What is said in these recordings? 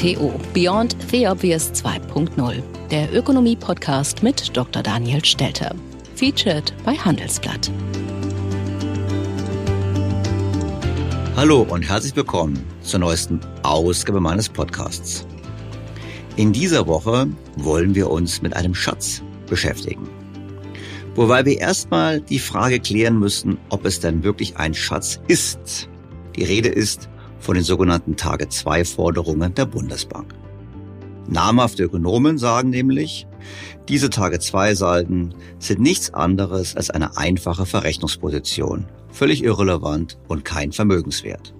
Target2, Beyond The Obvious 2.0, der Ökonomie-Podcast mit Dr. Daniel Stelter. Featured bei Handelsblatt. Hallo und herzlich willkommen zur neuesten Ausgabe meines Podcasts. In dieser Woche wollen wir uns mit einem Schatz beschäftigen. Wobei wir erstmal die Frage klären müssen, ob es denn wirklich ein Schatz ist. Die Rede ist von den sogenannten Target2-Forderungen der Bundesbank. Namhafte Ökonomen sagen nämlich, diese Target2-Salden sind nichts anderes als eine einfache Verrechnungsposition, völlig irrelevant und kein Vermögenswert.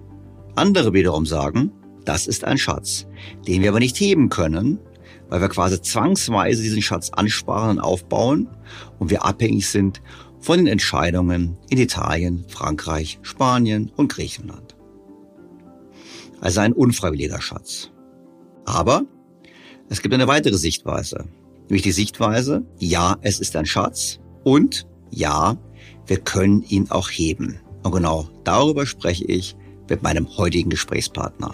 Andere wiederum sagen, das ist ein Schatz, den wir aber nicht heben können, weil wir quasi zwangsweise diesen Schatz ansparen und aufbauen und wir abhängig sind von den Entscheidungen in Italien, Frankreich, Spanien und Griechenland. Also ein unfreiwilliger Schatz. Aber es gibt eine weitere Sichtweise, nämlich die Sichtweise, ja, es ist ein Schatz und ja, wir können ihn auch heben. Und genau darüber spreche ich mit meinem heutigen Gesprächspartner.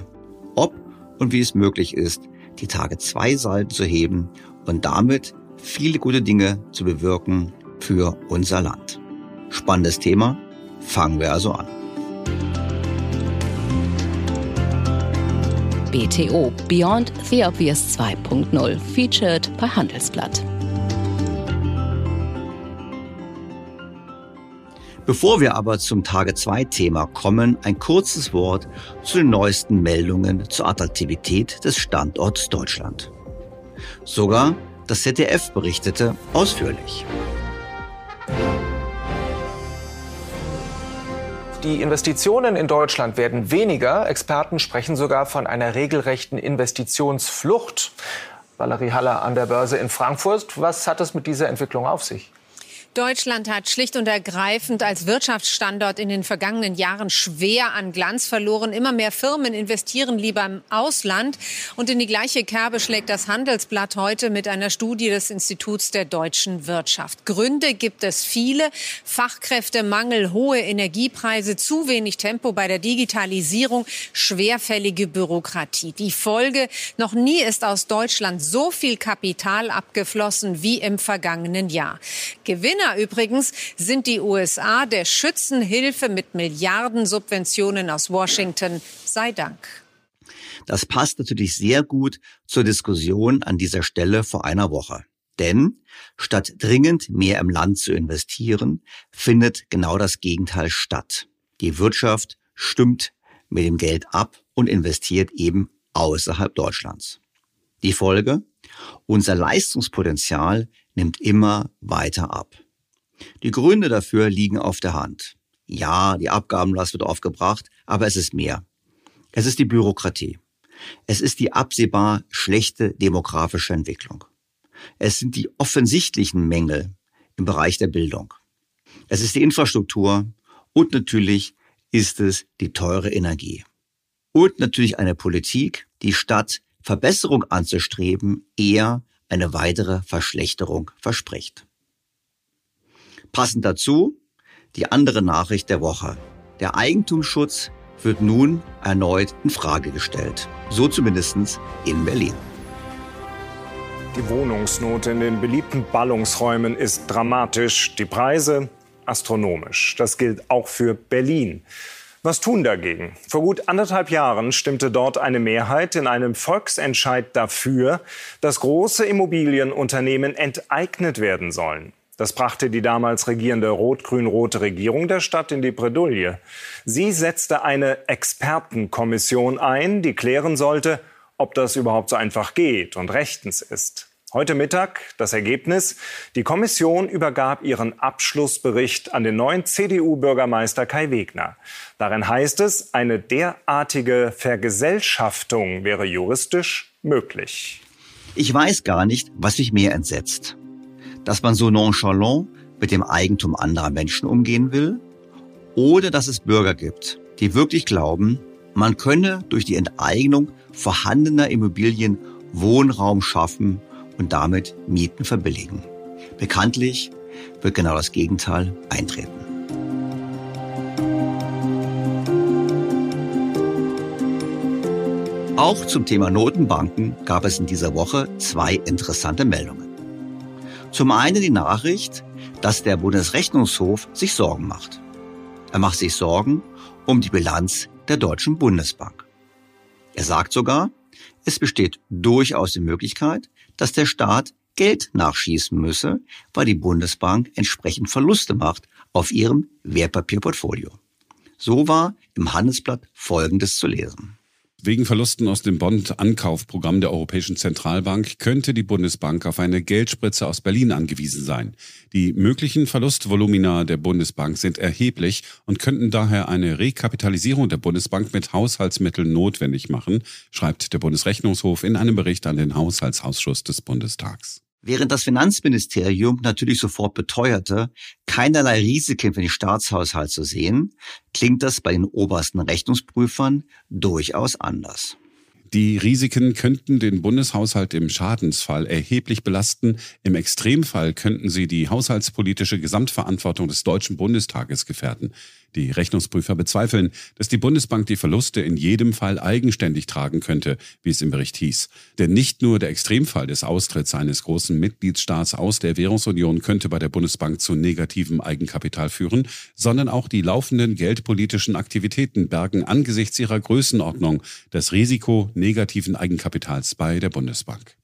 Ob und wie es möglich ist, die Target2-Salden zu heben und damit viele gute Dinge zu bewirken für unser Land. Spannendes Thema, fangen wir also an. BTO, Beyond The Obvious 2.0, featured bei Handelsblatt. Bevor wir aber zum Target2-Thema kommen, ein kurzes Wort zu den neuesten Meldungen zur Attraktivität des Standorts Deutschland. Sogar das ZDF berichtete ausführlich. Die Investitionen in Deutschland werden weniger. Experten sprechen sogar von einer regelrechten Investitionsflucht. Valerie Haller an der Börse in Frankfurt. Was hat es mit dieser Entwicklung auf sich? Deutschland hat schlicht und ergreifend als Wirtschaftsstandort in den vergangenen Jahren schwer an Glanz verloren. Immer mehr Firmen investieren lieber im Ausland. Und in die gleiche Kerbe schlägt das Handelsblatt heute mit einer Studie des Instituts der deutschen Wirtschaft. Gründe gibt es viele. Fachkräftemangel, hohe Energiepreise, zu wenig Tempo bei der Digitalisierung, schwerfällige Bürokratie. Die Folge: Noch nie ist aus Deutschland so viel Kapital abgeflossen wie im vergangenen Jahr. Gewinner übrigens sind die USA, der Schützenhilfe mit Milliardensubventionen aus Washington sei Dank. Das passt natürlich sehr gut zur Diskussion an dieser Stelle vor einer Woche. Denn statt dringend mehr im Land zu investieren, findet genau das Gegenteil statt. Die Wirtschaft stimmt mit dem Geld ab und investiert eben außerhalb Deutschlands. Die Folge? Unser Leistungspotenzial nimmt immer weiter ab. Die Gründe dafür liegen auf der Hand. Ja, die Abgabenlast wird aufgebracht, aber es ist mehr. Es ist die Bürokratie. Es ist die absehbar schlechte demografische Entwicklung. Es sind die offensichtlichen Mängel im Bereich der Bildung. Es ist die Infrastruktur und natürlich ist es die teure Energie. Und natürlich eine Politik, die statt Verbesserung anzustreben, eher eine weitere Verschlechterung verspricht. Passend dazu die andere Nachricht der Woche. Der Eigentumsschutz wird nun erneut in Frage gestellt. So zumindest in Berlin. Die Wohnungsnot in den beliebten Ballungsräumen ist dramatisch, die Preise astronomisch. Das gilt auch für Berlin. Was tun dagegen? Vor gut 1,5 Jahren stimmte dort eine Mehrheit in einem Volksentscheid dafür, dass große Immobilienunternehmen enteignet werden sollen. Das brachte die damals regierende rot-grün-rote Regierung der Stadt in die Bredouille. Sie setzte eine Expertenkommission ein, die klären sollte, ob das überhaupt so einfach geht und rechtens ist. Heute Mittag das Ergebnis. Die Kommission übergab ihren Abschlussbericht an den neuen CDU-Bürgermeister Kai Wegner. Darin heißt es, eine derartige Vergesellschaftung wäre juristisch möglich. Ich weiß gar nicht, was mich mehr entsetzt. Dass man so nonchalant mit dem Eigentum anderer Menschen umgehen will oder dass es Bürger gibt, die wirklich glauben, man könne durch die Enteignung vorhandener Immobilien Wohnraum schaffen und damit Mieten verbilligen. Bekanntlich wird genau das Gegenteil eintreten. Auch zum Thema Notenbanken gab es in dieser Woche zwei interessante Meldungen. Zum einen die Nachricht, dass der Bundesrechnungshof sich Sorgen macht. Er macht sich Sorgen um die Bilanz der Deutschen Bundesbank. Er sagt sogar, es besteht durchaus die Möglichkeit, dass der Staat Geld nachschießen müsse, weil die Bundesbank entsprechend Verluste macht auf ihrem Wertpapierportfolio. So war im Handelsblatt Folgendes zu lesen. Wegen Verlusten aus dem Bond-Ankaufprogramm der Europäischen Zentralbank könnte die Bundesbank auf eine Geldspritze aus Berlin angewiesen sein. Die möglichen Verlustvolumina der Bundesbank sind erheblich und könnten daher eine Rekapitalisierung der Bundesbank mit Haushaltsmitteln notwendig machen, schreibt der Bundesrechnungshof in einem Bericht an den Haushaltsausschuss des Bundestags. Während das Finanzministerium natürlich sofort beteuerte, keinerlei Risiken für den Staatshaushalt zu sehen, klingt das bei den obersten Rechnungsprüfern durchaus anders. Die Risiken könnten den Bundeshaushalt im Schadensfall erheblich belasten. Im Extremfall könnten sie die haushaltspolitische Gesamtverantwortung des Deutschen Bundestages gefährden. Die Rechnungsprüfer bezweifeln, dass die Bundesbank die Verluste in jedem Fall eigenständig tragen könnte, wie es im Bericht hieß. Denn nicht nur der Extremfall des Austritts eines großen Mitgliedstaats aus der Währungsunion könnte bei der Bundesbank zu negativem Eigenkapital führen, sondern auch die laufenden geldpolitischen Aktivitäten bergen angesichts ihrer Größenordnung das Risiko negativen Eigenkapitals bei der Bundesbank.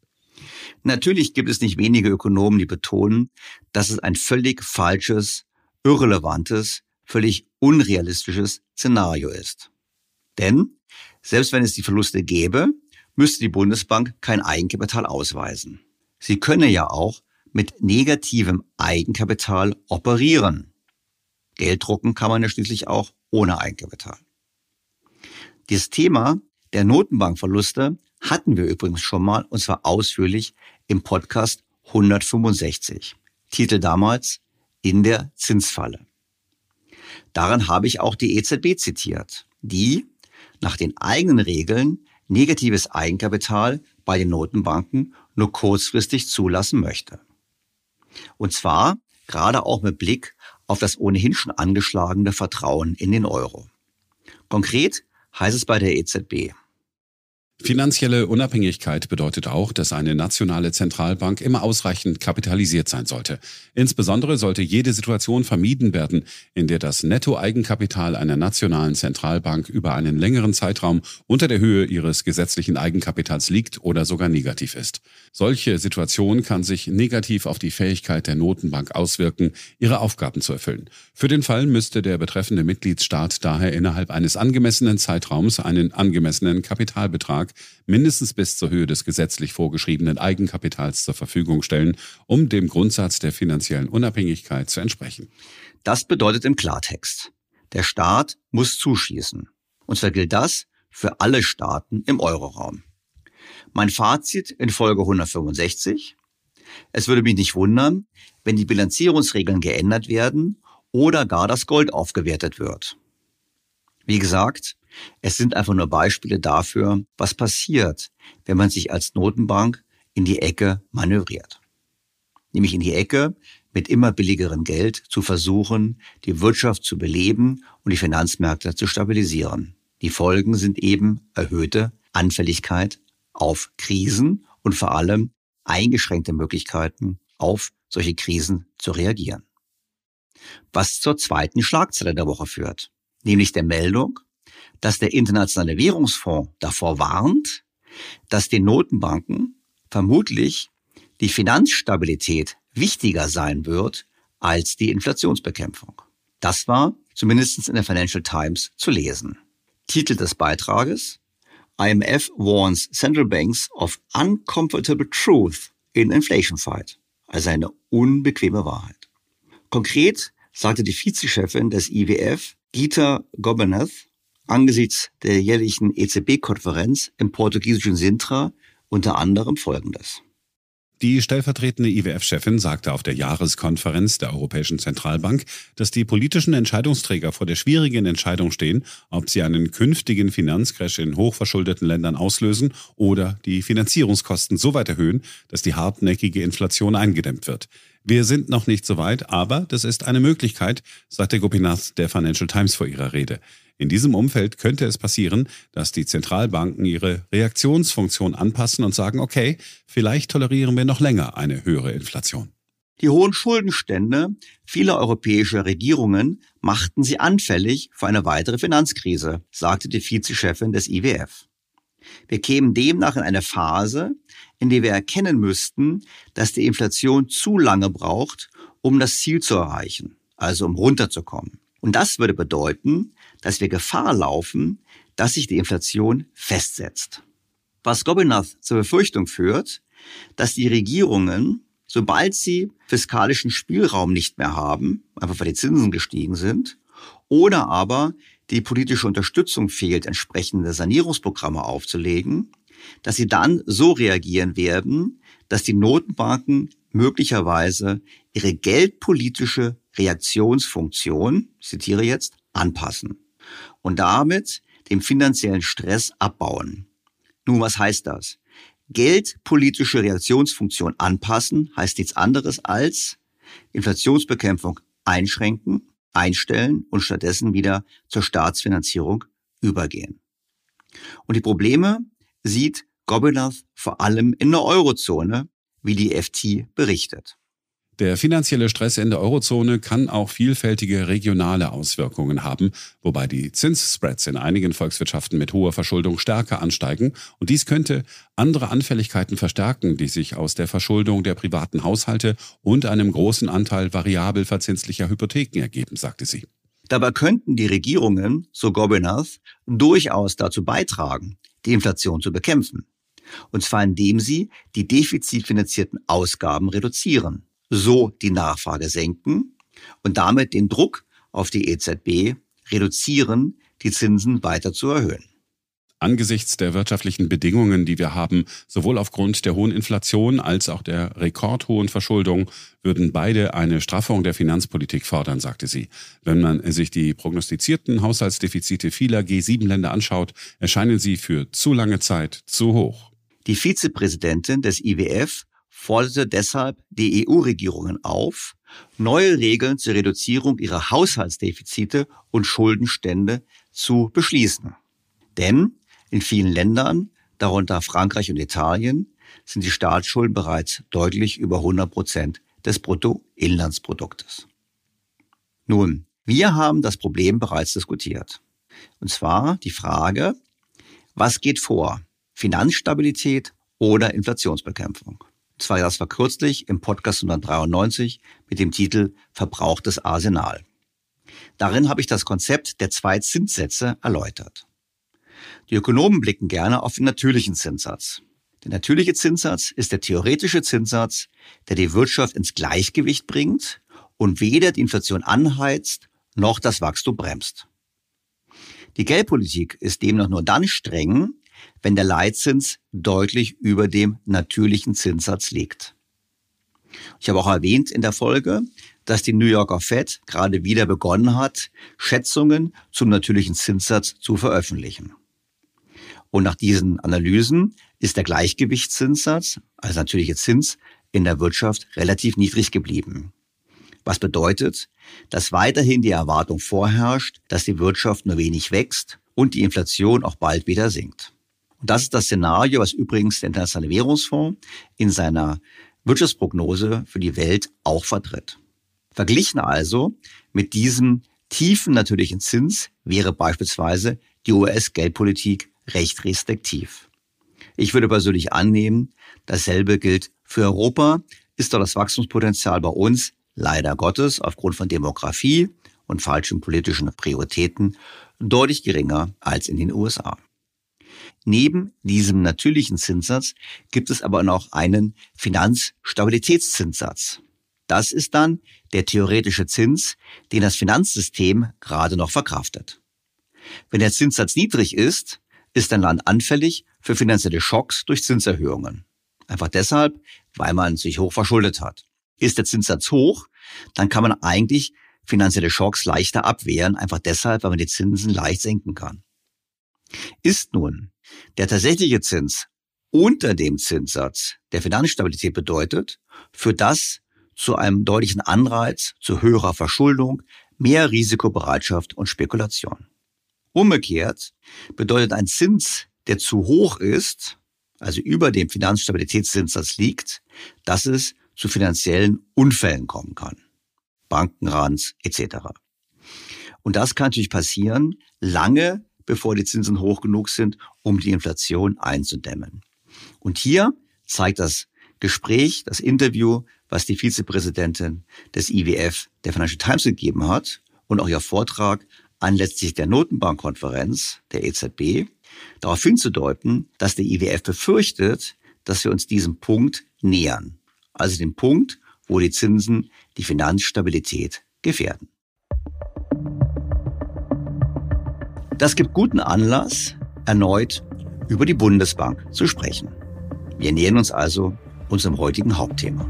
Natürlich gibt es nicht wenige Ökonomen, die betonen, dass es ein völlig falsches, irrelevantes, völlig unrealistisches Szenario ist. Denn selbst wenn es die Verluste gäbe, müsste die Bundesbank kein Eigenkapital ausweisen. Sie könne ja auch mit negativem Eigenkapital operieren. Geld drucken kann man ja schließlich auch ohne Eigenkapital. Dieses Thema der Notenbankverluste hatten wir übrigens schon mal, und zwar ausführlich im Podcast 165. Titel damals: In der Zinsfalle. Daran habe ich auch die EZB zitiert, die nach den eigenen Regeln negatives Eigenkapital bei den Notenbanken nur kurzfristig zulassen möchte. Und zwar gerade auch mit Blick auf das ohnehin schon angeschlagene Vertrauen in den Euro. Konkret heißt es bei der EZB: Finanzielle Unabhängigkeit bedeutet auch, dass eine nationale Zentralbank immer ausreichend kapitalisiert sein sollte. Insbesondere sollte jede Situation vermieden werden, in der das Nettoeigenkapital einer nationalen Zentralbank über einen längeren Zeitraum unter der Höhe ihres gesetzlichen Eigenkapitals liegt oder sogar negativ ist. Solche Situation kann sich negativ auf die Fähigkeit der Notenbank auswirken, ihre Aufgaben zu erfüllen. Für den Fall müsste der betreffende Mitgliedstaat daher innerhalb eines angemessenen Zeitraums einen angemessenen Kapitalbetrag mindestens bis zur Höhe des gesetzlich vorgeschriebenen Eigenkapitals zur Verfügung stellen, um dem Grundsatz der finanziellen Unabhängigkeit zu entsprechen. Das bedeutet im Klartext: Der Staat muss zuschießen. Und zwar gilt das für alle Staaten im Euroraum. Mein Fazit in Folge 165: Es würde mich nicht wundern, wenn die Bilanzierungsregeln geändert werden oder gar das Gold aufgewertet wird. Wie gesagt, es sind einfach nur Beispiele dafür, was passiert, wenn man sich als Notenbank in die Ecke manövriert. Nämlich in die Ecke, mit immer billigerem Geld zu versuchen, die Wirtschaft zu beleben und die Finanzmärkte zu stabilisieren. Die Folgen sind eben erhöhte Anfälligkeit auf Krisen und vor allem eingeschränkte Möglichkeiten, auf solche Krisen zu reagieren. Was zur zweiten Schlagzeile der Woche führt, nämlich der Meldung, dass der Internationale Währungsfonds davor warnt, dass den Notenbanken vermutlich die Finanzstabilität wichtiger sein wird als die Inflationsbekämpfung. Das war zumindest in der Financial Times zu lesen. Titel des Beitrages: IMF warns central banks of uncomfortable truth in inflation fight. Also eine unbequeme Wahrheit. Konkret sagte die Vizechefin des IWF, Gita Gopinath, angesichts der jährlichen EZB-Konferenz im portugiesischen Sintra unter anderem Folgendes. Die stellvertretende IWF-Chefin sagte auf der Jahreskonferenz der Europäischen Zentralbank, dass die politischen Entscheidungsträger vor der schwierigen Entscheidung stehen, ob sie einen künftigen Finanzcrash in hochverschuldeten Ländern auslösen oder die Finanzierungskosten so weit erhöhen, dass die hartnäckige Inflation eingedämmt wird. Wir sind noch nicht so weit, aber das ist eine Möglichkeit, sagte Gopinath der Financial Times vor ihrer Rede. In diesem Umfeld könnte es passieren, dass die Zentralbanken ihre Reaktionsfunktion anpassen und sagen, okay, vielleicht tolerieren wir noch länger eine höhere Inflation. Die hohen Schuldenstände vieler europäischer Regierungen machten sie anfällig für eine weitere Finanzkrise, sagte die Vizechefin des IWF. Wir kämen demnach in eine Phase, in der wir erkennen müssten, dass die Inflation zu lange braucht, um das Ziel zu erreichen, also um runterzukommen. Und das würde bedeuten, dass wir Gefahr laufen, dass sich die Inflation festsetzt. Was Gopinath zur Befürchtung führt, dass die Regierungen, sobald sie fiskalischen Spielraum nicht mehr haben, einfach weil die Zinsen gestiegen sind, oder aber die politische Unterstützung fehlt, entsprechende Sanierungsprogramme aufzulegen, dass sie dann so reagieren werden, dass die Notenbanken möglicherweise ihre geldpolitische Reaktionsfunktion, ich zitiere jetzt, anpassen und damit den finanziellen Stress abbauen. Nun, was heißt das? Geldpolitische Reaktionsfunktion anpassen heißt nichts anderes als Inflationsbekämpfung einschränken, einstellen und stattdessen wieder zur Staatsfinanzierung übergehen. Und die Probleme sieht Gopinath vor allem in der Eurozone, wie die FT berichtet. Der finanzielle Stress in der Eurozone kann auch vielfältige regionale Auswirkungen haben, wobei die Zinsspreads in einigen Volkswirtschaften mit hoher Verschuldung stärker ansteigen. Und dies könnte andere Anfälligkeiten verstärken, die sich aus der Verschuldung der privaten Haushalte und einem großen Anteil variabel verzinslicher Hypotheken ergeben, sagte sie. Dabei könnten die Regierungen, so Gopinath, durchaus dazu beitragen, die Inflation zu bekämpfen. Und zwar indem sie die defizitfinanzierten Ausgaben reduzieren, so die Nachfrage senken und damit den Druck auf die EZB reduzieren, die Zinsen weiter zu erhöhen. Angesichts der wirtschaftlichen Bedingungen, die wir haben, sowohl aufgrund der hohen Inflation als auch der rekordhohen Verschuldung, würden beide eine Straffung der Finanzpolitik fordern, sagte sie. Wenn man sich die prognostizierten Haushaltsdefizite vieler G7-Länder anschaut, erscheinen sie für zu lange Zeit zu hoch. Die Vizepräsidentin des IWF forderte deshalb die EU-Regierungen auf, neue Regeln zur Reduzierung ihrer Haushaltsdefizite und Schuldenstände zu beschließen. Denn in vielen Ländern, darunter Frankreich und Italien, sind die Staatsschulden bereits deutlich über 100% des Bruttoinlandsproduktes. Nun, wir haben das Problem bereits diskutiert. Und zwar die Frage, was geht vor? Finanzstabilität oder Inflationsbekämpfung? Das war kürzlich im Podcast 193 mit dem Titel Verbrauchtes Arsenal. Darin habe ich das Konzept der zwei Zinssätze erläutert. Die Ökonomen blicken gerne auf den natürlichen Zinssatz. Der natürliche Zinssatz ist der theoretische Zinssatz, der die Wirtschaft ins Gleichgewicht bringt und weder die Inflation anheizt noch das Wachstum bremst. Die Geldpolitik ist demnach nur dann streng, wenn der Leitzins deutlich über dem natürlichen Zinssatz liegt. Ich habe auch erwähnt in der Folge, dass die New Yorker Fed gerade wieder begonnen hat, Schätzungen zum natürlichen Zinssatz zu veröffentlichen. Und nach diesen Analysen ist der Gleichgewichtszinssatz, also natürliche Zins, in der Wirtschaft relativ niedrig geblieben. Was bedeutet, dass weiterhin die Erwartung vorherrscht, dass die Wirtschaft nur wenig wächst und die Inflation auch bald wieder sinkt. Und das ist das Szenario, was übrigens der Internationale Währungsfonds in seiner Wirtschaftsprognose für die Welt auch vertritt. Verglichen also mit diesem tiefen natürlichen Zins wäre beispielsweise die US-Geldpolitik recht restriktiv. Ich würde persönlich annehmen, dasselbe gilt für Europa, ist doch das Wachstumspotenzial bei uns leider Gottes aufgrund von Demografie und falschen politischen Prioritäten deutlich geringer als in den USA. Neben diesem natürlichen Zinssatz gibt es aber noch einen Finanzstabilitätszinssatz. Das ist dann der theoretische Zins, den das Finanzsystem gerade noch verkraftet. Wenn der Zinssatz niedrig ist, ist ein Land anfällig für finanzielle Schocks durch Zinserhöhungen. Einfach deshalb, weil man sich hoch verschuldet hat. Ist der Zinssatz hoch, dann kann man eigentlich finanzielle Schocks leichter abwehren, einfach deshalb, weil man die Zinsen leicht senken kann. Ist nun der tatsächliche Zins unter dem Zinssatz der Finanzstabilität bedeutet, führt das zu einem deutlichen Anreiz zu höherer Verschuldung, mehr Risikobereitschaft und Spekulation. Umgekehrt bedeutet ein Zins, der zu hoch ist, also über dem Finanzstabilitätszinssatz liegt, dass es zu finanziellen Unfällen kommen kann. Bankenrans etc. Und das kann natürlich passieren, lange bevor die Zinsen hoch genug sind, um die Inflation einzudämmen. Und hier zeigt das Gespräch, das Interview, was die Vizepräsidentin des IWF der Financial Times gegeben hat und auch ihr Vortrag anlässlich der Notenbankkonferenz der EZB, darauf hinzudeuten, dass der IWF befürchtet, dass wir uns diesem Punkt nähern. Also dem Punkt, wo die Zinsen die Finanzstabilität gefährden. Das gibt guten Anlass, erneut über die Bundesbank zu sprechen. Wir nähern uns also unserem heutigen Hauptthema.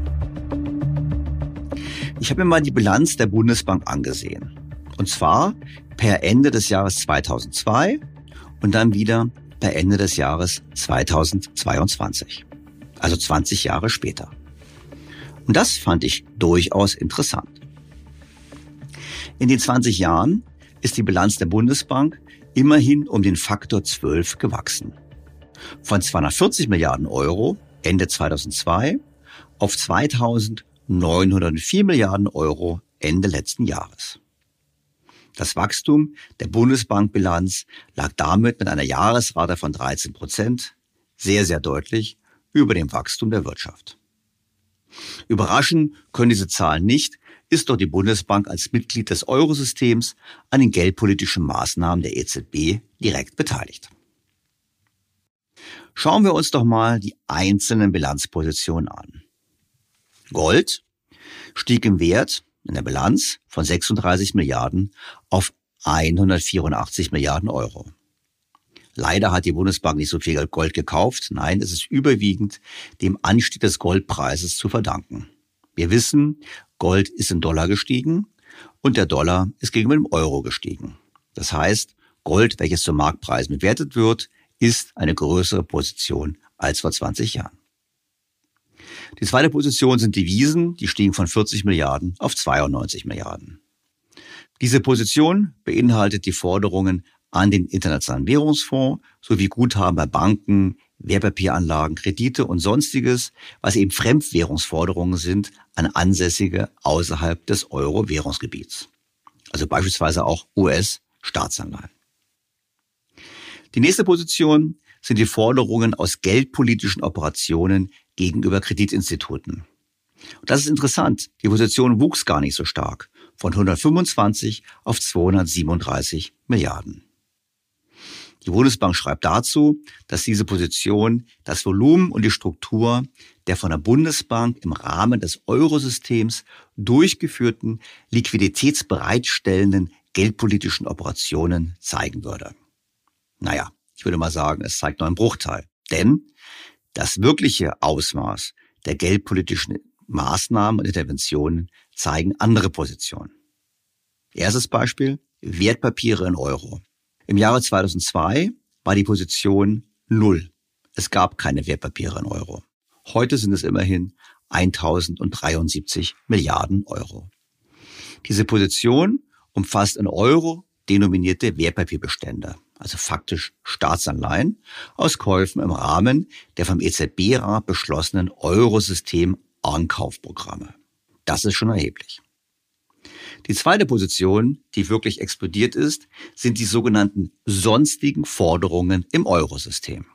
Ich habe mir mal die Bilanz der Bundesbank angesehen. Und zwar per Ende des Jahres 2002 und dann wieder per Ende des Jahres 2022. Also 20 Jahre später. Und das fand ich durchaus interessant. In den 20 Jahren ist die Bilanz der Bundesbank immerhin um den Faktor 12 gewachsen. Von 240 Milliarden Euro Ende 2002 auf 2.904 Milliarden Euro Ende letzten Jahres. Das Wachstum der Bundesbankbilanz lag damit mit einer Jahresrate von 13%, sehr, sehr deutlich über dem Wachstum der Wirtschaft. Überraschen können diese Zahlen nicht, ist doch die Bundesbank als Mitglied des Eurosystems an den geldpolitischen Maßnahmen der EZB direkt beteiligt. Schauen wir uns doch mal die einzelnen Bilanzpositionen an. Gold stieg im Wert in der Bilanz von 36 Milliarden auf 184 Milliarden Euro. Leider hat die Bundesbank nicht so viel Gold gekauft. Nein, es ist überwiegend dem Anstieg des Goldpreises zu verdanken. Wir wissen, Gold ist in Dollar gestiegen und der Dollar ist gegenüber dem Euro gestiegen. Das heißt, Gold, welches zum Marktpreis bewertet wird, ist eine größere Position als vor 20 Jahren. Die zweite Position sind Devisen, die stiegen von 40 Milliarden auf 92 Milliarden. Diese Position beinhaltet die Forderungen an den Internationalen Währungsfonds sowie Guthaben bei Banken, Wertpapieranlagen, Kredite und Sonstiges, was eben Fremdwährungsforderungen sind an Ansässige außerhalb des Euro-Währungsgebiets. Also beispielsweise auch US-Staatsanleihen. Die nächste Position sind die Forderungen aus geldpolitischen Operationen gegenüber Kreditinstituten. Und das ist interessant, die Position wuchs gar nicht so stark, von 125 auf 237 Milliarden. Die Bundesbank schreibt dazu, dass diese Position das Volumen und die Struktur der von der Bundesbank im Rahmen des Eurosystems durchgeführten liquiditätsbereitstellenden geldpolitischen Operationen zeigen würde. Naja, ich würde mal sagen, es zeigt nur einen Bruchteil. Denn das wirkliche Ausmaß der geldpolitischen Maßnahmen und Interventionen zeigen andere Positionen. Erstes Beispiel, Wertpapiere in Euro. Im Jahre 2002 war die Position 0. Es gab keine Wertpapiere in Euro. Heute sind es immerhin 1.073 Milliarden Euro. Diese Position umfasst in Euro denominierte Wertpapierbestände, also faktisch Staatsanleihen, aus Käufen im Rahmen der vom EZB-Rat beschlossenen Eurosystem-Ankaufprogramme. Das ist schon erheblich. Die zweite Position, die wirklich explodiert ist, sind die sogenannten sonstigen Forderungen im Eurosystem.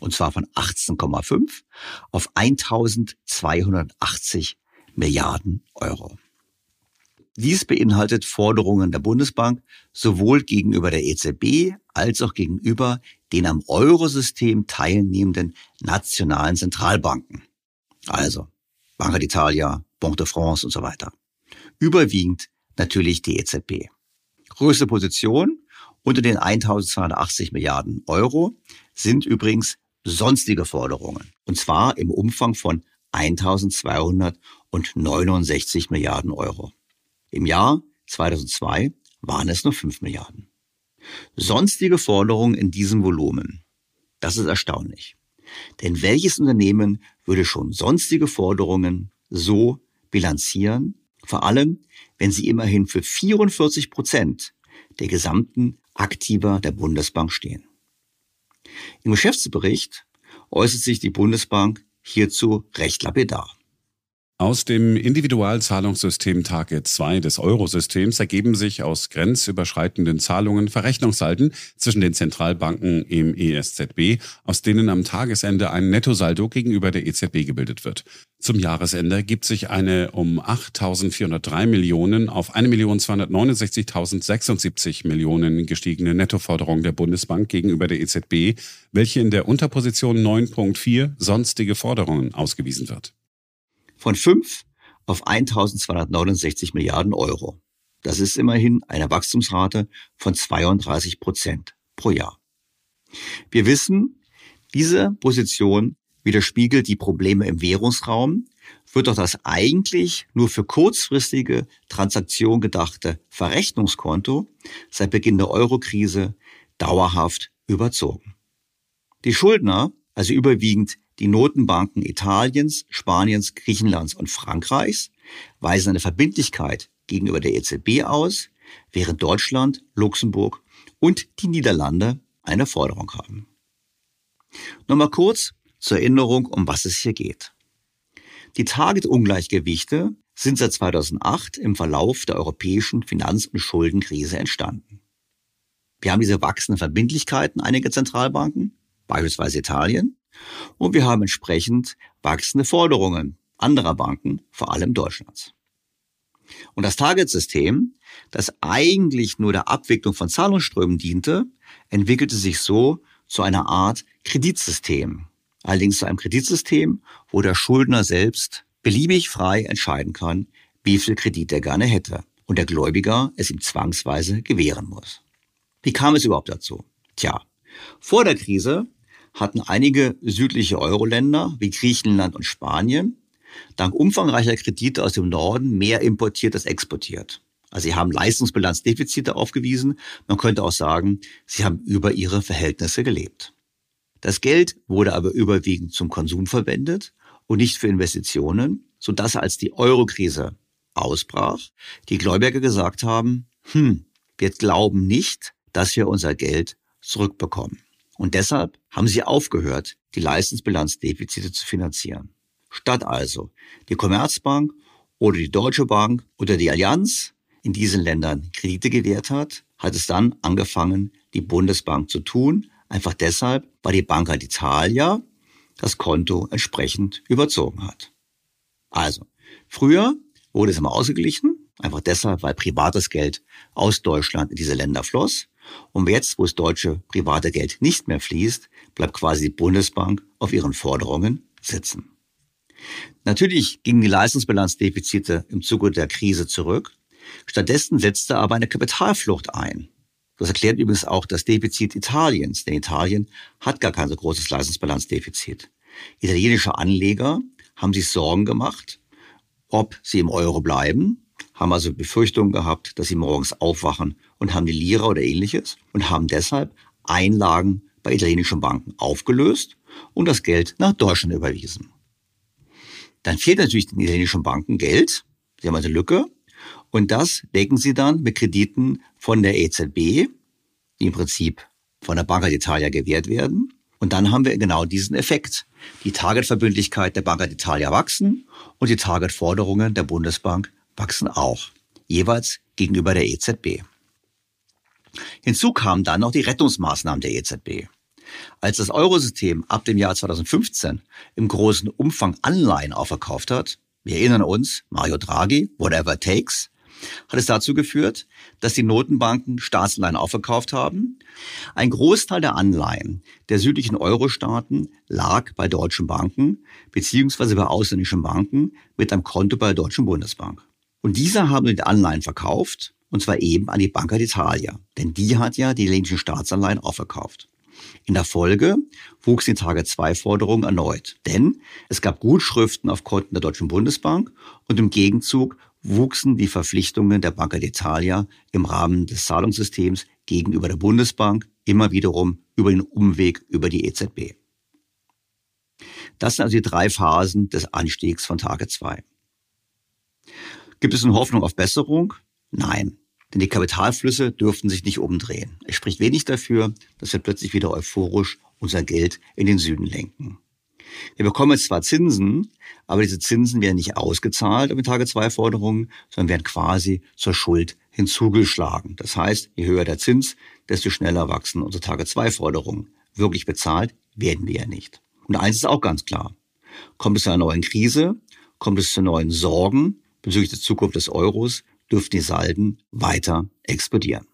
Und zwar von 18,5 auf 1.280 Milliarden Euro. Dies beinhaltet Forderungen der Bundesbank sowohl gegenüber der EZB als auch gegenüber den am Eurosystem teilnehmenden nationalen Zentralbanken. Also Banca d'Italia, Banque de France und so weiter. Überwiegend natürlich die EZB. Größte Position unter den 1.280 Milliarden Euro sind übrigens sonstige Forderungen. Und zwar im Umfang von 1.269 Milliarden Euro. Im Jahr 2002 waren es nur 5 Milliarden. Sonstige Forderungen in diesem Volumen. Das ist erstaunlich. Denn welches Unternehmen würde schon sonstige Forderungen so bilanzieren, vor allem, wenn sie immerhin für 44% der gesamten Aktiva der Bundesbank stehen. Im Geschäftsbericht äußert sich die Bundesbank hierzu recht lapidar. Aus dem Individualzahlungssystem Target2 des Eurosystems ergeben sich aus grenzüberschreitenden Zahlungen Verrechnungssalden zwischen den Zentralbanken im ESZB, aus denen am Tagesende ein Nettosaldo gegenüber der EZB gebildet wird. Zum Jahresende ergibt sich eine um 8.403 Millionen auf 1.269.076 Millionen gestiegene Nettoforderung der Bundesbank gegenüber der EZB, welche in der Unterposition 9.4 sonstige Forderungen ausgewiesen wird. Von 5 auf 1.269 Milliarden Euro. Das ist immerhin eine Wachstumsrate von 32% pro Jahr. Wir wissen, diese Position widerspiegelt die Probleme im Währungsraum, wird doch das eigentlich nur für kurzfristige Transaktionen gedachte Verrechnungskonto seit Beginn der Euro-Krise dauerhaft überzogen. Die Schuldner, also überwiegend die Notenbanken Italiens, Spaniens, Griechenlands und Frankreichs, weisen eine Verbindlichkeit gegenüber der EZB aus, während Deutschland, Luxemburg und die Niederlande eine Forderung haben. Nochmal kurz zur Erinnerung, um was es hier geht. Die Target-Ungleichgewichte sind seit 2008 im Verlauf der europäischen Finanz- und Schuldenkrise entstanden. Wir haben diese wachsenden Verbindlichkeiten einiger Zentralbanken, beispielsweise Italien, und wir haben entsprechend wachsende Forderungen anderer Banken, vor allem Deutschlands. Und das Target-System, das eigentlich nur der Abwicklung von Zahlungsströmen diente, entwickelte sich so zu einer Art Kreditsystem. Allerdings zu einem Kreditsystem, wo der Schuldner selbst beliebig frei entscheiden kann, wie viel Kredit er gerne hätte und der Gläubiger es ihm zwangsweise gewähren muss. Wie kam es überhaupt dazu? Tja, vor der Krise hatten einige südliche Euro-Länder wie Griechenland und Spanien dank umfangreicher Kredite aus dem Norden mehr importiert als exportiert. Also sie haben Leistungsbilanzdefizite aufgewiesen. Man könnte auch sagen, sie haben über ihre Verhältnisse gelebt. Das Geld wurde aber überwiegend zum Konsum verwendet und nicht für Investitionen, sodass als die Euro-Krise ausbrach, die Gläubiger gesagt haben, wir glauben nicht, dass wir unser Geld zurückbekommen. Und deshalb haben sie aufgehört, die Leistungsbilanzdefizite zu finanzieren. Statt also die Commerzbank oder die Deutsche Bank oder die Allianz in diesen Ländern Kredite gewährt hat, hat es dann angefangen, die Bundesbank zu tun. Einfach deshalb, weil die Banca d'Italia das Konto entsprechend überzogen hat. Also, früher wurde es immer ausgeglichen, einfach deshalb, weil privates Geld aus Deutschland in diese Länder floss. Und jetzt, wo das deutsche private Geld nicht mehr fließt, bleibt quasi die Bundesbank auf ihren Forderungen sitzen. Natürlich gingen die Leistungsbilanzdefizite im Zuge der Krise zurück. Stattdessen setzte aber eine Kapitalflucht ein. Das erklärt übrigens auch das Defizit Italiens, denn Italien hat gar kein so großes Leistungsbilanzdefizit. Italienische Anleger haben sich Sorgen gemacht, ob sie im Euro bleiben, haben also Befürchtungen gehabt, dass sie morgens aufwachen und haben die Lira oder ähnliches und haben deshalb Einlagen bei italienischen Banken aufgelöst und das Geld nach Deutschland überwiesen. Dann fehlt natürlich den italienischen Banken Geld, sie haben eine Lücke und das decken sie dann mit Krediten von der EZB, die im Prinzip von der Banca d'Italia gewährt werden. Und dann haben wir genau diesen Effekt. Die Target-Verbindlichkeit der Banca d'Italia wachsen und die Target-Forderungen der Bundesbank wachsen auch, jeweils gegenüber der EZB. Hinzu kamen dann noch die Rettungsmaßnahmen der EZB. Als das Eurosystem ab dem Jahr 2015 im großen Umfang Anleihen aufverkauft hat, wir erinnern uns, Mario Draghi, whatever it takes, hat es dazu geführt, dass die Notenbanken Staatsanleihen aufverkauft haben. Ein Großteil der Anleihen der südlichen Euro-Staaten lag bei deutschen Banken bzw. bei ausländischen Banken mit einem Konto bei der Deutschen Bundesbank. Und diese haben die Anleihen verkauft, und zwar eben an die Banca d'Italia, denn die hat ja die italienischen Staatsanleihen auch verkauft. In der Folge wuchsen die Target-2-Forderungen erneut, denn es gab Gutschriften auf Konten der Deutschen Bundesbank und im Gegenzug wuchsen die Verpflichtungen der Banca d'Italia im Rahmen des Zahlungssystems gegenüber der Bundesbank immer wiederum über den Umweg über die EZB. Das sind also die drei Phasen des Anstiegs von Target 2. Gibt es nun Hoffnung auf Besserung? Nein, denn die Kapitalflüsse dürften sich nicht umdrehen. Es spricht wenig dafür, dass wir plötzlich wieder euphorisch unser Geld in den Süden lenken. Wir bekommen jetzt zwar Zinsen, aber diese Zinsen werden nicht ausgezahlt mit Target2-Forderungen, sondern werden quasi zur Schuld hinzugeschlagen. Das heißt, je höher der Zins, desto schneller wachsen unsere Target2-Forderungen. Wirklich bezahlt werden wir ja nicht. Und eins ist auch ganz klar. Kommt es zu einer neuen Krise, kommt es zu neuen Sorgen bezüglich der Zukunft des Euros, dürften die Salden weiter explodieren.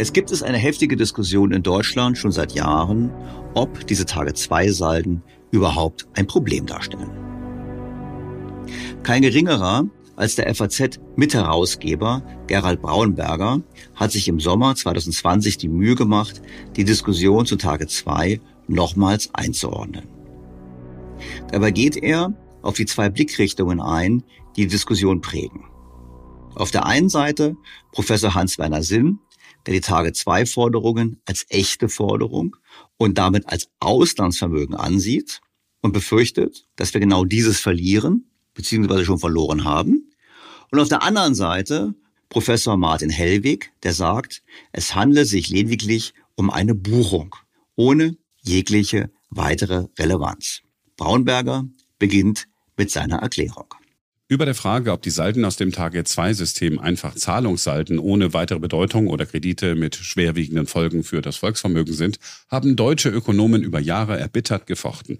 Es gibt eine heftige Diskussion in Deutschland schon seit Jahren, ob diese Target2-Salden überhaupt ein Problem darstellen. Kein geringerer als der FAZ-Mitherausgeber Gerald Braunberger hat sich im Sommer 2020 die Mühe gemacht, die Diskussion zu Target2 nochmals einzuordnen. Dabei geht er auf die zwei Blickrichtungen ein, die die Diskussion prägen. Auf der einen Seite Professor Hans-Werner Sinn, der die Target2-Forderungen als echte Forderung und damit als Auslandsvermögen ansieht und befürchtet, dass wir genau dieses verlieren bzw. schon verloren haben. Und auf der anderen Seite Professor Martin Hellwig, der sagt, es handle sich lediglich um eine Buchung ohne jegliche weitere Relevanz. Braunberger beginnt mit seiner Erklärung. Über der Frage, ob die Salden aus dem Target2-System einfach Zahlungssalden ohne weitere Bedeutung oder Kredite mit schwerwiegenden Folgen für das Volksvermögen sind, haben deutsche Ökonomen über Jahre erbittert gefochten.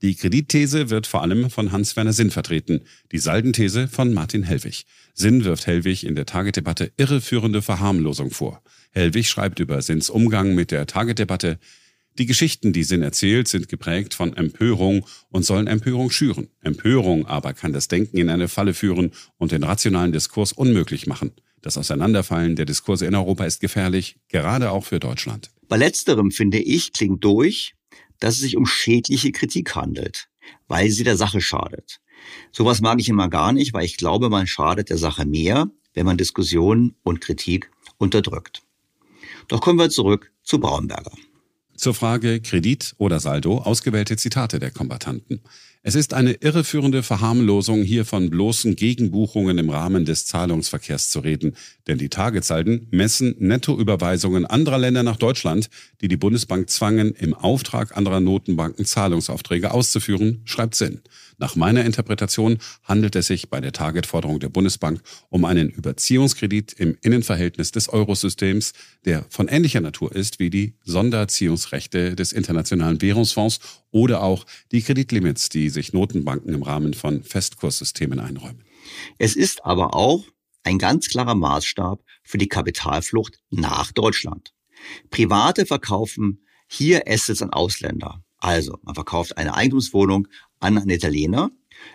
Die Kreditthese wird vor allem von Hans-Werner Sinn vertreten, die Saldenthese von Martin Hellwig. Sinn wirft Hellwig in der Target-Debatte irreführende Verharmlosung vor. Hellwig schreibt über Sinns Umgang mit der Target-Debatte: Die Geschichten, die Sinn erzählt, sind geprägt von Empörung und sollen Empörung schüren. Empörung aber kann das Denken in eine Falle führen und den rationalen Diskurs unmöglich machen. Das Auseinanderfallen der Diskurse in Europa ist gefährlich, gerade auch für Deutschland. Bei letzterem, finde ich, klingt durch, dass es sich um schädliche Kritik handelt, weil sie der Sache schadet. Sowas mag ich immer gar nicht, weil ich glaube, man schadet der Sache mehr, wenn man Diskussionen und Kritik unterdrückt. Doch kommen wir zurück zu Braunberger. Zur Frage Kredit oder Saldo ausgewählte Zitate der Kombattanten. Es ist eine irreführende Verharmlosung, hier von bloßen Gegenbuchungen im Rahmen des Zahlungsverkehrs zu reden. Denn die Target-Salden messen Nettoüberweisungen anderer Länder nach Deutschland, die die Bundesbank zwangen, im Auftrag anderer Notenbanken Zahlungsaufträge auszuführen, schreibt Sinn. Nach meiner Interpretation handelt es sich bei der Target-Forderung der Bundesbank um einen Überziehungskredit im Innenverhältnis des Eurosystems, der von ähnlicher Natur ist wie die Sondererziehungsrechte des Internationalen Währungsfonds oder auch die Kreditlimits, die sich Notenbanken im Rahmen von Festkurssystemen einräumen. Es ist aber auch ein ganz klarer Maßstab für die Kapitalflucht nach Deutschland. Private verkaufen hier Assets an Ausländer. Also man verkauft eine Eigentumswohnung an einen Italiener.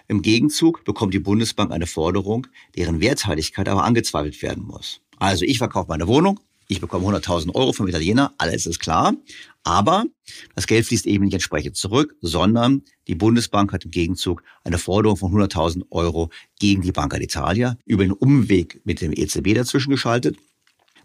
Im Gegenzug bekommt die Bundesbank eine Forderung, deren Wertteiligkeit aber angezweifelt werden muss. Also ich verkaufe meine Wohnung, ich bekomme 100.000 Euro vom Italiener, alles ist klar. Aber das Geld fließt eben nicht entsprechend zurück, sondern die Bundesbank hat im Gegenzug eine Forderung von 100.000 Euro gegen die Banca d'Italia über den Umweg mit dem EZB dazwischen geschaltet,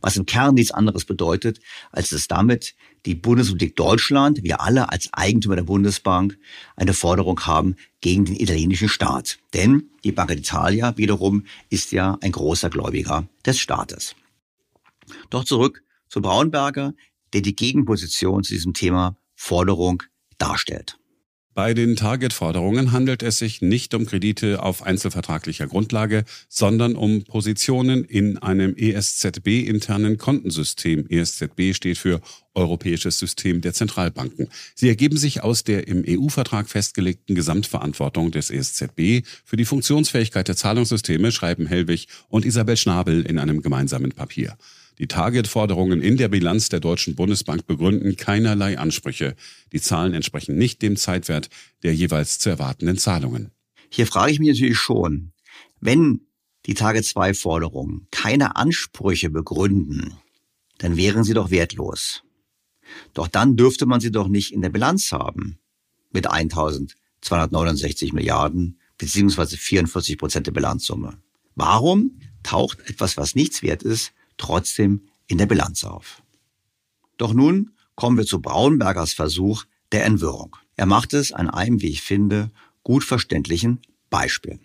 was im Kern nichts anderes bedeutet, als dass damit die Bundesrepublik Deutschland, wir alle als Eigentümer der Bundesbank, eine Forderung haben gegen den italienischen Staat. Denn die Banca d'Italia wiederum ist ja ein großer Gläubiger des Staates. Doch zurück zu Braunberger, der die Gegenposition zu diesem Thema Forderung darstellt. Bei den Target-Forderungen handelt es sich nicht um Kredite auf einzelvertraglicher Grundlage, sondern um Positionen in einem ESZB-internen Kontensystem. ESZB steht für Europäisches System der Zentralbanken. Sie ergeben sich aus der im EU-Vertrag festgelegten Gesamtverantwortung des ESZB für die Funktionsfähigkeit der Zahlungssysteme, schreiben Hellwig und Isabel Schnabel in einem gemeinsamen Papier. Die Target-Forderungen in der Bilanz der Deutschen Bundesbank begründen keinerlei Ansprüche. Die Zahlen entsprechen nicht dem Zeitwert der jeweils zu erwartenden Zahlungen. Hier frage ich mich natürlich schon, wenn die Target-2-Forderungen keine Ansprüche begründen, dann wären sie doch wertlos. Doch dann dürfte man sie doch nicht in der Bilanz haben mit 1.269 Milliarden bzw. 44% der Bilanzsumme. Warum taucht etwas, was nichts wert ist, trotzdem in der Bilanz auf? Doch nun kommen wir zu Braunbergers Versuch der Entwirrung. Er macht es an einem, wie ich finde, gut verständlichen Beispiel.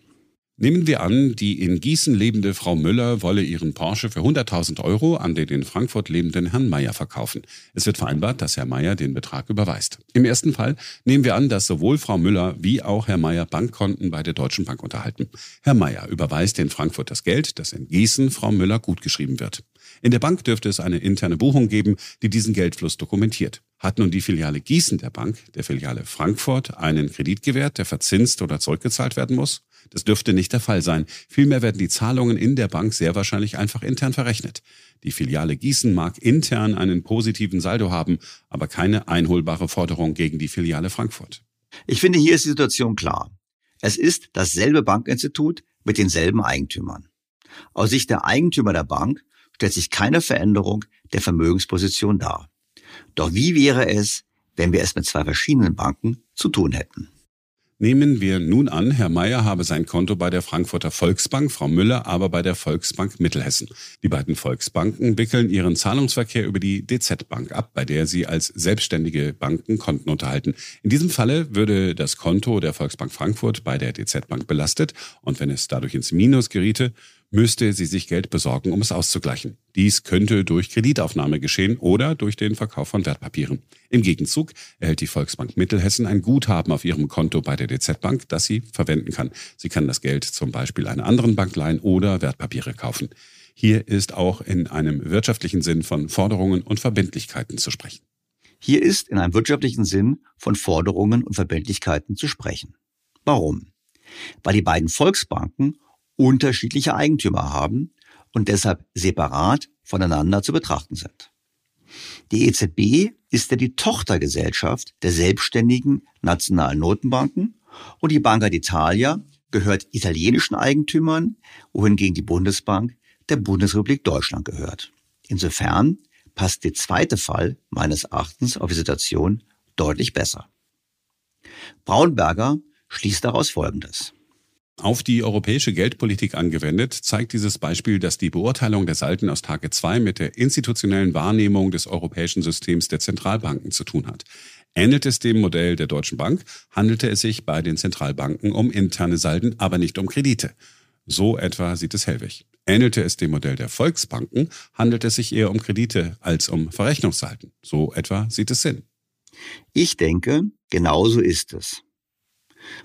Nehmen wir an, die in Gießen lebende Frau Müller wolle ihren Porsche für 100.000 €, an den in Frankfurt lebenden Herrn Mayer verkaufen. Es wird vereinbart, dass Herr Mayer den Betrag überweist. Im ersten Fall nehmen wir an, dass sowohl Frau Müller wie auch Herr Mayer Bankkonten bei der Deutschen Bank unterhalten. Herr Mayer überweist in Frankfurt das Geld, das in Gießen Frau Müller gutgeschrieben wird. In der Bank dürfte es eine interne Buchung geben, die diesen Geldfluss dokumentiert. Hat nun die Filiale Gießen der Bank, der Filiale Frankfurt, einen Kredit gewährt, der verzinst oder zurückgezahlt werden muss? Das dürfte nicht der Fall sein. Vielmehr werden die Zahlungen in der Bank sehr wahrscheinlich einfach intern verrechnet. Die Filiale Gießen mag intern einen positiven Saldo haben, aber keine einholbare Forderung gegen die Filiale Frankfurt. Ich finde, hier ist die Situation klar. Es ist dasselbe Bankinstitut mit denselben Eigentümern. Aus Sicht der Eigentümer der Bank stellt sich keine Veränderung der Vermögensposition dar. Doch wie wäre es, wenn wir es mit zwei verschiedenen Banken zu tun hätten? Nehmen wir nun an, Herr Mayer habe sein Konto bei der Frankfurter Volksbank, Frau Müller aber bei der Volksbank Mittelhessen. Die beiden Volksbanken wickeln ihren Zahlungsverkehr über die DZ-Bank ab, bei der sie als selbstständige Banken Konten unterhalten. In diesem Falle würde das Konto der Volksbank Frankfurt bei der DZ-Bank belastet und wenn es dadurch ins Minus geriete, müsste sie sich Geld besorgen, um es auszugleichen. Dies könnte durch Kreditaufnahme geschehen oder durch den Verkauf von Wertpapieren. Im Gegenzug erhält die Volksbank Mittelhessen ein Guthaben auf ihrem Konto bei der DZ-Bank, das sie verwenden kann. Sie kann das Geld zum Beispiel einer anderen Bank leihen oder Wertpapiere kaufen. Hier ist auch in einem wirtschaftlichen Sinn von Forderungen und Verbindlichkeiten zu sprechen. Warum? Weil die beiden Volksbanken unterschiedliche Eigentümer haben und deshalb separat voneinander zu betrachten sind. Die EZB ist ja die Tochtergesellschaft der selbstständigen nationalen Notenbanken und die Banca d'Italia gehört italienischen Eigentümern, wohingegen die Bundesbank der Bundesrepublik Deutschland gehört. Insofern passt der zweite Fall meines Erachtens auf die Situation deutlich besser. Braunberger schließt daraus Folgendes. Auf die europäische Geldpolitik angewendet, zeigt dieses Beispiel, dass die Beurteilung der Salden aus Target2 mit der institutionellen Wahrnehmung des europäischen Systems der Zentralbanken zu tun hat. Ähnelt es dem Modell der Deutschen Bank, handelte es sich bei den Zentralbanken um interne Salden, aber nicht um Kredite. So etwa sieht es Hellwig. Ähnelte es dem Modell der Volksbanken, handelt es sich eher um Kredite als um Verrechnungssalden. So etwa sieht es Sinn. Ich denke, genauso ist es.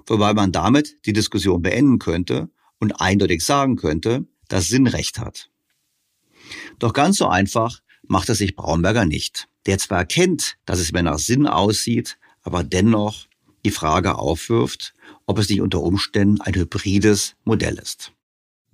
Wobei man damit die Diskussion beenden könnte und eindeutig sagen könnte, dass Sinn recht hat. Doch ganz so einfach macht es sich Braunberger nicht, der zwar erkennt, dass es mehr nach Sinn aussieht, aber dennoch die Frage aufwirft, ob es nicht unter Umständen ein hybrides Modell ist.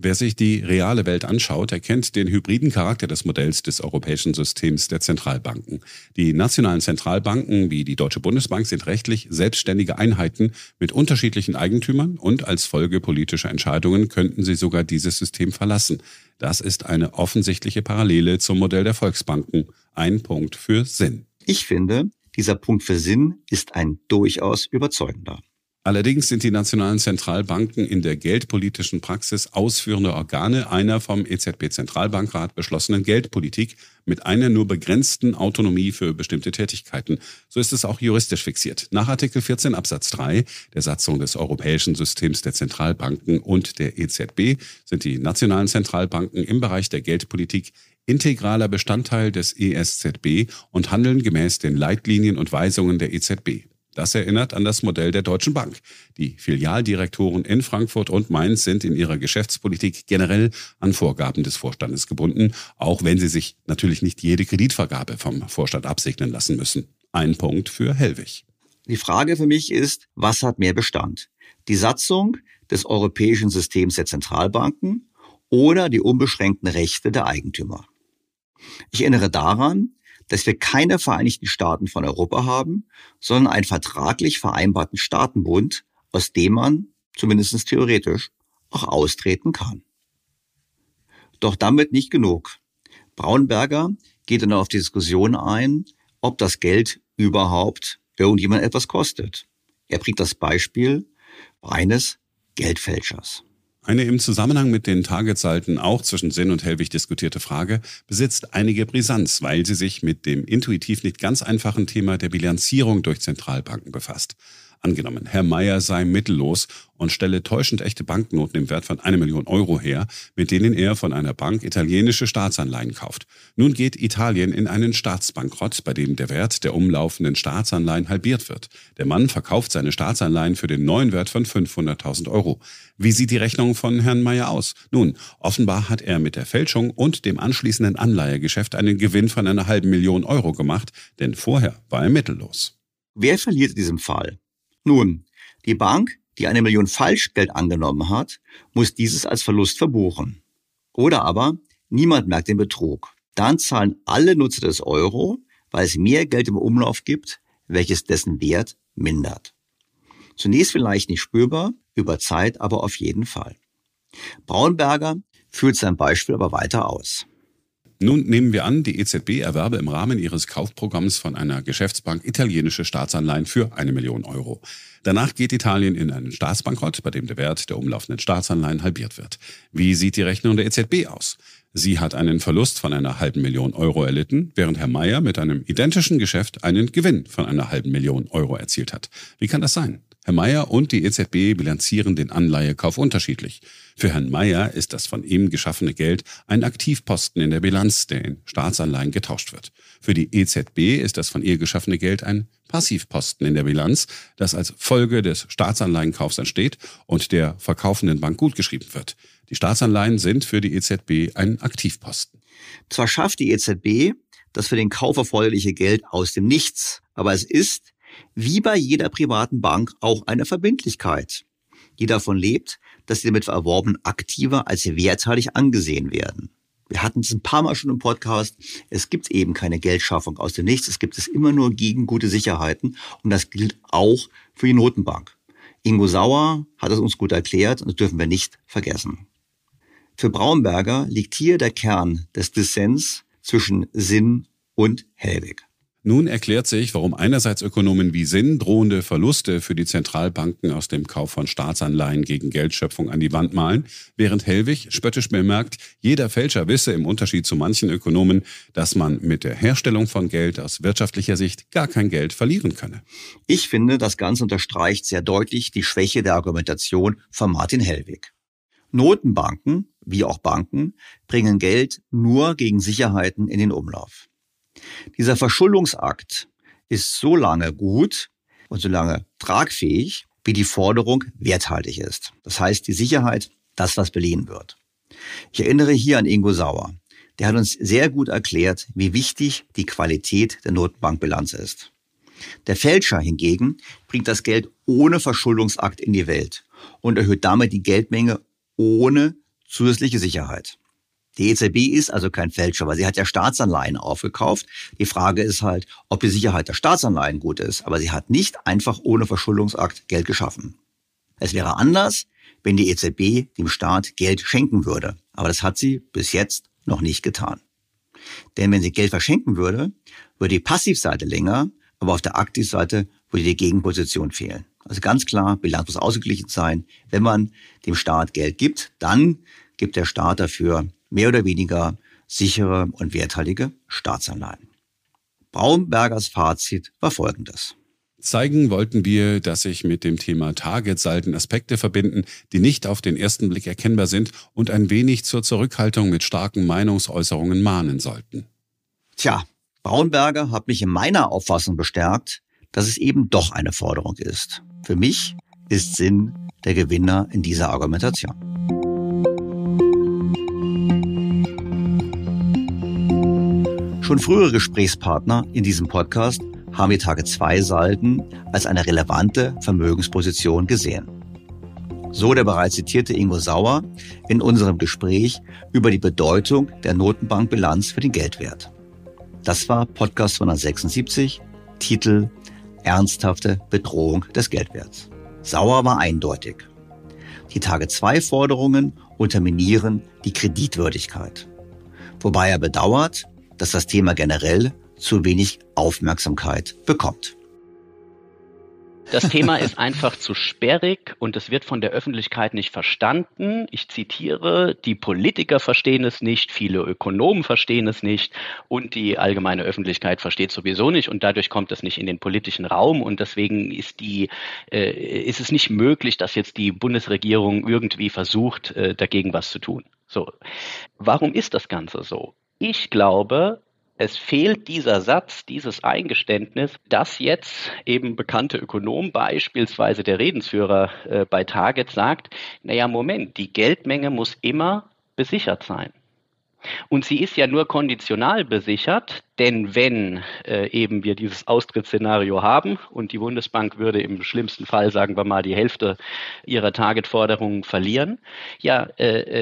Wer sich die reale Welt anschaut, erkennt den hybriden Charakter des Modells des europäischen Systems der Zentralbanken. Die nationalen Zentralbanken wie die Deutsche Bundesbank sind rechtlich selbstständige Einheiten mit unterschiedlichen Eigentümern und als Folge politischer Entscheidungen könnten sie sogar dieses System verlassen. Das ist eine offensichtliche Parallele zum Modell der Volksbanken. Ein Punkt für Sinn. Ich finde, dieser Punkt für Sinn ist ein durchaus überzeugender. Allerdings sind die nationalen Zentralbanken in der geldpolitischen Praxis ausführende Organe einer vom EZB-Zentralbankrat beschlossenen Geldpolitik mit einer nur begrenzten Autonomie für bestimmte Tätigkeiten. So ist es auch juristisch fixiert. Nach Artikel 14 Absatz 3 der Satzung des europäischen Systems der Zentralbanken und der EZB sind die nationalen Zentralbanken im Bereich der Geldpolitik integraler Bestandteil des ESZB und handeln gemäß den Leitlinien und Weisungen der EZB. Das erinnert an das Modell der Deutschen Bank. Die Filialdirektoren in Frankfurt und Mainz sind in ihrer Geschäftspolitik generell an Vorgaben des Vorstandes gebunden, auch wenn sie sich natürlich nicht jede Kreditvergabe vom Vorstand absegnen lassen müssen. Ein Punkt für Hellwig. Die Frage für mich ist, was hat mehr Bestand? Die Satzung des europäischen Systems der Zentralbanken oder die unbeschränkten Rechte der Eigentümer? Ich erinnere daran, dass wir keine Vereinigten Staaten von Europa haben, sondern einen vertraglich vereinbarten Staatenbund, aus dem man, zumindest theoretisch, auch austreten kann. Doch damit nicht genug. Braunberger geht dann auf die Diskussion ein, ob das Geld überhaupt irgendjemand etwas kostet. Er bringt das Beispiel eines Geldfälschers. Eine im Zusammenhang mit den Targetsalten auch zwischen Sinn und Hellwig diskutierte Frage besitzt einige Brisanz, weil sie sich mit dem intuitiv nicht ganz einfachen Thema der Bilanzierung durch Zentralbanken befasst. Angenommen, Herr Mayer sei mittellos und stelle täuschend echte Banknoten im Wert von 1 Million Euro her, mit denen er von einer Bank italienische Staatsanleihen kauft. Nun geht Italien in einen Staatsbankrott, bei dem der Wert der umlaufenden Staatsanleihen halbiert wird. Der Mann verkauft seine Staatsanleihen für den neuen Wert von 500.000 Euro. Wie sieht die Rechnung von Herrn Mayer aus? Nun, offenbar hat er mit der Fälschung und dem anschließenden Anleihegeschäft einen Gewinn von 0,5 Million Euro gemacht, denn vorher war er mittellos. Wer verliert in diesem Fall? Nun, die Bank, die 1 Million Falschgeld angenommen hat, muss dieses als Verlust verbuchen. Oder aber niemand merkt den Betrug. Dann zahlen alle Nutzer des Euro, weil es mehr Geld im Umlauf gibt, welches dessen Wert mindert. Zunächst vielleicht nicht spürbar, über Zeit aber auf jeden Fall. Braunberger führt sein Beispiel aber weiter aus. Nun nehmen wir an, die EZB erwerbe im Rahmen ihres Kaufprogramms von einer Geschäftsbank italienische Staatsanleihen für 1 Million Euro. Danach geht Italien in einen Staatsbankrott, bei dem der Wert der umlaufenden Staatsanleihen halbiert wird. Wie sieht die Rechnung der EZB aus? Sie hat einen Verlust von 0,5 Million Euro erlitten, während Herr Mayer mit einem identischen Geschäft einen Gewinn von 0,5 Million Euro erzielt hat. Wie kann das sein? Herr Mayer und die EZB bilanzieren den Anleihekauf unterschiedlich. Für Herrn Mayer ist das von ihm geschaffene Geld ein Aktivposten in der Bilanz, der in Staatsanleihen getauscht wird. Für die EZB ist das von ihr geschaffene Geld ein Passivposten in der Bilanz, das als Folge des Staatsanleihenkaufs entsteht und der verkaufenden Bank gutgeschrieben wird. Die Staatsanleihen sind für die EZB ein Aktivposten. Zwar schafft die EZB das für den Kauf erforderliche Geld aus dem Nichts, aber es ist, wie bei jeder privaten Bank, auch eine Verbindlichkeit, die davon lebt, dass die damit erworbenen Aktiva als werthaltig angesehen werden. Wir hatten es ein paar Mal schon im Podcast, es gibt eben keine Geldschaffung aus dem Nichts, es gibt es immer nur gegen gute Sicherheiten und das gilt auch für die Notenbank. Ingo Sauer hat es uns gut erklärt und das dürfen wir nicht vergessen. Für Braunberger liegt hier der Kern des Dissens zwischen Sinn und Hellwig. Nun erklärt sich, warum einerseits Ökonomen wie Sinn drohende Verluste für die Zentralbanken aus dem Kauf von Staatsanleihen gegen Geldschöpfung an die Wand malen, während Hellwig spöttisch bemerkt, jeder Fälscher wisse im Unterschied zu manchen Ökonomen, dass man mit der Herstellung von Geld aus wirtschaftlicher Sicht gar kein Geld verlieren könne. Ich finde, das Ganze unterstreicht sehr deutlich die Schwäche der Argumentation von Martin Hellwig. Notenbanken, wie auch Banken, bringen Geld nur gegen Sicherheiten in den Umlauf. Dieser Verschuldungsakt ist so lange gut und so lange tragfähig, wie die Forderung werthaltig ist. Das heißt, die Sicherheit, das, was beliehen wird. Ich erinnere hier an Ingo Sauer. Der hat uns sehr gut erklärt, wie wichtig die Qualität der Notenbankbilanz ist. Der Fälscher hingegen bringt das Geld ohne Verschuldungsakt in die Welt und erhöht damit die Geldmenge ohne zusätzliche Sicherheit. Die EZB ist also kein Fälscher, weil sie hat ja Staatsanleihen aufgekauft. Die Frage ist halt, ob die Sicherheit der Staatsanleihen gut ist. Aber sie hat nicht einfach ohne Verschuldungsakt Geld geschaffen. Es wäre anders, wenn die EZB dem Staat Geld schenken würde. Aber das hat sie bis jetzt noch nicht getan. Denn wenn sie Geld verschenken würde, würde die Passivseite länger, aber auf der Aktivseite würde die Gegenposition fehlen. Also ganz klar, Bilanz muss ausgeglichen sein. Wenn man dem Staat Geld gibt, dann gibt der Staat dafür mehr oder weniger sichere und werthaltige Staatsanleihen. Braunbergers Fazit war folgendes. Zeigen wollten wir, dass sich mit dem Thema Targetsalden Aspekte verbinden, die nicht auf den ersten Blick erkennbar sind und ein wenig zur Zurückhaltung mit starken Meinungsäußerungen mahnen sollten. Tja, Braunberger hat mich in meiner Auffassung bestärkt, dass es eben doch eine Forderung ist. Für mich ist Sinn der Gewinner in dieser Argumentation. Schon frühere Gesprächspartner in diesem Podcast haben die Target2-Salden als eine relevante Vermögensposition gesehen. So der bereits zitierte Ingo Sauer in unserem Gespräch über die Bedeutung der Notenbankbilanz für den Geldwert. Das war Podcast 276, Titel Ernsthafte Bedrohung des Geldwerts. Sauer war eindeutig. Die Target2-Forderungen unterminieren die Kreditwürdigkeit. Wobei er bedauert, dass das Thema generell zu wenig Aufmerksamkeit bekommt. Das Thema ist einfach zu sperrig und es wird von der Öffentlichkeit nicht verstanden. Ich zitiere, die Politiker verstehen es nicht, viele Ökonomen verstehen es nicht und die allgemeine Öffentlichkeit versteht sowieso nicht und dadurch kommt es nicht in den politischen Raum und deswegen ist es nicht möglich, dass jetzt die Bundesregierung irgendwie versucht, dagegen was zu tun. So, warum ist das Ganze so? Ich glaube, es fehlt dieser Satz, dieses Eingeständnis, dass jetzt eben bekannte Ökonomen, beispielsweise der Redensführer bei Target, sagt, naja, Moment, die Geldmenge muss immer besichert sein. Und sie ist ja nur konditional besichert, denn wenn eben wir dieses Austrittsszenario haben und die Bundesbank würde im schlimmsten Fall, sagen wir mal, die Hälfte ihrer Target-Forderungen verlieren, ja,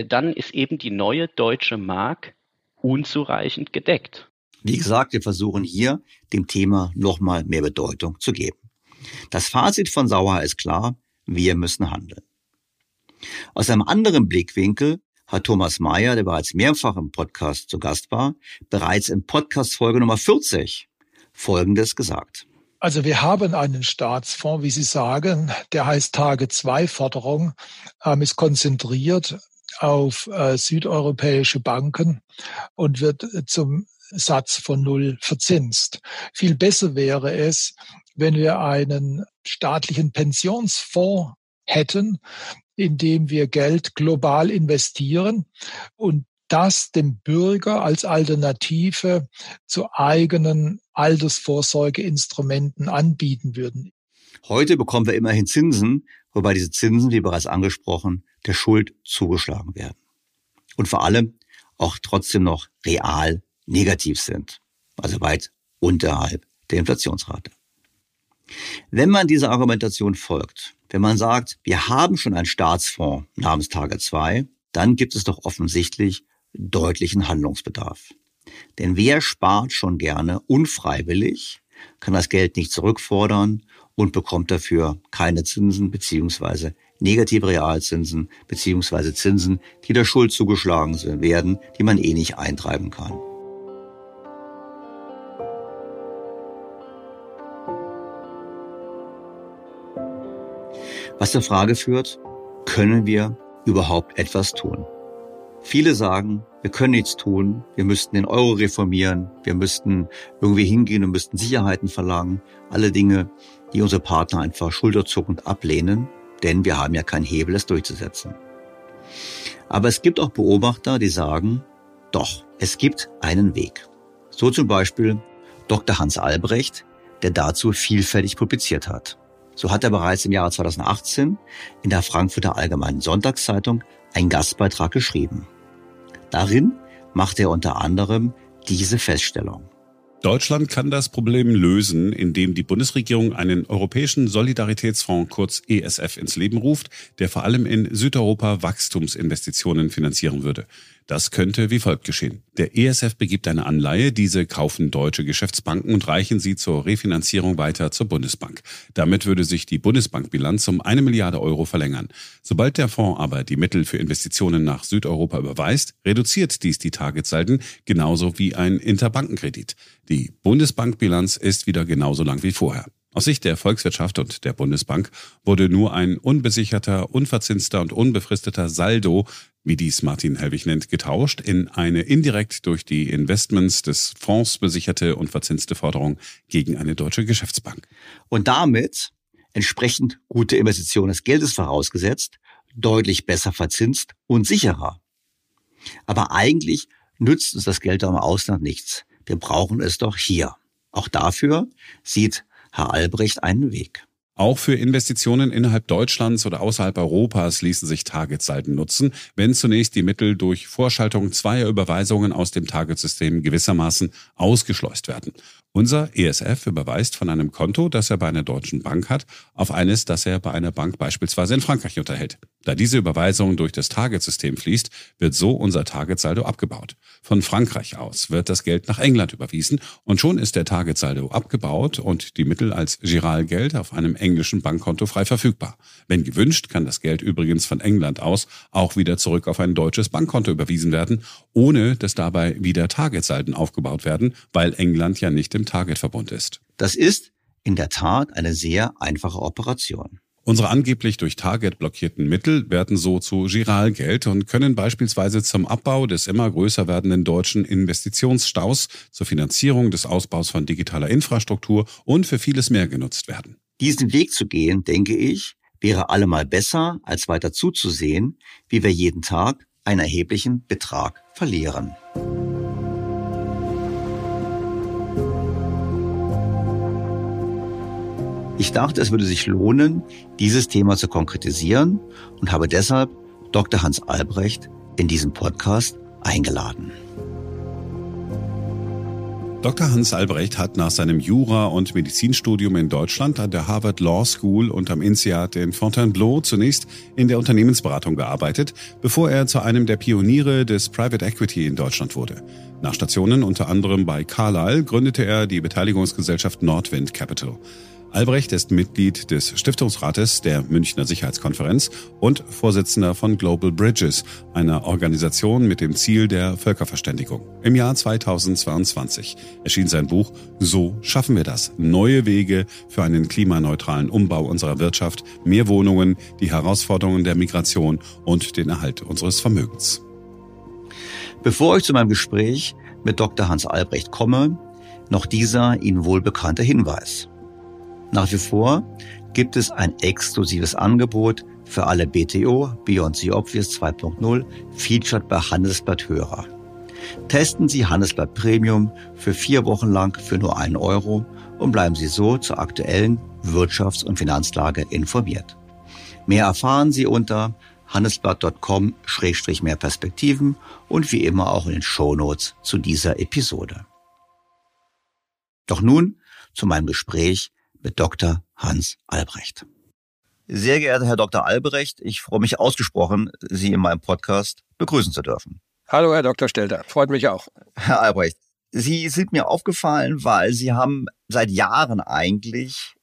dann ist eben die neue deutsche Mark unzureichend gedeckt. Wie gesagt, wir versuchen hier dem Thema nochmal mehr Bedeutung zu geben. Das Fazit von Sauer ist klar, wir müssen handeln. Aus einem anderen Blickwinkel hat Thomas Mayer, der bereits mehrfach im Podcast zu Gast war, bereits in Podcast-Folge Nummer 40 Folgendes gesagt. Also wir haben einen Staatsfonds, wie Sie sagen, der heißt Target2-Förderung, ist konzentriert auf südeuropäische Banken und wird zum Satz von 0 verzinst. Viel besser wäre es, wenn wir einen staatlichen Pensionsfonds hätten, indem wir Geld global investieren und das dem Bürger als Alternative zu eigenen Altersvorsorgeinstrumenten anbieten würden. Heute bekommen wir immerhin Zinsen, wobei diese Zinsen, wie bereits angesprochen, der Schuld zugeschlagen werden. Und vor allem auch trotzdem noch real negativ sind, also weit unterhalb der Inflationsrate. Wenn man dieser Argumentation folgt, wenn man sagt, wir haben schon einen Staatsfonds namens Target2, dann gibt es doch offensichtlich deutlichen Handlungsbedarf. Denn wer spart schon gerne unfreiwillig, kann das Geld nicht zurückfordern und bekommt dafür keine Zinsen bzw. negative Realzinsen bzw. Zinsen, die der Schuld zugeschlagen werden, die man eh nicht eintreiben kann. Was zur Frage führt, können wir überhaupt etwas tun? Viele sagen, wir können nichts tun, wir müssten den Euro reformieren, wir müssten irgendwie hingehen und müssten Sicherheiten verlangen. Alle Dinge, die unsere Partner einfach schulterzuckend ablehnen, denn wir haben ja keinen Hebel, das durchzusetzen. Aber es gibt auch Beobachter, die sagen, doch, es gibt einen Weg. So zum Beispiel Dr. Hans Albrecht, der dazu vielfältig publiziert hat. So hat er bereits im Jahre 2018 in der Frankfurter Allgemeinen Sonntagszeitung einen Gastbeitrag geschrieben. Darin machte er unter anderem diese Feststellung. Deutschland kann das Problem lösen, indem die Bundesregierung einen europäischen Solidaritätsfonds, kurz ESF, ins Leben ruft, der vor allem in Südeuropa Wachstumsinvestitionen finanzieren würde. Das könnte wie folgt geschehen. Der ESF begibt eine Anleihe, diese kaufen deutsche Geschäftsbanken und reichen sie zur Refinanzierung weiter zur Bundesbank. Damit würde sich die Bundesbankbilanz um 1 Milliarde Euro verlängern. Sobald der Fonds aber die Mittel für Investitionen nach Südeuropa überweist, reduziert dies die Targetsalden, genauso wie ein Interbankenkredit. Die Bundesbankbilanz ist wieder genauso lang wie vorher. Aus Sicht der Volkswirtschaft und der Bundesbank wurde nur ein unbesicherter, unverzinster und unbefristeter Saldo, wie dies Martin Hellwig nennt, getauscht in eine indirekt durch die Investments des Fonds besicherte und verzinste Forderung gegen eine deutsche Geschäftsbank. Und damit entsprechend gute Investition des Geldes vorausgesetzt, deutlich besser verzinst und sicherer. Aber eigentlich nützt uns das Geld doch im Ausland nichts. Wir brauchen es doch hier. Auch dafür sieht Herr Albrecht einen Weg. Auch für Investitionen innerhalb Deutschlands oder außerhalb Europas ließen sich Targetsalden nutzen, wenn zunächst die Mittel durch Vorschaltung zweier Überweisungen aus dem Target-System gewissermaßen ausgeschleust werden. Unser ESF überweist von einem Konto, das er bei einer deutschen Bank hat, auf eines, das er bei einer Bank beispielsweise in Frankreich unterhält. Da diese Überweisung durch das Target-System fließt, wird so unser Target-Saldo abgebaut. Von Frankreich aus wird das Geld nach England überwiesen und schon ist der Target-Saldo abgebaut und die Mittel als Giralgeld auf einem englischen Bankkonto frei verfügbar. Wenn gewünscht, kann das Geld übrigens von England aus auch wieder zurück auf ein deutsches Bankkonto überwiesen werden, ohne dass dabei wieder Target-Salden aufgebaut werden, weil England ja nicht im Target-Verbund ist. Das ist in der Tat eine sehr einfache Operation. Unsere angeblich durch Target blockierten Mittel werden so zu Giralgeld und können beispielsweise zum Abbau des immer größer werdenden deutschen Investitionsstaus, zur Finanzierung des Ausbaus von digitaler Infrastruktur und für vieles mehr genutzt werden. Diesen Weg zu gehen, denke ich, wäre allemal besser, als weiter zuzusehen, wie wir jeden Tag einen erheblichen Betrag verlieren. Ich dachte, es würde sich lohnen, dieses Thema zu konkretisieren und habe deshalb Dr. Hans Albrecht in diesem Podcast eingeladen. Dr. Hans Albrecht hat nach seinem Jura- und Medizinstudium in Deutschland an der Harvard Law School und am INSEAD in Fontainebleau zunächst in der Unternehmensberatung gearbeitet, bevor er zu einem der Pioniere des Private Equity in Deutschland wurde. Nach Stationen unter anderem bei Carlyle gründete er die Beteiligungsgesellschaft Nordwind Capital. Albrecht ist Mitglied des Stiftungsrates der Münchner Sicherheitskonferenz und Vorsitzender von Global Bridges, einer Organisation mit dem Ziel der Völkerverständigung. Im Jahr 2022 erschien sein Buch »So schaffen wir das. Neue Wege für einen klimaneutralen Umbau unserer Wirtschaft, mehr Wohnungen, die Herausforderungen der Migration und den Erhalt unseres Vermögens«. Bevor ich zu meinem Gespräch mit Dr. Hans Albrecht komme, noch dieser Ihnen wohlbekannte Hinweis. Nach wie vor gibt es ein exklusives Angebot für alle BTO Beyond The Obvious 2.0 featured bei Handelsblatt Hörer. Testen Sie Handelsblatt Premium für 4 Wochen lang für nur €1 und bleiben Sie so zur aktuellen Wirtschafts- und Finanzlage informiert. Mehr erfahren Sie unter handelsblatt.com/mehrperspektiven und wie immer auch in den Shownotes zu dieser Episode. Doch nun zu meinem Gespräch mit Dr. Hans Albrecht. Sehr geehrter Herr Dr. Albrecht, ich freue mich ausgesprochen, Sie in meinem Podcast begrüßen zu dürfen. Hallo Herr Dr. Stelter, freut mich auch. Herr Albrecht, Sie sind mir aufgefallen, weil Sie haben seit Jahren eigentlich,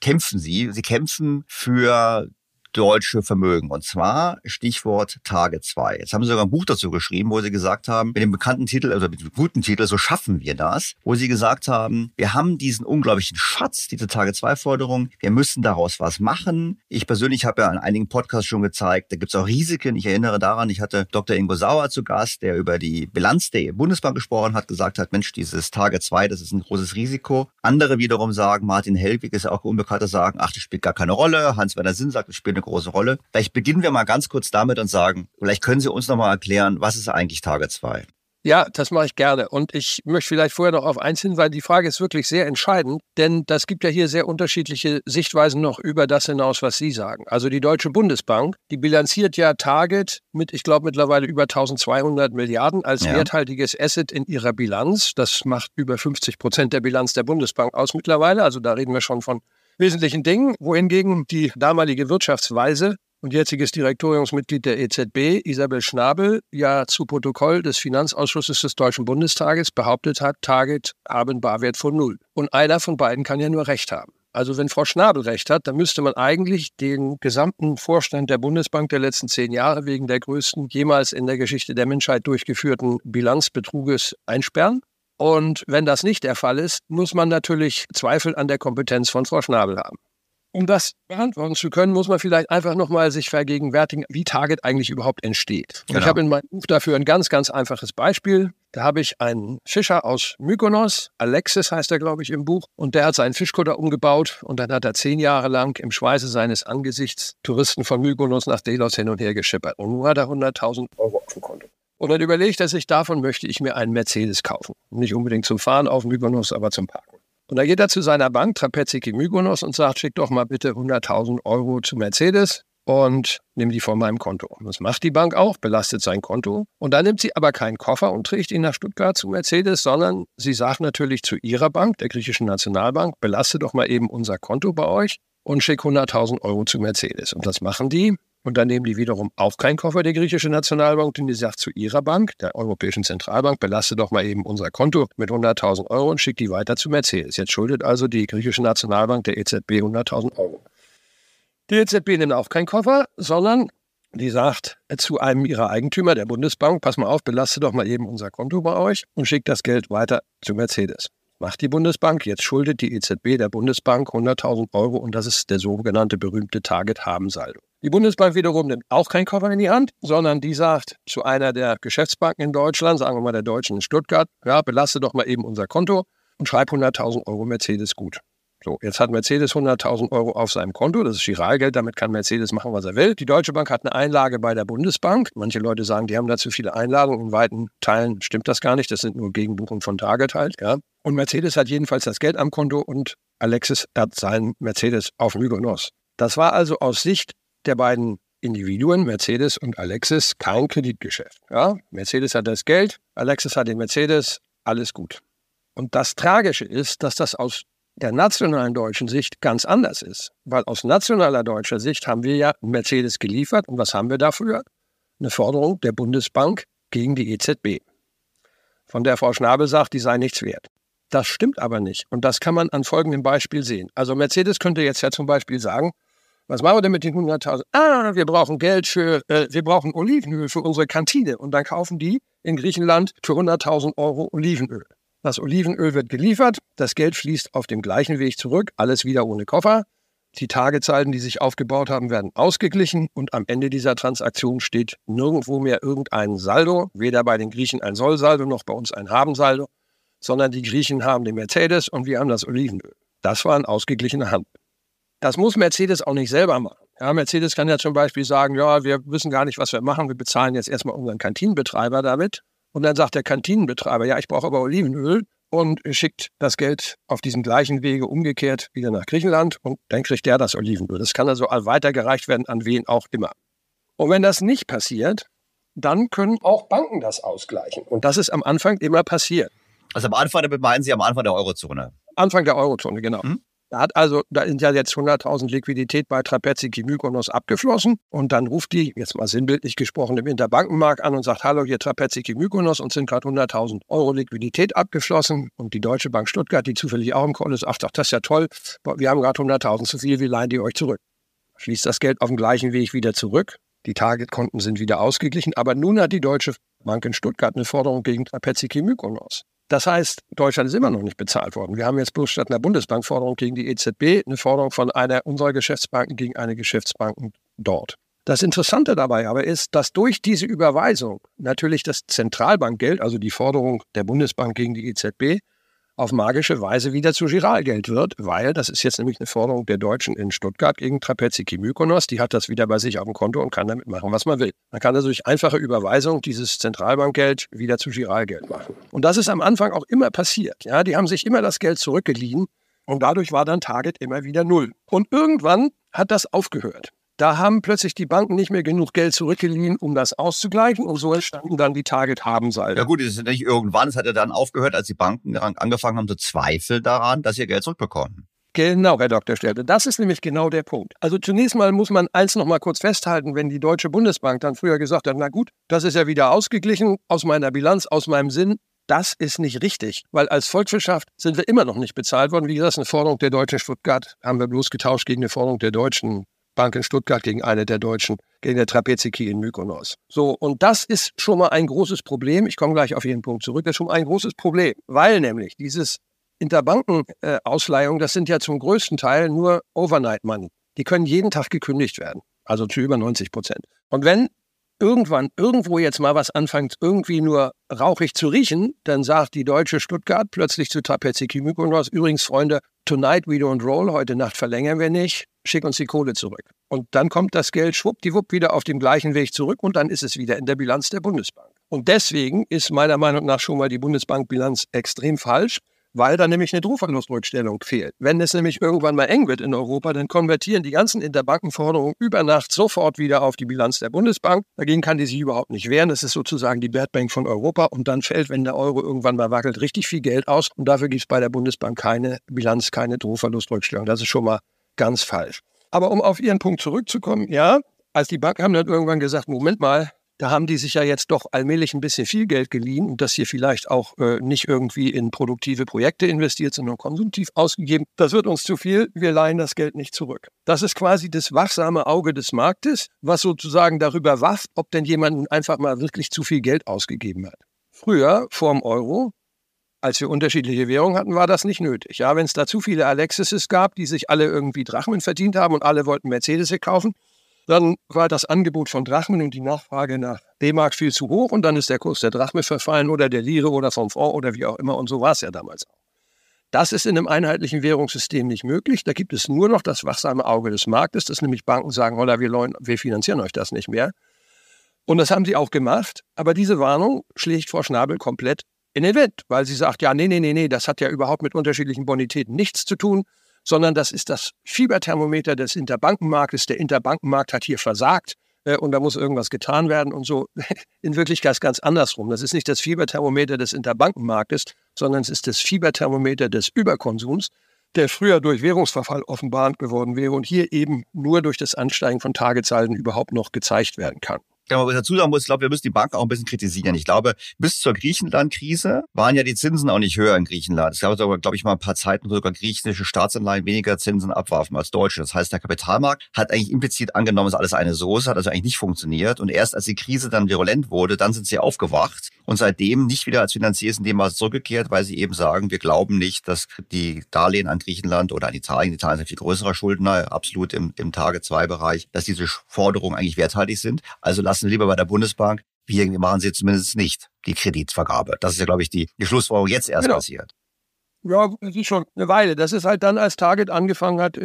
kämpfen für deutsche Vermögen. Und zwar Stichwort Target2. Jetzt haben Sie sogar ein Buch dazu geschrieben, wo Sie gesagt haben, mit dem bekannten Titel, also mit dem guten Titel, so schaffen wir das, wo Sie gesagt haben, wir haben diesen unglaublichen Schatz, diese Target2-Forderung, wir müssen daraus was machen. Ich persönlich habe ja an einigen Podcasts schon gezeigt, da gibt es auch Risiken. Ich erinnere daran, ich hatte Dr. Ingo Sauer zu Gast, der über die Bilanz der Bundesbank gesprochen hat, gesagt hat, Mensch, dieses Target2, das ist ein großes Risiko. Andere wiederum sagen, Martin Hellwig ist ja auch unbekannter, sagen, ach, das spielt gar keine Rolle. Hans-Werner Sinn sagt, das spielt eine große Rolle. Vielleicht beginnen wir mal ganz kurz damit und sagen, vielleicht können Sie uns nochmal erklären, was ist eigentlich Target2? Ja, das mache ich gerne. Und ich möchte vielleicht vorher noch auf eins hinweisen, die Frage ist wirklich sehr entscheidend, denn das gibt ja hier sehr unterschiedliche Sichtweisen noch über das hinaus, was Sie sagen. Also die Deutsche Bundesbank, die bilanziert ja Target mit, ich glaube, mittlerweile über 1200 Milliarden als werthaltiges Asset in ihrer Bilanz. Das macht über 50% der Bilanz der Bundesbank aus mittlerweile. Also da reden wir schon von wesentlichen Dingen, wohingegen die damalige Wirtschaftsweise und jetziges Direktoriumsmitglied der EZB, Isabel Schnabel, ja zu Protokoll des Finanzausschusses des Deutschen Bundestages behauptet hat, Target habe einen Barwert von 0. Und einer von beiden kann ja nur Recht haben. Also wenn Frau Schnabel Recht hat, dann müsste man eigentlich den gesamten Vorstand der Bundesbank der letzten 10 Jahre wegen der größten jemals in der Geschichte der Menschheit durchgeführten Bilanzbetruges einsperren. Und wenn das nicht der Fall ist, muss man natürlich Zweifel an der Kompetenz von Frau Schnabel haben. Um das beantworten zu können, muss man vielleicht einfach nochmal sich vergegenwärtigen, wie Target eigentlich überhaupt entsteht. Und ich habe in meinem Buch dafür ein ganz, ganz einfaches Beispiel. Da habe ich einen Fischer aus Mykonos, Alexis heißt er, glaube ich, im Buch. Und der hat seinen Fischkutter umgebaut und dann hat er 10 Jahre lang im Schweiße seines Angesichts Touristen von Mykonos nach Delos hin und her geschippert. Und nun hat er 100.000 Euro auf dem Konto. Und dann überlegt er sich, davon möchte ich mir einen Mercedes kaufen. Nicht unbedingt zum Fahren auf Mykonos, aber zum Parken. Und dann geht er zu seiner Bank, Trapeziki Mykonos, und sagt, schick doch mal bitte 100.000 Euro zu Mercedes und nimm die von meinem Konto. Das macht die Bank auch, belastet sein Konto. Und dann nimmt sie aber keinen Koffer und trägt ihn nach Stuttgart zu Mercedes, sondern sie sagt natürlich zu ihrer Bank, der griechischen Nationalbank, belaste doch mal eben unser Konto bei euch und schick 100.000 Euro zu Mercedes. Und das machen die. Und dann nehmen die wiederum auch keinen Koffer, die griechische Nationalbank, denn die sagt zu ihrer Bank, der Europäischen Zentralbank, belaste doch mal eben unser Konto mit 100.000 Euro und schickt die weiter zu Mercedes. Jetzt schuldet also die griechische Nationalbank der EZB 100.000 Euro. Die EZB nimmt auch keinen Koffer, sondern die sagt zu einem ihrer Eigentümer, der Bundesbank, pass mal auf, belaste doch mal eben unser Konto bei euch und schickt das Geld weiter zu Mercedes. macht die Bundesbank. Jetzt schuldet die EZB der Bundesbank 100.000 Euro und das ist der sogenannte berühmte Target-Haben-Saldo. Die Bundesbank wiederum nimmt auch keinen Koffer in die Hand, sondern die sagt zu einer der Geschäftsbanken in Deutschland, sagen wir mal der Deutschen in Stuttgart, ja, belaste doch mal eben unser Konto und schreib 100.000 Euro Mercedes-Gut. So, jetzt hat Mercedes 100.000 Euro auf seinem Konto, das ist Giralgeld, damit kann Mercedes machen, was er will. Die Deutsche Bank hat eine Einlage bei der Bundesbank. Manche Leute sagen, die haben da zu viele Einladungen, in weiten Teilen stimmt das gar nicht, das sind nur Gegenbuchungen von Target halt. Ja. Und Mercedes hat jedenfalls das Geld am Konto und Alexis hat seinen Mercedes auf Mykonos. Das war also aus Sicht der beiden Individuen, Mercedes und Alexis, kein Kreditgeschäft. Ja. Mercedes hat das Geld, Alexis hat den Mercedes, alles gut. Und das Tragische ist, dass das aus der nationalen deutschen Sicht ganz anders ist. Weil aus nationaler deutscher Sicht haben wir ja Mercedes geliefert. Und was haben wir dafür? Eine Forderung der Bundesbank gegen die EZB. Von der Frau Schnabel sagt, die sei nichts wert. Das stimmt aber nicht. Und das kann man an folgendem Beispiel sehen. Also Mercedes könnte jetzt ja zum Beispiel sagen, was machen wir denn mit den 100.000? Ah, wir brauchen Geld für, wir brauchen Olivenöl für unsere Kantine. Und dann kaufen die in Griechenland für 100.000 Euro Olivenöl. Das Olivenöl wird geliefert, das Geld fließt auf dem gleichen Weg zurück, alles wieder ohne Koffer. Die Targetsalden, die sich aufgebaut haben, werden ausgeglichen und am Ende dieser Transaktion steht nirgendwo mehr irgendein Saldo, weder bei den Griechen ein Sollsaldo noch bei uns ein Habensaldo, sondern die Griechen haben den Mercedes und wir haben das Olivenöl. Das war ein ausgeglichener Handel. Das muss Mercedes auch nicht selber machen. Ja, Mercedes kann ja zum Beispiel sagen, ja, wir wissen gar nicht, was wir machen, wir bezahlen jetzt erstmal unseren Kantinenbetreiber damit. Und dann sagt der Kantinenbetreiber, ja, ich brauche aber Olivenöl und schickt das Geld auf diesem gleichen Wege umgekehrt wieder nach Griechenland und dann kriegt der das Olivenöl. Das kann also weitergereicht werden an wen auch immer. Und wenn das nicht passiert, dann können auch Banken das ausgleichen. Und das ist am Anfang immer passiert. Also am Anfang, damit meinen Sie am Anfang der Eurozone? Anfang der Eurozone, genau. Da sind ja jetzt 100.000 Liquidität bei Trapeziki Mykonos abgeflossen und dann ruft die, jetzt mal sinnbildlich gesprochen, im Interbankenmarkt an und sagt, hallo, hier Trapeziki Mykonos, uns sind gerade 100.000 Euro Liquidität abgeflossen und die Deutsche Bank Stuttgart, die zufällig auch im Call ist, ach doch, das ist ja toll, wir haben gerade 100.000 zu viel, wir leihen die euch zurück. Fließt das Geld auf dem gleichen Weg wieder zurück, die Targetkonten sind wieder ausgeglichen, aber nun hat die Deutsche Bank in Stuttgart eine Forderung gegen Trapeziki Mykonos. Das heißt, Deutschland ist immer noch nicht bezahlt worden. Wir haben jetzt bloß statt einer Bundesbankforderung gegen die EZB eine Forderung von einer unserer Geschäftsbanken gegen eine Geschäftsbank dort. Das Interessante dabei aber ist, dass durch diese Überweisung natürlich das Zentralbankgeld, also die Forderung der Bundesbank gegen die EZB, auf magische Weise wieder zu Giralgeld wird, weil das ist jetzt nämlich eine Forderung der Deutschen in Stuttgart gegen Trapeziki Mykonos, die hat das wieder bei sich auf dem Konto und kann damit machen, was man will. Man kann also durch einfache Überweisung dieses Zentralbankgeld wieder zu Giralgeld machen. Und das ist am Anfang auch immer passiert. Ja, die haben sich immer das Geld zurückgeliehen und dadurch war dann Target immer wieder null. Und irgendwann hat das aufgehört. Da haben plötzlich die Banken nicht mehr genug Geld zurückgeliehen, um das auszugleichen. Und so entstanden dann die Target-Haben-Salden. Ja gut, das ist nicht irgendwann. Es hat ja dann aufgehört, als die Banken angefangen haben zu zweifeln daran, dass sie Geld zurückbekommen. Genau, Herr Dr. Stelter. Das ist nämlich genau der Punkt. Also zunächst mal muss man eins noch mal kurz festhalten, wenn die Deutsche Bundesbank dann früher gesagt hat, na gut, das ist ja wieder ausgeglichen aus meiner Bilanz, aus meinem Sinn. Das ist nicht richtig, weil als Volkswirtschaft sind wir immer noch nicht bezahlt worden. Wie gesagt, eine Forderung der Deutschen Stuttgart haben wir bloß getauscht gegen eine Forderung der Deutschen Bank in Stuttgart gegen eine der Deutschen, gegen der Trapeziki in Mykonos. So, und das ist schon mal ein großes Problem. Ich komme gleich auf jeden Punkt zurück. Das ist schon mal ein großes Problem, weil nämlich dieses Interbankenausleihung, das sind ja zum größten Teil nur Overnight-Money. Die können jeden Tag gekündigt werden, also zu über 90%. Und wenn irgendwann irgendwo jetzt mal was anfängt, irgendwie nur rauchig zu riechen, dann sagt die Deutsche Stuttgart plötzlich zu Trapeziki Mykonos, übrigens, Freunde, tonight we don't roll, heute Nacht verlängern wir nicht, schick uns die Kohle zurück. Und dann kommt das Geld schwuppdiwupp wieder auf dem gleichen Weg zurück und dann ist es wieder in der Bilanz der Bundesbank. Und deswegen ist meiner Meinung nach schon mal die Bundesbankbilanz extrem falsch, weil da nämlich eine Drohverlustrückstellung fehlt. Wenn es nämlich irgendwann mal eng wird in Europa, dann konvertieren die ganzen Interbankenforderungen über Nacht sofort wieder auf die Bilanz der Bundesbank. Dagegen kann die sich überhaupt nicht wehren. Das ist sozusagen die Bad Bank von Europa. Und dann fällt, wenn der Euro irgendwann mal wackelt, richtig viel Geld aus. Und dafür gibt es bei der Bundesbank keine Bilanz, keine Drohverlustrückstellung. Das ist schon mal ganz falsch. Aber um auf Ihren Punkt zurückzukommen, ja, als die Banken haben dann irgendwann gesagt, Moment mal, da haben die sich ja jetzt doch allmählich ein bisschen viel Geld geliehen und das hier vielleicht auch nicht irgendwie in produktive Projekte investiert, sondern konsumtiv ausgegeben. Das wird uns zu viel, wir leihen das Geld nicht zurück. Das ist quasi das wachsame Auge des Marktes, was sozusagen darüber wacht, ob denn jemand einfach mal wirklich zu viel Geld ausgegeben hat. Früher, vorm Euro, als wir unterschiedliche Währungen hatten, war das nicht nötig. Ja, wenn es da zu viele Alexises gab, die sich alle irgendwie Drachmen verdient haben und alle wollten Mercedes kaufen, dann war das Angebot von Drachmen und die Nachfrage nach D-Mark viel zu hoch und dann ist der Kurs der Drachme verfallen oder der Lire oder vom Franc oder wie auch immer und so war es ja damals auch. Das ist in einem einheitlichen Währungssystem nicht möglich. Da gibt es nur noch das wachsame Auge des Marktes, dass nämlich Banken sagen, holla, wir finanzieren euch das nicht mehr. Und das haben sie auch gemacht, aber diese Warnung schlägt Frau Schnabel komplett in den Wind, weil sie sagt, ja, nee, das hat ja überhaupt mit unterschiedlichen Bonitäten nichts zu tun, sondern das ist das Fieberthermometer des Interbankenmarktes. Der Interbankenmarkt hat hier versagt und da muss irgendwas getan werden und so. In Wirklichkeit ganz andersrum. Das ist nicht das Fieberthermometer des Interbankenmarktes, sondern es ist das Fieberthermometer des Überkonsums, der früher durch Währungsverfall offenbar geworden wäre und hier eben nur durch das Ansteigen von Tageszahlen überhaupt noch gezeigt werden kann. Ja, was ich dazu sagen muss, ich glaube, wir müssen die Bank auch ein bisschen kritisieren. Ich glaube, bis zur Griechenland-Krise waren ja die Zinsen auch nicht höher in Griechenland. Es gab sogar, glaube ich, mal ein paar Zeiten, wo sogar griechische Staatsanleihen weniger Zinsen abwarfen als deutsche. Das heißt, der Kapitalmarkt hat eigentlich implizit angenommen, es ist alles eine Soße, hat also eigentlich nicht funktioniert. Und erst als die Krise dann virulent wurde, dann sind sie aufgewacht und seitdem nicht wieder als Finanziers in dem Maß zurückgekehrt, weil sie eben sagen, wir glauben nicht, dass die Darlehen an Griechenland oder an Italien, Italien ist ein viel größerer Schuldner, absolut im Target-2-Bereich, dass diese Forderungen eigentlich werthaltig sind. Also lassen lieber bei der Bundesbank. Wir machen sie zumindest nicht, die Kreditvergabe. Das ist ja, glaube ich, die Schlussfolgerung jetzt erst passiert. Ja, das ist schon eine Weile. Das ist halt dann, als Target angefangen hat,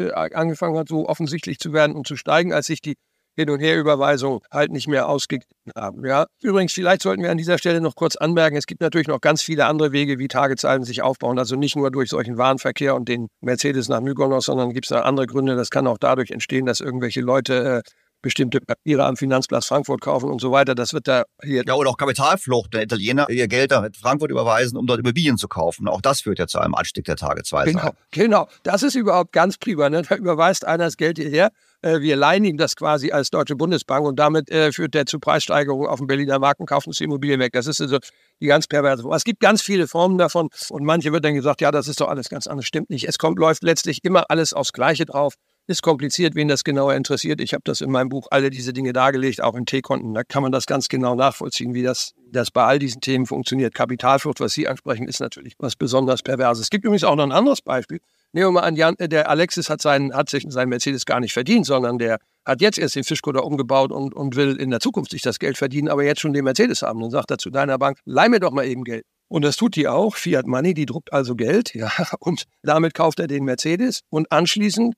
so offensichtlich zu werden und zu steigen, als sich die Hin- und Herüberweisung halt nicht mehr ausgeglichen haben. Ja. Übrigens, vielleicht sollten wir an dieser Stelle noch kurz anmerken, es gibt natürlich noch ganz viele andere Wege, wie Targetzahlen sich aufbauen. Also nicht nur durch solchen Warenverkehr und den Mercedes nach Mykonos, sondern gibt es noch andere Gründe. Das kann auch dadurch entstehen, dass irgendwelche Leute bestimmte Papiere am Finanzplatz Frankfurt kaufen und so weiter, das wird da hier... Ja, oder auch Kapitalflucht, der Italiener ihr Geld nach Frankfurt überweisen, um dort Immobilien zu kaufen. Auch das führt ja zu einem Anstieg der Target2. Genau. Das ist überhaupt ganz prima. Ne? Da überweist einer das Geld hierher, wir leihen ihm das quasi als Deutsche Bundesbank und damit führt der zu Preissteigerungen auf dem Berliner Markt und kauft uns die Immobilien weg. Das ist also die ganz perverse Form. Es gibt ganz viele Formen davon und manche wird dann gesagt, ja, das ist doch alles ganz anders. Stimmt nicht. Es läuft letztlich immer alles aufs Gleiche drauf. Ist kompliziert, wen das genauer interessiert. Ich habe das in meinem Buch alle diese Dinge dargelegt, auch in T-Konten. Da kann man das ganz genau nachvollziehen, wie das bei all diesen Themen funktioniert. Kapitalflucht, was Sie ansprechen, ist natürlich was besonders Perverses. Es gibt übrigens auch noch ein anderes Beispiel. Nehmen wir mal an, der Alexis hat sich seinen Mercedes gar nicht verdient, sondern der hat jetzt erst den Fischkutter umgebaut und will in der Zukunft sich das Geld verdienen, aber jetzt schon den Mercedes haben. Dann sagt er zu deiner Bank, leih mir doch mal eben Geld. Und das tut die auch. Fiat Money, die druckt also Geld. Ja, und damit kauft er den Mercedes und anschließend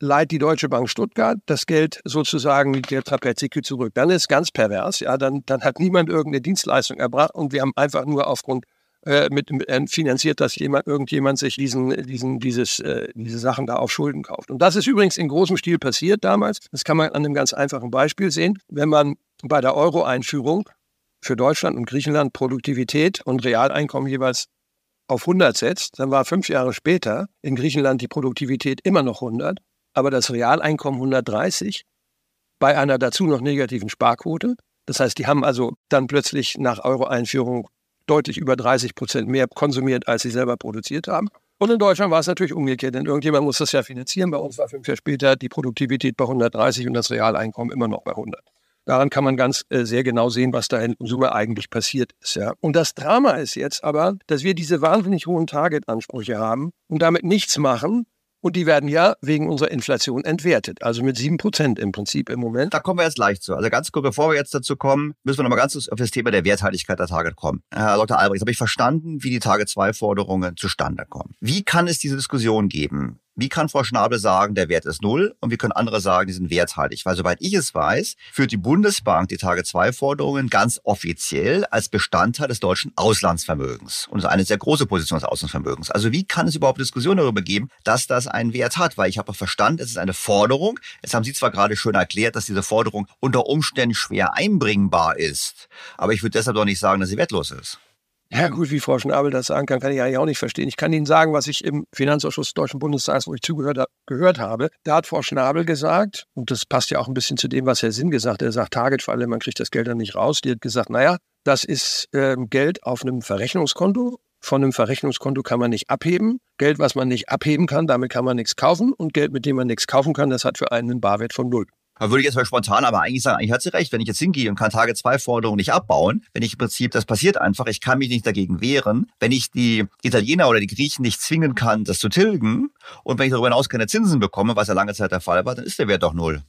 leiht die Deutsche Bank Stuttgart das Geld sozusagen der Trapezikü zurück. Dann ist es ganz pervers. Ja, dann hat niemand irgendeine Dienstleistung erbracht und wir haben einfach nur aufgrund finanziert, dass irgendjemand sich diese Sachen da auf Schulden kauft. Und das ist übrigens in großem Stil passiert damals. Das kann man an einem ganz einfachen Beispiel sehen. Wenn man bei der Euro-Einführung für Deutschland und Griechenland Produktivität und Realeinkommen jeweils auf 100 setzt, dann war 5 Jahre später in Griechenland die Produktivität immer noch 100. Aber das Realeinkommen 130 bei einer dazu noch negativen Sparquote. Das heißt, die haben also dann plötzlich nach Euro-Einführung deutlich über 30% mehr konsumiert, als sie selber produziert haben. Und in Deutschland war es natürlich umgekehrt, denn irgendjemand muss das ja finanzieren. Bei uns war 5 Jahre später die Produktivität bei 130 und das Realeinkommen immer noch bei 100. Daran kann man ganz sehr genau sehen, was da in Summe eigentlich passiert ist. Ja. Und das Drama ist jetzt aber, dass wir diese wahnsinnig hohen Target-Ansprüche haben und damit nichts machen. Und die werden ja wegen unserer Inflation entwertet. Also mit 7% im Prinzip im Moment. Da kommen wir jetzt gleich zu. Also ganz kurz, bevor wir jetzt dazu kommen, müssen wir nochmal ganz kurz auf das Thema der Werthaltigkeit der Target kommen. Herr Dr. Albrecht, habe ich verstanden, wie die Target-2-Forderungen zustande kommen. Wie kann es diese Diskussion geben? Wie kann Frau Schnabel sagen, der Wert ist 0 und wie können andere sagen, die sind werthaltig? Weil soweit ich es weiß, führt die Bundesbank die Target-2-Forderungen ganz offiziell als Bestandteil des deutschen Auslandsvermögens. Und das ist eine sehr große Position des Auslandsvermögens. Also wie kann es überhaupt Diskussionen darüber geben, dass das einen Wert hat? Weil ich habe verstanden, es ist eine Forderung. Jetzt haben Sie zwar gerade schön erklärt, dass diese Forderung unter Umständen schwer einbringbar ist. Aber ich würde deshalb doch nicht sagen, dass sie wertlos ist. Ja gut, wie Frau Schnabel das sagen kann, kann ich eigentlich auch nicht verstehen. Ich kann Ihnen sagen, was ich im Finanzausschuss des Deutschen Bundestages, wo ich gehört habe. Da hat Frau Schnabel gesagt, und das passt ja auch ein bisschen zu dem, was Herr Sinn gesagt hat, er sagt Targetfalle, man kriegt das Geld dann nicht raus. Die hat gesagt, naja, das ist Geld auf einem Verrechnungskonto. Von einem Verrechnungskonto kann man nicht abheben. Geld, was man nicht abheben kann, damit kann man nichts kaufen. Und Geld, mit dem man nichts kaufen kann, das hat für einen Barwert von 0. Da würde ich jetzt mal spontan aber eigentlich sagen, eigentlich hat sie recht, wenn ich jetzt hingehe und kann Target2-Forderungen nicht abbauen, wenn ich im Prinzip, das passiert einfach, ich kann mich nicht dagegen wehren, wenn ich die Italiener oder die Griechen nicht zwingen kann, das zu tilgen und wenn ich darüber hinaus keine Zinsen bekomme, was ja lange Zeit der Fall war, dann ist der Wert doch null.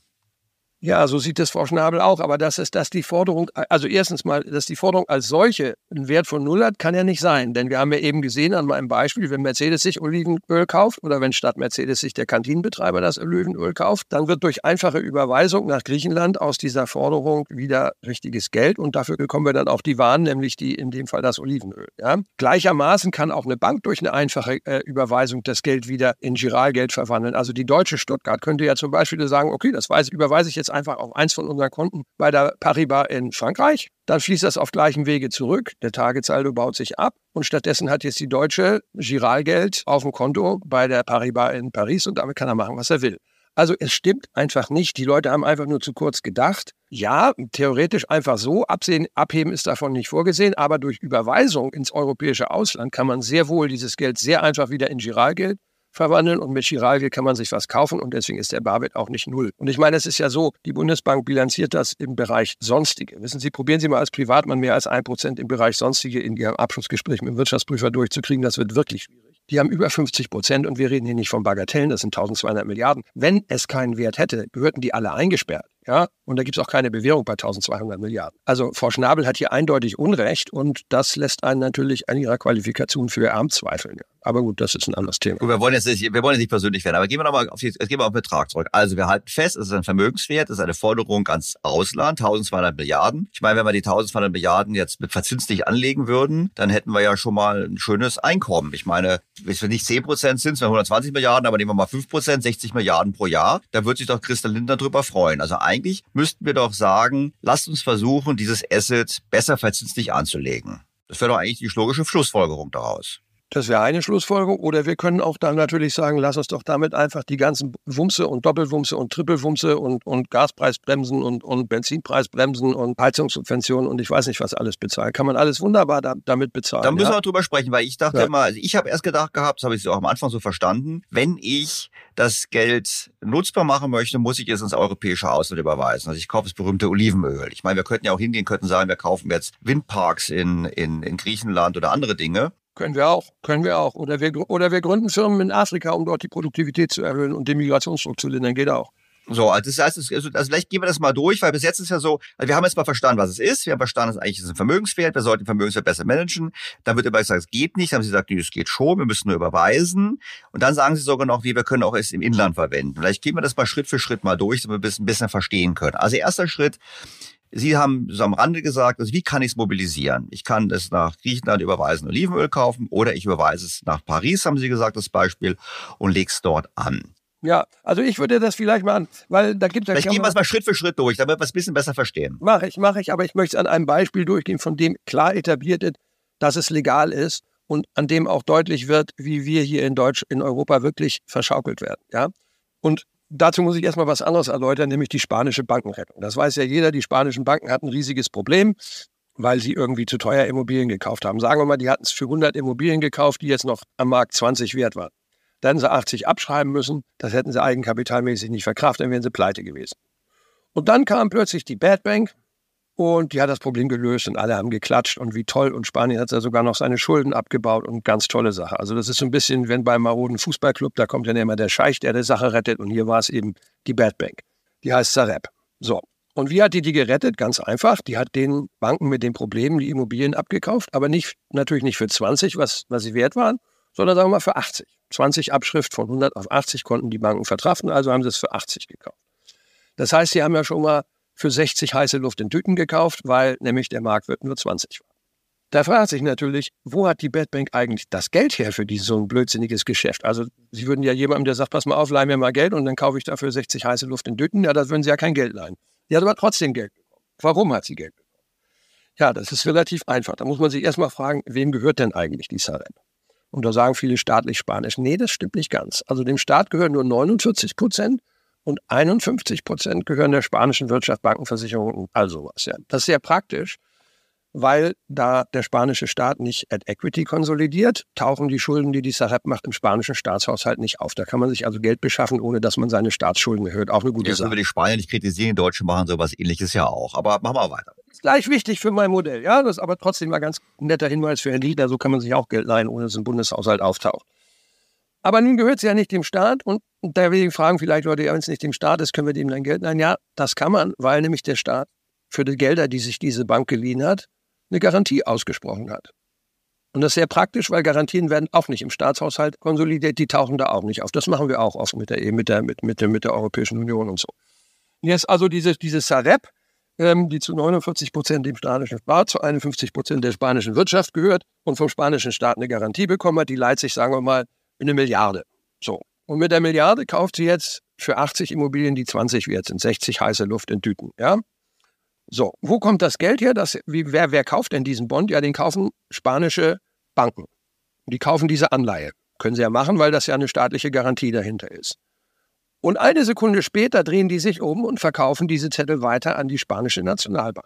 Ja, so sieht es Frau Schnabel auch, aber dass die Forderung, also erstens mal, dass die Forderung als solche einen Wert von null hat, kann ja nicht sein, denn wir haben ja eben gesehen an meinem Beispiel, wenn Mercedes sich Olivenöl kauft oder wenn statt Mercedes sich der Kantinenbetreiber das Olivenöl kauft, dann wird durch einfache Überweisung nach Griechenland aus dieser Forderung wieder richtiges Geld und dafür bekommen wir dann auch die Waren, nämlich die in dem Fall das Olivenöl. Ja? Gleichermaßen kann auch eine Bank durch eine einfache Überweisung das Geld wieder in Giralgeld verwandeln. Also die Deutsche Stuttgart könnte ja zum Beispiel sagen, okay, das überweise ich jetzt einfach auf eins von unseren Konten bei der Paribas in Frankreich. Dann fließt das auf gleichem Wege zurück. Der Targetsaldo baut sich ab und stattdessen hat jetzt die Deutsche Giralgeld auf dem Konto bei der Paribas in Paris und damit kann er machen, was er will. Also es stimmt einfach nicht. Die Leute haben einfach nur zu kurz gedacht. Ja, theoretisch einfach so. Abheben ist davon nicht vorgesehen, aber durch Überweisung ins europäische Ausland kann man sehr wohl dieses Geld sehr einfach wieder in Giralgeld verwandeln und mit Giralgeld kann man sich was kaufen und deswegen ist der Barwert auch nicht null. Und ich meine, es ist ja so, die Bundesbank bilanziert das im Bereich Sonstige. Wissen Sie, probieren Sie mal als Privatmann mehr als 1% im Bereich Sonstige in Ihrem Abschlussgespräch mit dem Wirtschaftsprüfer durchzukriegen, das wird wirklich schwierig. Die haben über 50% und wir reden hier nicht von Bagatellen, das sind 1200 Milliarden. Wenn es keinen Wert hätte, würden die alle eingesperrt. Ja, und da gibt es auch keine Bewährung bei 1200 Milliarden. Also Frau Schnabel hat hier eindeutig Unrecht und das lässt einen natürlich an ihrer Qualifikation für ihr Amt zweifeln. Aber gut, das ist ein anderes Thema. Gut, wir wollen jetzt nicht persönlich werden, aber gehen wir nochmal auf den Betrag zurück. Also wir halten fest, es ist ein Vermögenswert, es ist eine Forderung ans Ausland, 1200 Milliarden. Ich meine, wenn wir die 1200 Milliarden jetzt mit verzinslich anlegen würden, dann hätten wir ja schon mal ein schönes Einkommen. Ich meine, es wird nicht 10% Zins, sondern 120 Milliarden, aber nehmen wir mal 5%, 60 Milliarden pro Jahr. Da wird sich doch Christa Lindner drüber freuen. Also eigentlich müssten wir doch sagen, lasst uns versuchen, dieses Asset besser verzinslich anzulegen. Das wäre doch eigentlich die logische Schlussfolgerung daraus. Das wäre eine Schlussfolgerung. Oder wir können auch dann natürlich sagen, lass uns doch damit einfach die ganzen Wumse und Doppelwumse und Trippelwumse und Gaspreisbremsen und Benzinpreisbremsen und Heizungssubventionen und ich weiß nicht, was alles bezahlen. Kann man alles wunderbar damit bezahlen. Da müssen wir drüber sprechen, weil ich dachte immer, also ich habe erst gedacht gehabt, das habe ich auch am Anfang so verstanden, wenn ich das Geld nutzbar machen möchte, muss ich es ins europäische Ausland überweisen. Also ich kaufe das berühmte Olivenöl. Ich meine, wir könnten ja auch hingehen, könnten sagen, wir kaufen jetzt Windparks in Griechenland oder andere Dinge. Können wir auch. Oder wir gründen Firmen in Afrika, um dort die Produktivität zu erhöhen und den Migrationsdruck zu lindern, geht auch. So, also das heißt, also vielleicht gehen wir das mal durch, weil bis jetzt ist ja so, also wir haben jetzt mal verstanden, was es ist. Wir haben verstanden, dass eigentlich ist ein Vermögenswert, wir sollten den Vermögenswert besser managen. Dann wird immer gesagt, es geht nicht. Dann haben sie gesagt, nee, es geht schon, wir müssen nur überweisen. Und dann sagen sie sogar noch, wir können auch es im Inland verwenden. Vielleicht gehen wir das mal Schritt für Schritt mal durch, damit wir es ein bisschen verstehen können. Also erster Schritt. Sie haben so am Rande gesagt, also wie kann ich es mobilisieren? Ich kann es nach Griechenland überweisen, Olivenöl kaufen oder ich überweise es nach Paris, haben Sie gesagt, das Beispiel, und lege es dort an. Ja, also ich würde das vielleicht mal an, weil da gibt es... Vielleicht gehen wir es mal Schritt für Schritt durch, damit wir es ein bisschen besser verstehen. Mache ich, aber ich möchte es an einem Beispiel durchgehen, von dem klar etabliert ist, dass es legal ist und an dem auch deutlich wird, wie wir hier in Europa wirklich verschaukelt werden. Ja? Und dazu muss ich erstmal was anderes erläutern, nämlich die spanische Bankenrettung. Das weiß ja jeder, die spanischen Banken hatten ein riesiges Problem, weil sie irgendwie zu teuer Immobilien gekauft haben. Sagen wir mal, die hatten es für 100 Immobilien gekauft, die jetzt noch am Markt 20 wert waren. Dann hätten sie 80 abschreiben müssen, das hätten sie eigenkapitalmäßig nicht verkraftet, dann wären sie pleite gewesen. Und dann kam plötzlich die Bad Bank und die hat das Problem gelöst und alle haben geklatscht und wie toll. Und Spanien hat ja sogar noch seine Schulden abgebaut und ganz tolle Sache. Also das ist so ein bisschen, wenn beim maroden Fußballclub, da kommt ja immer der Scheich, der die Sache rettet. Und hier war es eben die Bad Bank. Die heißt Sareb. So. Und wie hat die gerettet? Ganz einfach. Die hat den Banken mit den Problemen die Immobilien abgekauft, aber natürlich nicht für 20, was sie wert waren, sondern sagen wir mal für 80. 20 Abschrift von 100 auf 80 konnten die Banken verkraften, also haben sie es für 80 gekauft. Das heißt, sie haben ja schon mal für 60 heiße Luft in Tüten gekauft, weil nämlich der Marktwert nur 20 war. Da fragt sich natürlich, wo hat die Bad Bank eigentlich das Geld her für so ein blödsinniges Geschäft? Also sie würden ja jemandem, der sagt, pass mal auf, leih mir mal Geld und dann kaufe ich dafür 60 heiße Luft in Tüten. Ja, da würden sie ja kein Geld leihen. Die hat aber trotzdem Geld bekommen. Warum hat sie Geld bekommen? Ja, das ist relativ einfach. Da muss man sich erstmal fragen, wem gehört denn eigentlich die Sareb? Und da sagen viele staatlich Spanisch, nee, das stimmt nicht ganz. Also dem Staat gehören nur 49%. Und 51% gehören der spanischen Wirtschaft, Bankenversicherung und all sowas. Ja. Das ist sehr praktisch, weil da der spanische Staat nicht at equity konsolidiert, tauchen die Schulden, die die Sareb macht, im spanischen Staatshaushalt nicht auf. Da kann man sich also Geld beschaffen, ohne dass man seine Staatsschulden erhöht. Auch eine gute Sache. Jetzt können wir die Spanier nicht kritisieren, die Deutschen machen sowas Ähnliches ja auch. Aber machen wir weiter. Ist gleich wichtig für mein Modell, ja. Das ist aber trotzdem mal ganz netter Hinweis für Herrn Liedler. So kann man sich auch Geld leihen, ohne dass im Bundeshaushalt auftaucht. Aber nun gehört sie ja nicht dem Staat und deswegen fragen vielleicht Leute, ja, wenn es nicht dem Staat ist, können wir dem dann Geld leihen? Ja, das kann man, weil nämlich der Staat für die Gelder, die sich diese Bank geliehen hat, eine Garantie ausgesprochen hat. Und das ist sehr praktisch, weil Garantien werden auch nicht im Staatshaushalt konsolidiert, die tauchen da auch nicht auf. Das machen wir auch oft mit der Europäischen Union und so. Jetzt also diese Sareb, die zu 49% dem spanischen Staat, zu 51% der spanischen Wirtschaft gehört und vom spanischen Staat eine Garantie bekommen hat, die leiht sich, sagen wir mal, eine Milliarde. So. Und mit der Milliarde kauft sie jetzt für 80 Immobilien, die 20 wert sind, 60 heiße Luft in Tüten, ja? So, wo kommt das Geld her? Wer kauft denn diesen Bond? Ja, den kaufen spanische Banken. Die kaufen diese Anleihe. Können sie ja machen, weil das ja eine staatliche Garantie dahinter ist. Und eine Sekunde später drehen die sich um und verkaufen diese Zettel weiter an die spanische Nationalbank.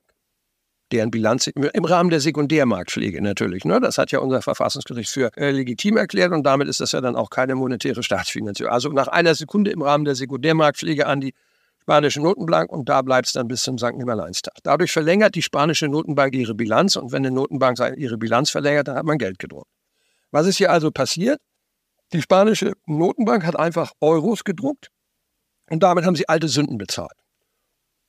Deren Bilanz im Rahmen der Sekundärmarktpflege natürlich. Ne? Das hat ja unser Verfassungsgericht für legitim erklärt und damit ist das ja dann auch keine monetäre Staatsfinanzierung. Also nach einer Sekunde im Rahmen der Sekundärmarktpflege an die spanische Notenbank und da bleibt es dann bis zum Sankt Nimmerleinstag. Dadurch verlängert die spanische Notenbank ihre Bilanz und wenn eine Notenbank ihre Bilanz verlängert, dann hat man Geld gedruckt. Was ist hier also passiert? Die spanische Notenbank hat einfach Euros gedruckt und damit haben sie alte Sünden bezahlt.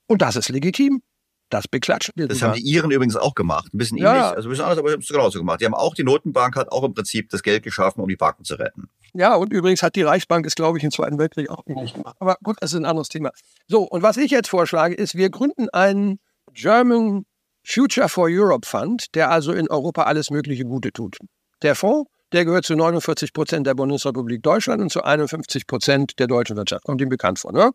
Und das ist legitim. Das beklatschen wir. Das haben die Iren übrigens auch gemacht. Ein bisschen ähnlich, also ein bisschen anders, aber sie haben es genauso gemacht. Die haben auch, die Notenbank hat auch im Prinzip das Geld geschaffen, um die Banken zu retten. Ja, und übrigens hat die Reichsbank es, glaube ich, im Zweiten Weltkrieg auch nicht gemacht. Aber gut, das ist ein anderes Thema. So, und was ich jetzt vorschlage, ist, wir gründen einen German Future for Europe Fund, der also in Europa alles mögliche Gute tut. Der Fonds, der gehört zu 49% der Bundesrepublik Deutschland und zu 51% der deutschen Wirtschaft. Kommt ihm bekannt vor, ne?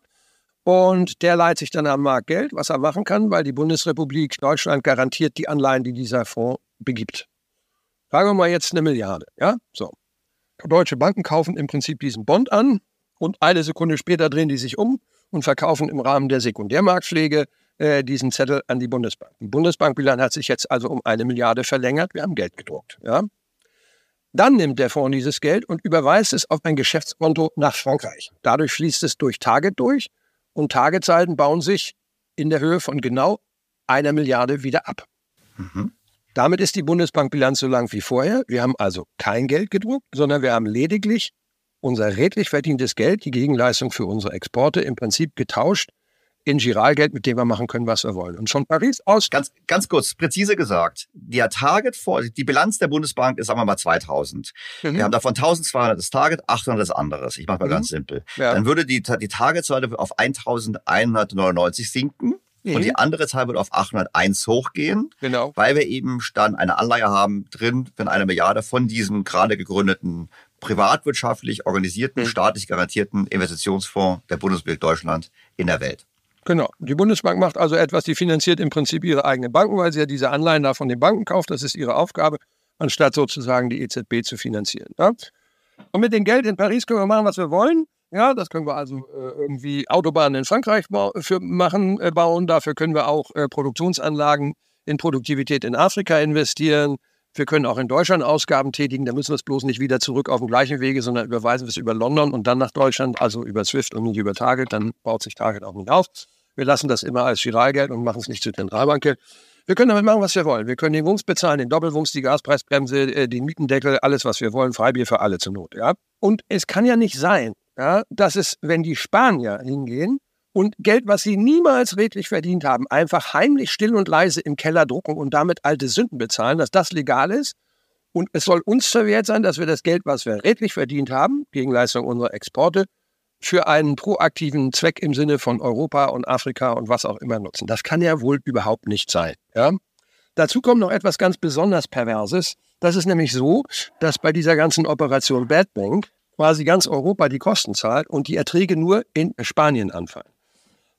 Und der leiht sich dann am Markt Geld, was er machen kann, weil die Bundesrepublik Deutschland garantiert die Anleihen, die dieser Fonds begibt. Sagen wir mal jetzt eine Milliarde. Ja? So. Deutsche Banken kaufen im Prinzip diesen Bond an und eine Sekunde später drehen die sich um und verkaufen im Rahmen der Sekundärmarktpflege diesen Zettel an die Bundesbank. Die Bundesbankbilanz hat sich jetzt also um 1 Milliarde verlängert. Wir haben Geld gedruckt. Ja? Dann nimmt der Fonds dieses Geld und überweist es auf ein Geschäftskonto nach Frankreich. Dadurch fließt es durch Target durch. Und Targetsalden bauen sich in der Höhe von genau 1 Milliarde wieder ab. Mhm. Damit ist die Bundesbankbilanz so lang wie vorher. Wir haben also kein Geld gedruckt, sondern wir haben lediglich unser redlich verdientes Geld, die Gegenleistung für unsere Exporte, im Prinzip getauscht in Giralgeld, mit dem wir machen können, was wir wollen. Und schon Paris aus... Ganz kurz, präzise gesagt, der Target, die Bilanz der Bundesbank ist, sagen wir mal, 2000. Mhm. Wir haben davon 1200 das Target, 800 das anderes. Ich mache mal ganz simpel. Ja. Dann würde die Target-Zahl auf 1199 sinken. Mhm. Und die andere Zahl wird auf 801 hochgehen, genau, weil wir eben dann eine Anleihe haben drin von 1 Milliarde von diesem gerade gegründeten, privatwirtschaftlich organisierten, staatlich garantierten Investitionsfonds der Bundesrepublik Deutschland in der Welt. Genau. Die Bundesbank macht also etwas, die finanziert im Prinzip ihre eigenen Banken, weil sie ja diese Anleihen da von den Banken kauft. Das ist ihre Aufgabe, anstatt sozusagen die EZB zu finanzieren. Ja? Und mit dem Geld in Paris können wir machen, was wir wollen. Ja, das können wir also irgendwie Autobahnen in Frankreich bauen. Dafür können wir auch Produktionsanlagen in Produktivität in Afrika investieren. Wir können auch in Deutschland Ausgaben tätigen. Da müssen wir es bloß nicht wieder zurück auf den gleichen Wege, sondern überweisen wir es über London und dann nach Deutschland, also über SWIFT und nicht über Target. Dann baut sich Target auch nicht auf. Wir lassen das immer als Giralgeld und machen es nicht zur Zentralbankgeld. Wir können damit machen, was wir wollen. Wir können den Wumms bezahlen, den Doppelwumms, die Gaspreisbremse, den Mietendeckel, alles, was wir wollen. Freibier für alle zur Not. Ja? Und es kann ja nicht sein, ja, dass es, wenn die Spanier hingehen und Geld, was sie niemals redlich verdient haben, einfach heimlich, still und leise im Keller drucken und damit alte Sünden bezahlen, dass das legal ist. Und es soll uns verwehrt sein, dass wir das Geld, was wir redlich verdient haben, Gegenleistung unserer Exporte, für einen proaktiven Zweck im Sinne von Europa und Afrika und was auch immer nutzen. Das kann ja wohl überhaupt nicht sein. Ja? Dazu kommt noch etwas ganz besonders Perverses. Das ist nämlich so, dass bei dieser ganzen Operation Bad Bank quasi ganz Europa die Kosten zahlt und die Erträge nur in Spanien anfallen.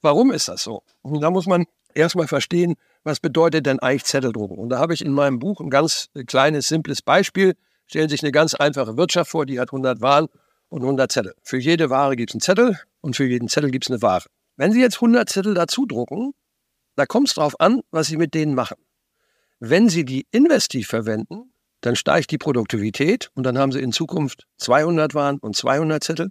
Warum ist das so? Und da muss man erstmal verstehen, was bedeutet denn eigentlich Zetteldrucken? Und da habe ich in meinem Buch ein ganz kleines, simples Beispiel. Stellen Sie sich eine ganz einfache Wirtschaft vor, die hat 100 Waren und 100 Zettel. Für jede Ware gibt es einen Zettel und für jeden Zettel gibt es eine Ware. Wenn Sie jetzt 100 Zettel dazu drucken, da kommt es drauf an, was Sie mit denen machen. Wenn Sie die investiv verwenden, dann steigt die Produktivität und dann haben Sie in Zukunft 200 Waren und 200 Zettel.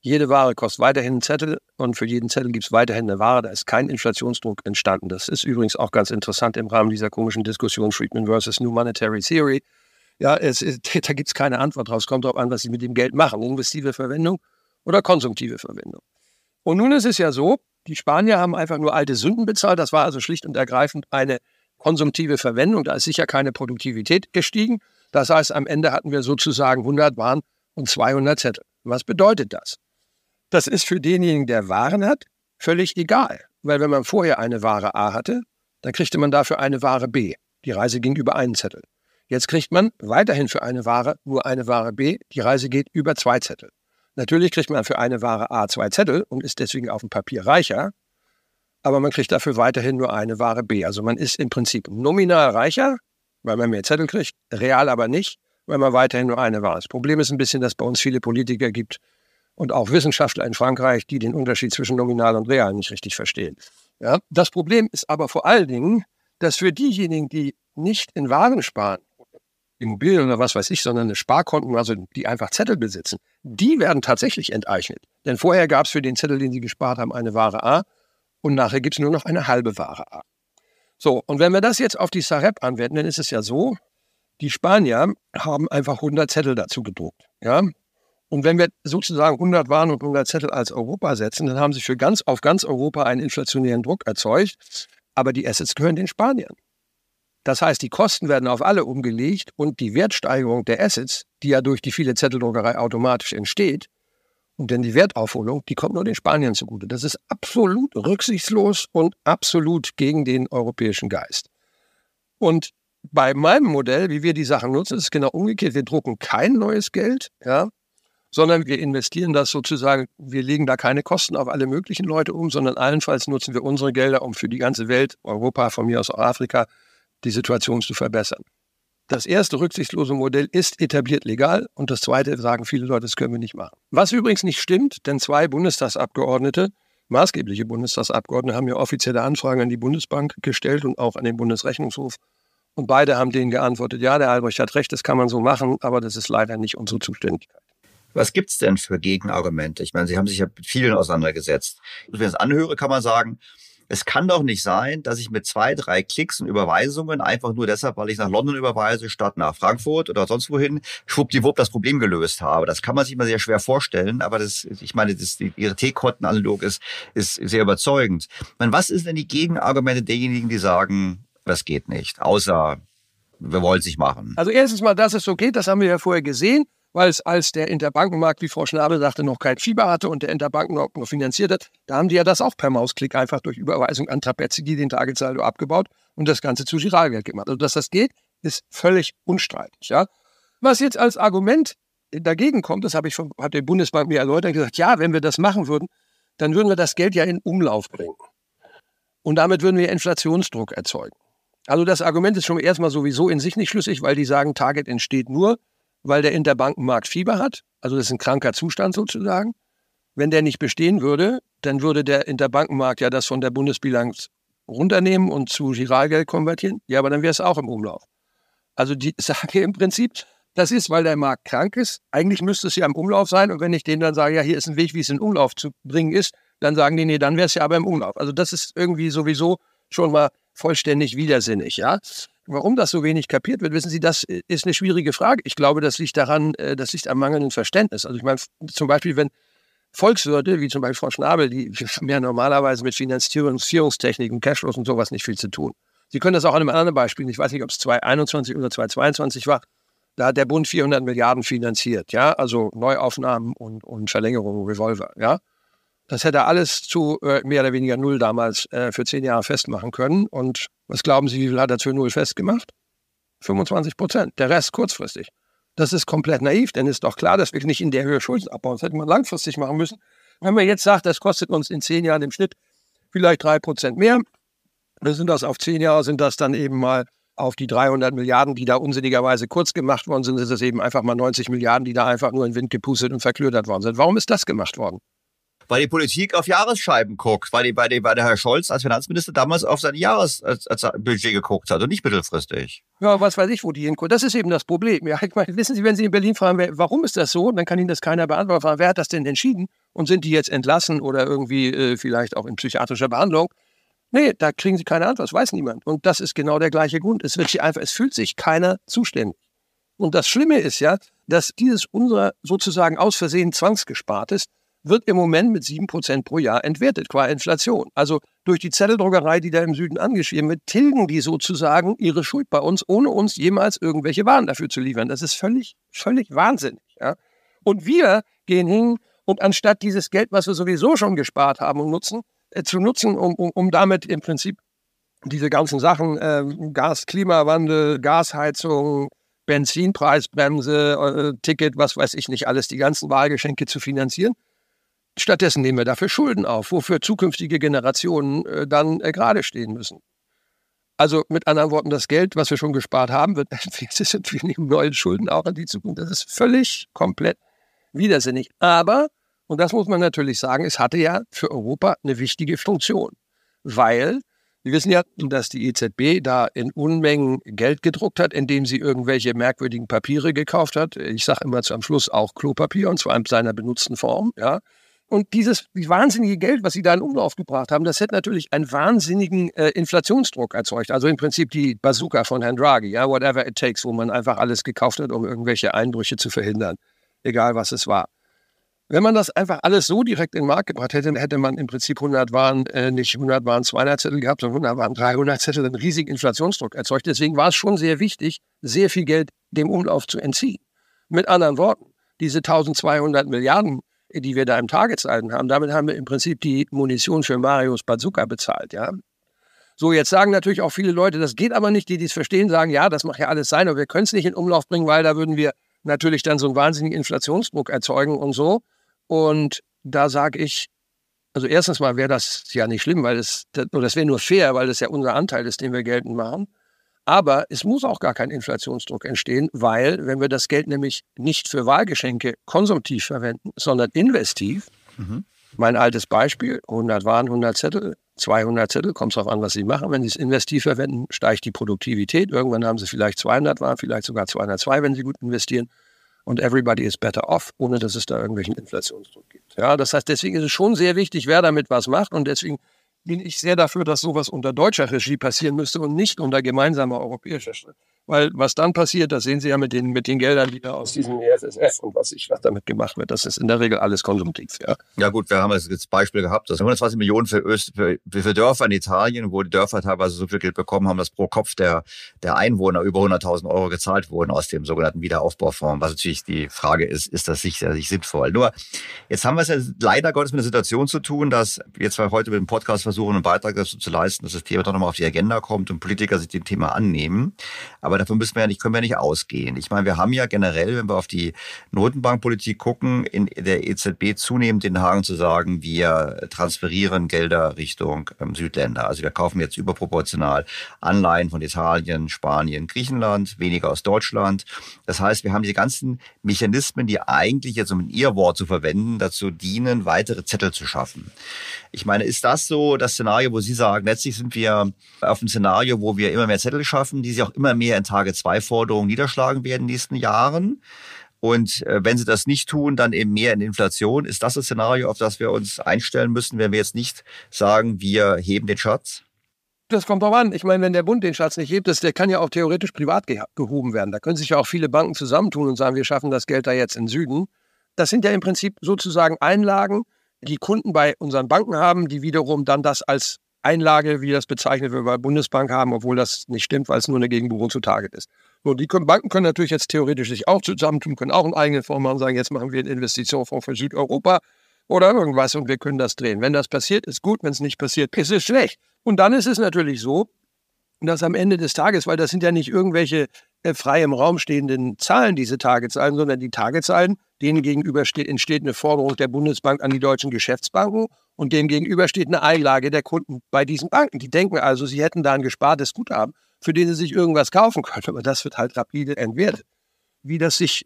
Jede Ware kostet weiterhin einen Zettel und für jeden Zettel gibt es weiterhin eine Ware. Da ist kein Inflationsdruck entstanden. Das ist übrigens auch ganz interessant im Rahmen dieser komischen Diskussion Friedman versus New Monetary Theory. Ja, da gibt es keine Antwort drauf. Es kommt darauf an, was Sie mit dem Geld machen. Investive Verwendung oder konsumtive Verwendung. Und nun ist es ja so, die Spanier haben einfach nur alte Sünden bezahlt. Das war also schlicht und ergreifend eine konsumtive Verwendung. Da ist sicher keine Produktivität gestiegen. Das heißt, am Ende hatten wir sozusagen 100 Waren und 200 Zettel. Was bedeutet das? Das ist für denjenigen, der Waren hat, völlig egal. Weil wenn man vorher eine Ware A hatte, dann kriegte man dafür eine Ware B. Die Reise ging über einen Zettel. Jetzt kriegt man weiterhin für eine Ware nur eine Ware B. Die Reise geht über zwei Zettel. Natürlich kriegt man für eine Ware A zwei Zettel und ist deswegen auf dem Papier reicher, aber man kriegt dafür weiterhin nur eine Ware B. Also man ist im Prinzip nominal reicher, weil man mehr Zettel kriegt, real aber nicht, weil man weiterhin nur eine Ware ist. Das Problem ist ein bisschen, dass es bei uns viele Politiker gibt und auch Wissenschaftler in Frankreich, die den Unterschied zwischen nominal und real nicht richtig verstehen. Ja? Das Problem ist aber vor allen Dingen, dass für diejenigen, die nicht in Waren sparen, Immobilien oder was weiß ich, sondern eine Sparkonten, also die einfach Zettel besitzen, die werden tatsächlich enteignet. Denn vorher gab es für den Zettel, den sie gespart haben, eine Ware A und nachher gibt es nur noch eine halbe Ware A. So, und wenn wir das jetzt auf die Sareb anwenden, dann ist es ja so, die Spanier haben einfach 100 Zettel dazu gedruckt. Ja? Und wenn wir sozusagen 100 Waren und 100 Zettel als Europa setzen, dann haben sie für ganz Europa einen inflationären Druck erzeugt, aber die Assets gehören den Spaniern. Das heißt, die Kosten werden auf alle umgelegt und die Wertsteigerung der Assets, die ja durch die viele Zetteldruckerei automatisch entsteht, und denn die Wertaufholung, die kommt nur den Spaniern zugute. Das ist absolut rücksichtslos und absolut gegen den europäischen Geist. Und bei meinem Modell, wie wir die Sachen nutzen, ist es genau umgekehrt. Wir drucken kein neues Geld, ja, sondern wir investieren das sozusagen, wir legen da keine Kosten auf alle möglichen Leute um, sondern allenfalls nutzen wir unsere Gelder, um für die ganze Welt, Europa, von mir aus auch Afrika, die Situation zu verbessern. Das erste rücksichtslose Modell ist etabliert legal und das zweite sagen viele Leute, das können wir nicht machen. Was übrigens nicht stimmt, denn zwei Bundestagsabgeordnete, maßgebliche Bundestagsabgeordnete, haben ja offizielle Anfragen an die Bundesbank gestellt und auch an den Bundesrechnungshof und beide haben denen geantwortet, ja, der Albrecht hat recht, das kann man so machen, aber das ist leider nicht unsere Zuständigkeit. Was gibt es denn für Gegenargumente? Ich meine, Sie haben sich ja mit vielen auseinandergesetzt. Wenn ich das anhöre, kann man sagen, es kann doch nicht sein, dass ich mit 2, 3 Klicks und Überweisungen einfach nur deshalb, weil ich nach London überweise, statt nach Frankfurt oder sonst wohin, schwuppdiwupp das Problem gelöst habe. Das kann man sich mal sehr schwer vorstellen, aber das, ich meine, Ihre Teekotten-Analog ist sehr überzeugend. Ich meine, was ist denn die Gegenargumente derjenigen, die sagen, das geht nicht, außer wir wollen es nicht machen? Also erstens mal, dass es so geht, das haben wir ja vorher gesehen, weil es als der Interbankenmarkt, wie Frau Schnabel sagte, noch kein Fieber hatte und der Interbankenmarkt noch finanziert hat, da haben die ja das auch per Mausklick einfach durch Überweisung an Trapezzi den Tagessaldo abgebaut und das Ganze zu Giralgeld gemacht. Also dass das geht, ist völlig unstreitig. Ja? Was jetzt als Argument dagegen kommt, das hat die Bundesbank mir erläutert und gesagt, ja, wenn wir das machen würden, dann würden wir das Geld ja in Umlauf bringen. Und damit würden wir Inflationsdruck erzeugen. Also das Argument ist schon erstmal sowieso in sich nicht schlüssig, weil die sagen, Target entsteht nur, weil der Interbankenmarkt Fieber hat, also das ist ein kranker Zustand sozusagen. Wenn der nicht bestehen würde, dann würde der Interbankenmarkt ja das von der Bundesbilanz runternehmen und zu Giralgeld konvertieren. Ja, aber dann wäre es auch im Umlauf. Also die sage im Prinzip, das ist, weil der Markt krank ist. Eigentlich müsste es ja im Umlauf sein. Und wenn ich denen dann sage, ja, hier ist ein Weg, wie es in Umlauf zu bringen ist, dann sagen die, nee, dann wäre es ja aber im Umlauf. Also das ist irgendwie sowieso schon mal vollständig widersinnig, ja. Warum das so wenig kapiert wird, wissen Sie, das ist eine schwierige Frage. Ich glaube, das liegt daran, das liegt am mangelnden Verständnis. Also ich meine, zum Beispiel, wenn Volkswirte, wie zum Beispiel Frau Schnabel, die haben ja normalerweise mit Finanzierungstechnik und Cashflows und sowas nicht viel zu tun. Sie können das auch an einem anderen Beispiel, ich weiß nicht, ob es 2021 oder 2022 war, da hat der Bund 400 Milliarden finanziert, ja, also Neuaufnahmen und Verlängerungen, Revolver, ja. Das hätte er alles zu mehr oder weniger null damals für 10 Jahre festmachen können. Und was glauben Sie, wie viel hat er für null festgemacht? 25%, der Rest kurzfristig. Das ist komplett naiv, denn ist doch klar, dass wir nicht in der Höhe Schulden abbauen. Das hätte man langfristig machen müssen. Wenn man jetzt sagt, das kostet uns in 10 Jahren im Schnitt vielleicht 3% mehr, dann sind das auf 10 Jahre, sind das dann eben mal auf die 300 Milliarden, die da unsinnigerweise kurz gemacht worden sind, ist das eben einfach mal 90 Milliarden, die da einfach nur in den Wind gepustet und verklödert worden sind. Warum ist das gemacht worden? weil die Politik auf Jahresscheiben guckt, weil der Herr Scholz als Finanzminister damals auf sein Jahresbudget geguckt hat und nicht mittelfristig. Ja, was weiß ich, wo die hinkommen. Das ist eben das Problem. Ja, ich meine, wissen Sie, wenn Sie in Berlin fragen, warum ist das so, dann kann Ihnen das keiner beantworten. Wer hat das denn entschieden? Und sind die jetzt entlassen oder irgendwie vielleicht auch in psychiatrischer Behandlung? Nee, da kriegen Sie keine Antwort. Das weiß niemand. Und das ist genau der gleiche Grund. Es fühlt sich keiner zuständig. Und das Schlimme ist ja, dass dieses unser sozusagen aus Versehen Zwangsgespartes wird im Moment mit 7% pro Jahr entwertet, qua Inflation. Also durch die Zetteldruckerei, die da im Süden angeschrieben wird, tilgen die sozusagen ihre Schuld bei uns, ohne uns jemals irgendwelche Waren dafür zu liefern. Das ist völlig, völlig wahnsinnig. Ja? Und wir gehen hin und anstatt dieses Geld, was wir sowieso schon gespart haben und nutzen, um damit im Prinzip diese ganzen Sachen, Klimawandel, Gasheizung, Benzinpreisbremse, Ticket, was weiß ich nicht alles, die ganzen Wahlgeschenke zu finanzieren. Stattdessen nehmen wir dafür Schulden auf, wofür zukünftige Generationen dann gerade stehen müssen. Also mit anderen Worten, das Geld, was wir schon gespart haben, wird entwertet und wir nehmen neue Schulden auch an die Zukunft. Das ist völlig komplett widersinnig. Aber, und das muss man natürlich sagen, es hatte ja für Europa eine wichtige Funktion, weil wir wissen ja, dass die EZB da in Unmengen Geld gedruckt hat, indem sie irgendwelche merkwürdigen Papiere gekauft hat. Ich sage immer am Schluss auch Klopapier, und zwar in seiner benutzten Form. Ja. Und dieses wahnsinnige Geld, was sie da in Umlauf gebracht haben, das hätte natürlich einen wahnsinnigen Inflationsdruck erzeugt. Also im Prinzip die Bazooka von Herrn Draghi, ja, whatever it takes, wo man einfach alles gekauft hat, um irgendwelche Einbrüche zu verhindern, egal was es war. Wenn man das einfach alles so direkt in den Markt gebracht hätte, hätte man im Prinzip 200 Zettel gehabt, sondern 100 Waren, 300 Zettel, einen riesigen Inflationsdruck erzeugt. Deswegen war es schon sehr wichtig, sehr viel Geld dem Umlauf zu entziehen. Mit anderen Worten, diese 1200 Milliarden, die wir da im Target2 haben, damit haben wir im Prinzip die Munition für Marios Bazooka bezahlt. Ja? So, jetzt sagen natürlich auch viele Leute, das geht aber nicht, die dies verstehen, sagen, ja, das macht ja alles sein, aber wir können es nicht in Umlauf bringen, weil da würden wir natürlich dann so einen wahnsinnigen Inflationsdruck erzeugen und so. Und da sage ich, also erstens mal wäre das ja nicht schlimm, weil das wäre nur fair, weil das ja unser Anteil ist, den wir geltend machen. Aber es muss auch gar kein Inflationsdruck entstehen, weil wenn wir das Geld nämlich nicht für Wahlgeschenke konsumtiv verwenden, sondern investiv, mein altes Beispiel, 100 Waren, 100 Zettel, 200 Zettel, kommt es darauf an, was Sie machen. Wenn Sie es investiv verwenden, steigt die Produktivität. Irgendwann haben Sie vielleicht 200 Waren, vielleicht sogar 202, wenn Sie gut investieren. Und everybody is better off, ohne dass es da irgendwelchen Inflationsdruck gibt. Ja, das heißt, deswegen ist es schon sehr wichtig, wer damit was macht. Und deswegen bin ich sehr dafür, dass sowas unter deutscher Regie passieren müsste und nicht unter gemeinsamer europäischer. Weil was dann passiert, das sehen Sie ja mit den Geldern wieder aus diesem EFSF und was damit gemacht wird. Das ist in der Regel alles konsumtiv. Ja, ja gut, wir haben jetzt Beispiele gehabt. Das 120 Millionen für Dörfer in Italien, wo die Dörfer teilweise so viel Geld bekommen haben, dass pro Kopf der Einwohner über 100.000 Euro gezahlt wurden aus dem sogenannten Wiederaufbaufonds. Was natürlich die Frage ist das sicherlich sinnvoll? Nur, jetzt haben wir es ja leider Gottes mit einer Situation zu tun, dass jetzt wir heute mit dem Podcast versuchen, einen Beitrag dazu zu leisten, dass das Thema doch nochmal auf die Agenda kommt und Politiker sich dem Thema annehmen. Aber davon können wir ja nicht ausgehen. Ich meine, wir haben ja generell, wenn wir auf die Notenbankpolitik gucken, in der EZB zunehmend den Hang zu sagen, wir transferieren Gelder Richtung Südländer. Also wir kaufen jetzt überproportional Anleihen von Italien, Spanien, Griechenland, weniger aus Deutschland. Das heißt, wir haben die ganzen Mechanismen, die eigentlich jetzt, um ein Ihr-Wort zu verwenden, dazu dienen, weitere Zettel zu schaffen. Ich meine, ist das so das Szenario, wo Sie sagen, letztlich sind wir auf einem Szenario, wo wir immer mehr Zettel schaffen, die sich auch immer mehr in Target2-Forderungen niederschlagen werden in den nächsten Jahren. Und wenn sie das nicht tun, dann eben mehr in Inflation. Ist das Szenario, auf das wir uns einstellen müssen, wenn wir jetzt nicht sagen, wir heben den Schatz? Das kommt drauf an. Ich meine, wenn der Bund den Schatz nicht hebt, der kann ja auch theoretisch privat gehoben werden. Da können sich ja auch viele Banken zusammentun und sagen, wir schaffen das Geld da jetzt in den Süden. Das sind ja im Prinzip sozusagen Einlagen, die Kunden bei unseren Banken haben, die wiederum dann das als Einlage, wie das bezeichnet wird, bei der Bundesbank haben, obwohl das nicht stimmt, weil es nur eine Gegenbuchung zu Target ist. So, die Banken können natürlich jetzt theoretisch sich auch zusammentun, können auch einen eigenen Fonds machen und sagen, jetzt machen wir einen Investitionsfonds für Südeuropa oder irgendwas und wir können das drehen. Wenn das passiert, ist gut, wenn es nicht passiert, ist es schlecht. Und dann ist es natürlich so, dass am Ende des Tages, weil das sind ja nicht irgendwelche frei im Raum stehenden Zahlen, diese Targetzahlen, sondern die Targetzahlen, denen gegenüber entsteht eine Forderung der Bundesbank an die deutschen Geschäftsbanken und dem gegenüber steht eine Einlage der Kunden bei diesen Banken. Die denken also, sie hätten da ein gespartes Guthaben, für den sie sich irgendwas kaufen können, aber das wird halt rapide entwertet. Wie das sich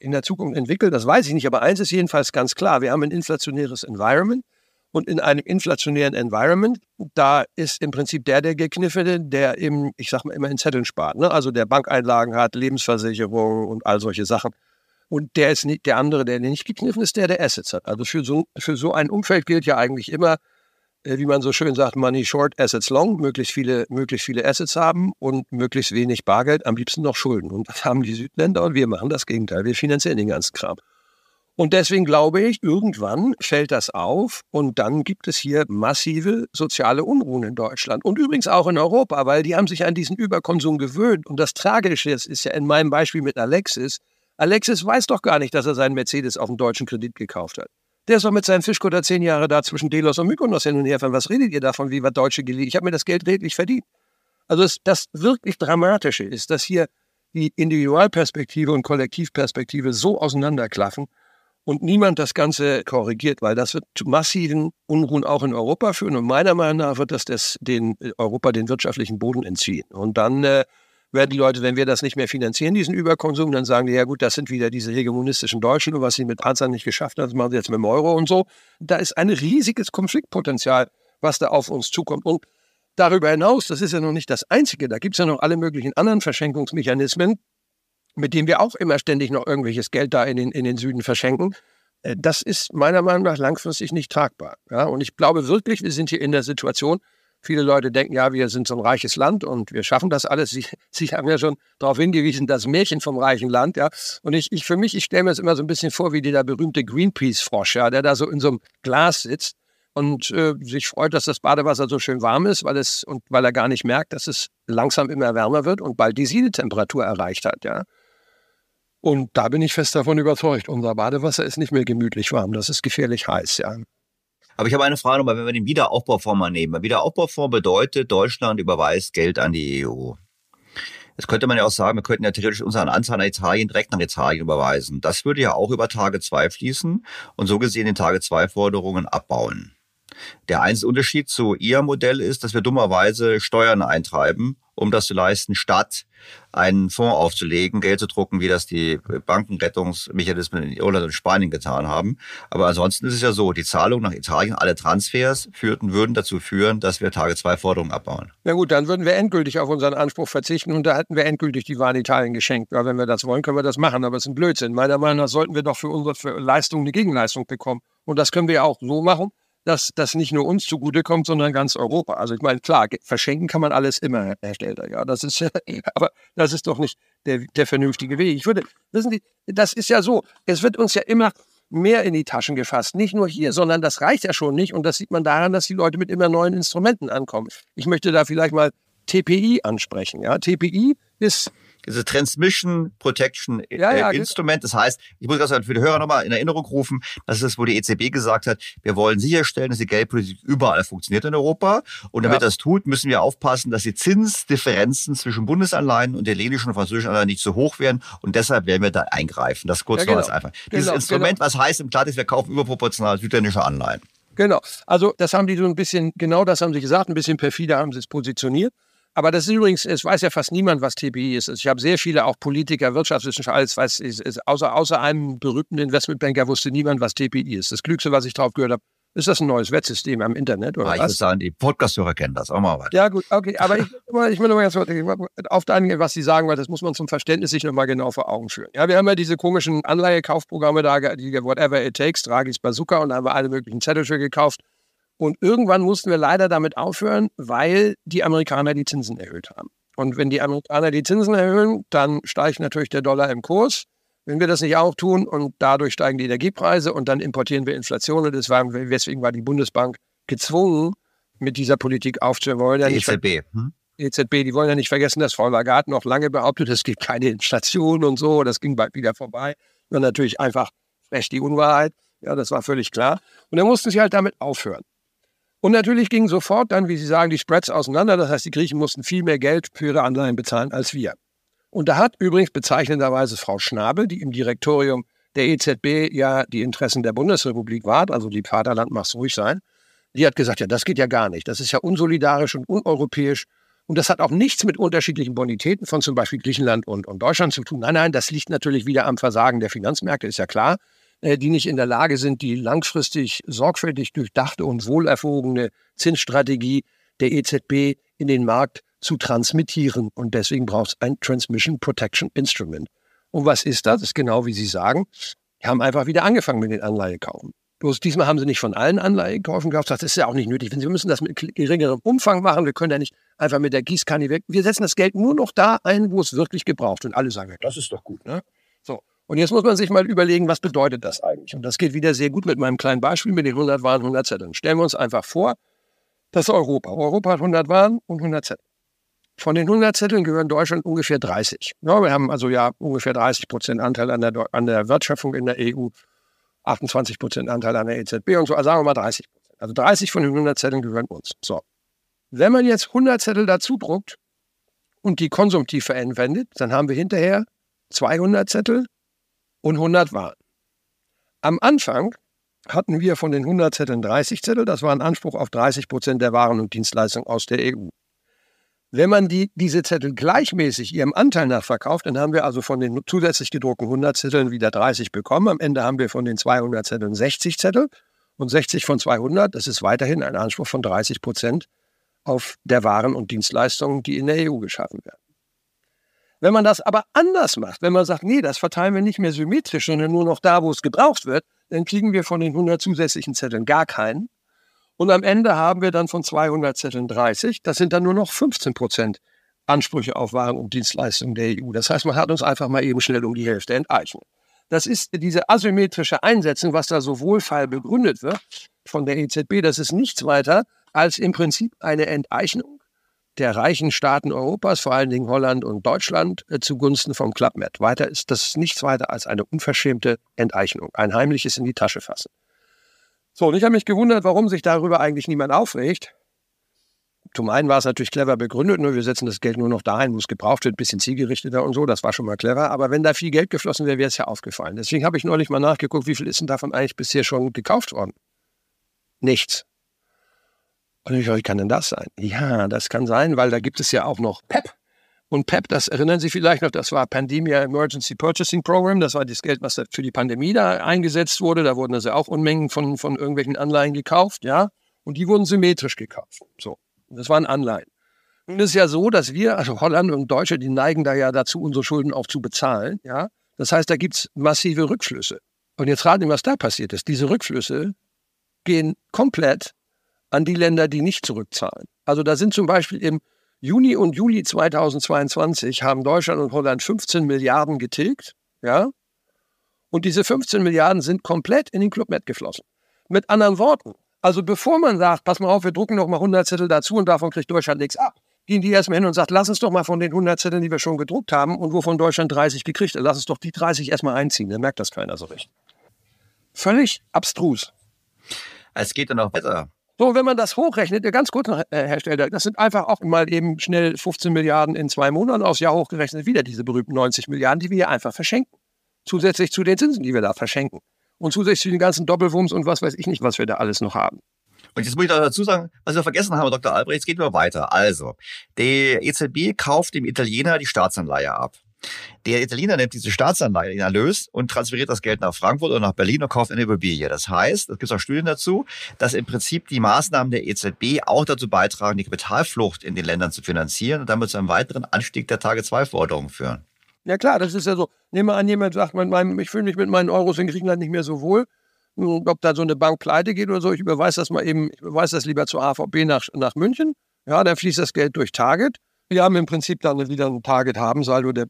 in der Zukunft entwickelt, das weiß ich nicht, aber eins ist jedenfalls ganz klar, wir haben ein inflationäres Environment und in einem inflationären Environment, da ist im Prinzip der Gekniffene, der eben, ich sag mal, immer in Zetteln spart, ne? Also der Bankeinlagen hat, Lebensversicherung und all solche Sachen. Und der ist nicht, der andere, der nicht gekniffen ist, der Assets hat. Also für so ein Umfeld gilt ja eigentlich immer, wie man so schön sagt, Money short, Assets long, möglichst viele Assets haben und möglichst wenig Bargeld, am liebsten noch Schulden. Und das haben die Südländer und wir machen das Gegenteil, wir finanzieren den ganzen Kram. Und deswegen glaube ich, irgendwann fällt das auf und dann gibt es hier massive soziale Unruhen in Deutschland und übrigens auch in Europa, weil die haben sich an diesen Überkonsum gewöhnt. Und das Tragische jetzt ist ja in meinem Beispiel mit Alexis weiß doch gar nicht, dass er seinen Mercedes auf dem deutschen Kredit gekauft hat. Der ist doch mit seinem Fischkutter 10 Jahre da zwischen Delos und Mykonos hin und her. Was redet ihr davon, wie wir Deutsche geliehen? Ich habe mir das Geld redlich verdient. Also das wirklich Dramatische ist, dass hier die Individualperspektive und Kollektivperspektive so auseinanderklaffen und niemand das Ganze korrigiert, weil das wird zu massiven Unruhen auch in Europa führen. Und meiner Meinung nach wird das Europa den wirtschaftlichen Boden entziehen. Und dann werden die Leute, wenn wir das nicht mehr finanzieren, diesen Überkonsum, dann sagen die, ja gut, das sind wieder diese hegemonistischen Deutschen und was sie mit Panzern nicht geschafft haben, das machen sie jetzt mit dem Euro und so. Da ist ein riesiges Konfliktpotenzial, was da auf uns zukommt. Und darüber hinaus, das ist ja noch nicht das Einzige, da gibt es ja noch alle möglichen anderen Verschenkungsmechanismen, mit denen wir auch immer ständig noch irgendwelches Geld da in den Süden verschenken. Das ist meiner Meinung nach langfristig nicht tragbar. Ja? Und ich glaube wirklich, wir sind hier in der Situation, viele Leute denken, ja, wir sind so ein reiches Land und wir schaffen das alles. Sie haben ja schon darauf hingewiesen, das Märchen vom reichen Land. Ja. Und ich stelle mir das immer so ein bisschen vor wie der berühmte Greenpeace-Frosch, ja, der da so in so einem Glas sitzt und sich freut, dass das Badewasser so schön warm ist, weil er gar nicht merkt, dass es langsam immer wärmer wird und bald die Siedetemperatur erreicht hat. Ja. Und da bin ich fest davon überzeugt, unser Badewasser ist nicht mehr gemütlich warm, das ist gefährlich heiß, ja. Aber ich habe eine Frage nochmal, wenn wir den Wiederaufbaufonds mal nehmen. Der Wiederaufbaufonds bedeutet, Deutschland überweist Geld an die EU. Jetzt könnte man ja auch sagen, wir könnten ja theoretisch unseren Anteil an Italien direkt nach Italien überweisen. Das würde ja auch über Target2 fließen und so gesehen den Target2-Forderungen abbauen. Der einzige Unterschied zu Ihrem Modell ist, dass wir dummerweise Steuern eintreiben, um das zu leisten, statt einen Fonds aufzulegen, Geld zu drucken, wie das die Bankenrettungsmechanismen in Irland und Spanien getan haben. Aber ansonsten ist es ja so, die Zahlungen nach Italien, alle Transfers würden dazu führen, dass wir Target2-Forderungen abbauen. Na gut, dann würden wir endgültig auf unseren Anspruch verzichten und da hätten wir endgültig die Waren Italien geschenkt. Ja, wenn wir das wollen, können wir das machen, aber es ist ein Blödsinn. Meiner Meinung nach sollten wir doch für unsere Leistung eine Gegenleistung bekommen. Und das können wir ja auch so machen, dass das nicht nur uns zugutekommt, sondern ganz Europa. Also ich meine, klar, verschenken kann man alles immer, Herr Stelter. Ja, das ist, aber das ist doch nicht der vernünftige Weg. Wissen Sie, das ist ja so, es wird uns ja immer mehr in die Taschen gefasst. Nicht nur hier, sondern das reicht ja schon nicht. Und das sieht man daran, dass die Leute mit immer neuen Instrumenten ankommen. Ich möchte da vielleicht mal TPI ansprechen. Ja, TPI ist... Dieses Transmission Protection Instrument. Das heißt, ich muss das für die Hörer nochmal in Erinnerung rufen, das ist das, wo die EZB gesagt hat, wir wollen sicherstellen, dass die Geldpolitik überall funktioniert in Europa. Und damit das tut, müssen wir aufpassen, dass die Zinsdifferenzen zwischen Bundesanleihen und italienischen und französischen Anleihen nicht so hoch werden. Und deshalb werden wir da eingreifen. Das kurz noch als einfach. Dieses Instrument, was heißt im Klartext, wir kaufen überproportional südländische Anleihen. Genau. Also das haben die so ein bisschen, genau das haben sie gesagt, ein bisschen perfider haben sie es positioniert. Aber das ist übrigens, es weiß ja fast niemand, was TPI ist. Ich habe sehr viele, auch Politiker, Wirtschaftswissenschaftler, außer einem berühmten Investmentbanker wusste niemand, was TPI ist. Das Klügste, was ich drauf gehört habe, ist das ein neues Wettsystem am Internet oder was? Ich würde sagen, die Podcast-Hörer kennen das auch mal was. Ja gut, okay, aber ich will nochmal ganz kurz auf das, was Sie sagen, weil das muss man zum Verständnis sich nochmal genau vor Augen führen. Ja, wir haben ja diese komischen Anleihekaufprogramme da, die Whatever It Takes, Draghis Bazooka, und da haben wir alle möglichen Zettel für gekauft. Und irgendwann mussten wir leider damit aufhören, weil die Amerikaner die Zinsen erhöht haben. Und wenn die Amerikaner die Zinsen erhöhen, dann steigt natürlich der Dollar im Kurs. Wenn wir das nicht auch tun und dadurch steigen die Energiepreise und dann importieren wir Inflation. Und deswegen war die Bundesbank gezwungen, mit dieser Politik aufzuhören. Ja, die wollen ja nicht vergessen, dass Frau Lagarde noch lange behauptet, es gibt keine Inflation und so. Das ging bald wieder vorbei. Und natürlich einfach frech die Unwahrheit. Ja, das war völlig klar. Und dann mussten sie halt damit aufhören. Und natürlich gingen sofort dann, wie Sie sagen, die Spreads auseinander. Das heißt, die Griechen mussten viel mehr Geld für ihre Anleihen bezahlen als wir. Und da hat übrigens bezeichnenderweise Frau Schnabel, die im Direktorium der EZB ja die Interessen der Bundesrepublik wahrt, also die Vaterland macht's ruhig sein, die hat gesagt, ja, das geht ja gar nicht. Das ist ja unsolidarisch und uneuropäisch. Und das hat auch nichts mit unterschiedlichen Bonitäten von zum Beispiel Griechenland und Deutschland zu tun. Nein, nein, das liegt natürlich wieder am Versagen der Finanzmärkte, ist ja klar, die nicht in der Lage sind, die langfristig sorgfältig durchdachte und wohlerwogene Zinsstrategie der EZB in den Markt zu transmittieren. Und deswegen braucht es ein Transmission Protection Instrument. Und was ist das? Das ist genau wie Sie sagen. Die haben einfach wieder angefangen mit den Anleihekaufen. Bloß diesmal haben sie nicht von allen Anleihekaufen gekauft. Das ist ja auch nicht nötig. Sie müssen das mit geringerem Umfang machen. Wir können ja nicht einfach mit der Gießkanne weg. Wir setzen das Geld nur noch da ein, wo es wirklich gebraucht wird. Und alle sagen, das ist doch gut, ne? So. Und jetzt muss man sich mal überlegen, was bedeutet das eigentlich? Und das geht wieder sehr gut mit meinem kleinen Beispiel mit den 100 Waren, 100 Zetteln. Stellen wir uns einfach vor, das ist Europa. Europa hat 100 Waren und 100 Zettel. Von den 100 Zetteln gehören Deutschland ungefähr 30. Ja, wir haben also ja ungefähr 30% Anteil an der Wertschöpfung in der EU, 28% Anteil an der EZB und so, also sagen wir mal 30%. Also 30 von den 100 Zetteln gehören uns. So. Wenn man jetzt 100 Zettel dazu druckt und die konsumtiv verwendet, dann haben wir hinterher 200 Zettel und 100 Waren. Am Anfang hatten wir von den 100 Zetteln 30 Zettel, das war ein Anspruch auf 30% der Waren und Dienstleistungen aus der EU. Wenn man diese Zettel gleichmäßig ihrem Anteil nach verkauft, dann haben wir also von den zusätzlich gedruckten 100 Zetteln wieder 30 bekommen. Am Ende haben wir von den 200 Zetteln 60 Zettel und 60 von 200, das ist weiterhin ein Anspruch von 30% auf der Waren und Dienstleistungen, die in der EU geschaffen werden. Wenn man das aber anders macht, wenn man sagt, nee, das verteilen wir nicht mehr symmetrisch, sondern nur noch da, wo es gebraucht wird, dann kriegen wir von den 100 zusätzlichen Zetteln gar keinen. Und am Ende haben wir dann von 200 Zetteln 30. Das sind dann nur noch 15% Ansprüche auf Waren und Dienstleistungen der EU. Das heißt, man hat uns einfach mal eben schnell um die Hälfte enteignet. Das ist diese asymmetrische Einsetzung, was da so wohlfeil begründet wird von der EZB. Das ist nichts weiter als im Prinzip eine Enteignung der reichen Staaten Europas, vor allen Dingen Holland und Deutschland, zugunsten vom Clubmed. Weiter ist das nichts weiter als eine unverschämte Enteignung, ein heimliches in die Tasche fassen. So, und ich habe mich gewundert, warum sich darüber eigentlich niemand aufregt. Zum einen war es natürlich clever begründet, nur wir setzen das Geld nur noch dahin, wo es gebraucht wird, ein bisschen zielgerichteter und so, das war schon mal clever. Aber wenn da viel Geld geflossen wäre, wäre es ja aufgefallen. Deswegen habe ich neulich mal nachgeguckt, wie viel ist denn davon eigentlich bisher schon gekauft worden? Nichts. Und ich dachte, kann denn das sein? Ja, das kann sein, weil da gibt es ja auch noch PEP. Und PEP, das erinnern Sie vielleicht noch, das war Pandemia Emergency Purchasing Program. Das war das Geld, was für die Pandemie da eingesetzt wurde. Da wurden also auch Unmengen von irgendwelchen Anleihen gekauft, ja. Und die wurden symmetrisch gekauft. So, das waren Anleihen. Und es ist ja so, dass wir, also Holland und Deutsche, die neigen da ja dazu, unsere Schulden auch zu bezahlen, ja. Das heißt, da gibt es massive Rückflüsse. Und jetzt raten Sie, was da passiert ist. Diese Rückflüsse gehen komplett an die Länder, die nicht zurückzahlen. Also da sind zum Beispiel im Juni und Juli 2022 haben Deutschland und Holland 15 Milliarden getilgt, ja, und diese 15 Milliarden sind komplett in den Clubmed geflossen. Mit anderen Worten, also bevor man sagt, pass mal auf, wir drucken noch mal 100 Zettel dazu und davon kriegt Deutschland nichts ab, gehen die erstmal hin und sagt, lass uns doch mal von den 100 Zetteln, die wir schon gedruckt haben und wovon Deutschland 30 gekriegt hat, lass uns doch die 30 erstmal einziehen, dann merkt das keiner so richtig. Völlig abstrus. Es geht dann auch besser. So, wenn man das hochrechnet, ganz kurz noch, Herr Stelter, das sind einfach auch mal eben schnell 15 Milliarden in 2 Monaten aufs Jahr hochgerechnet, wieder diese berühmten 90 Milliarden, die wir hier einfach verschenken. Zusätzlich zu den Zinsen, die wir da verschenken. Und zusätzlich zu den ganzen Doppelwumms und was weiß ich nicht, was wir da alles noch haben. Und jetzt muss ich dazu sagen, was wir vergessen haben, Dr. Albrecht, es geht nur weiter. Also, die EZB kauft dem Italiener die Staatsanleihe ab. Der Italiener nimmt diese Staatsanleihe in Erlös und transferiert das Geld nach Frankfurt oder nach Berlin und kauft eine Immobilie. Das heißt, es gibt auch Studien dazu, dass im Prinzip die Maßnahmen der EZB auch dazu beitragen, die Kapitalflucht in den Ländern zu finanzieren und damit zu einem weiteren Anstieg der Target-2-Forderungen führen. Ja klar, das ist ja so. Nehmen wir an, jemand sagt, ich fühle mich mit meinen Euros in Griechenland nicht mehr so wohl. Ob da so eine Bank pleite geht oder so, ich überweise das mal eben, ich überweise das lieber zur HVB nach München. Ja, dann fließt das Geld durch Target. Wir haben im Prinzip dann wieder ein Target-Haben-Saldo der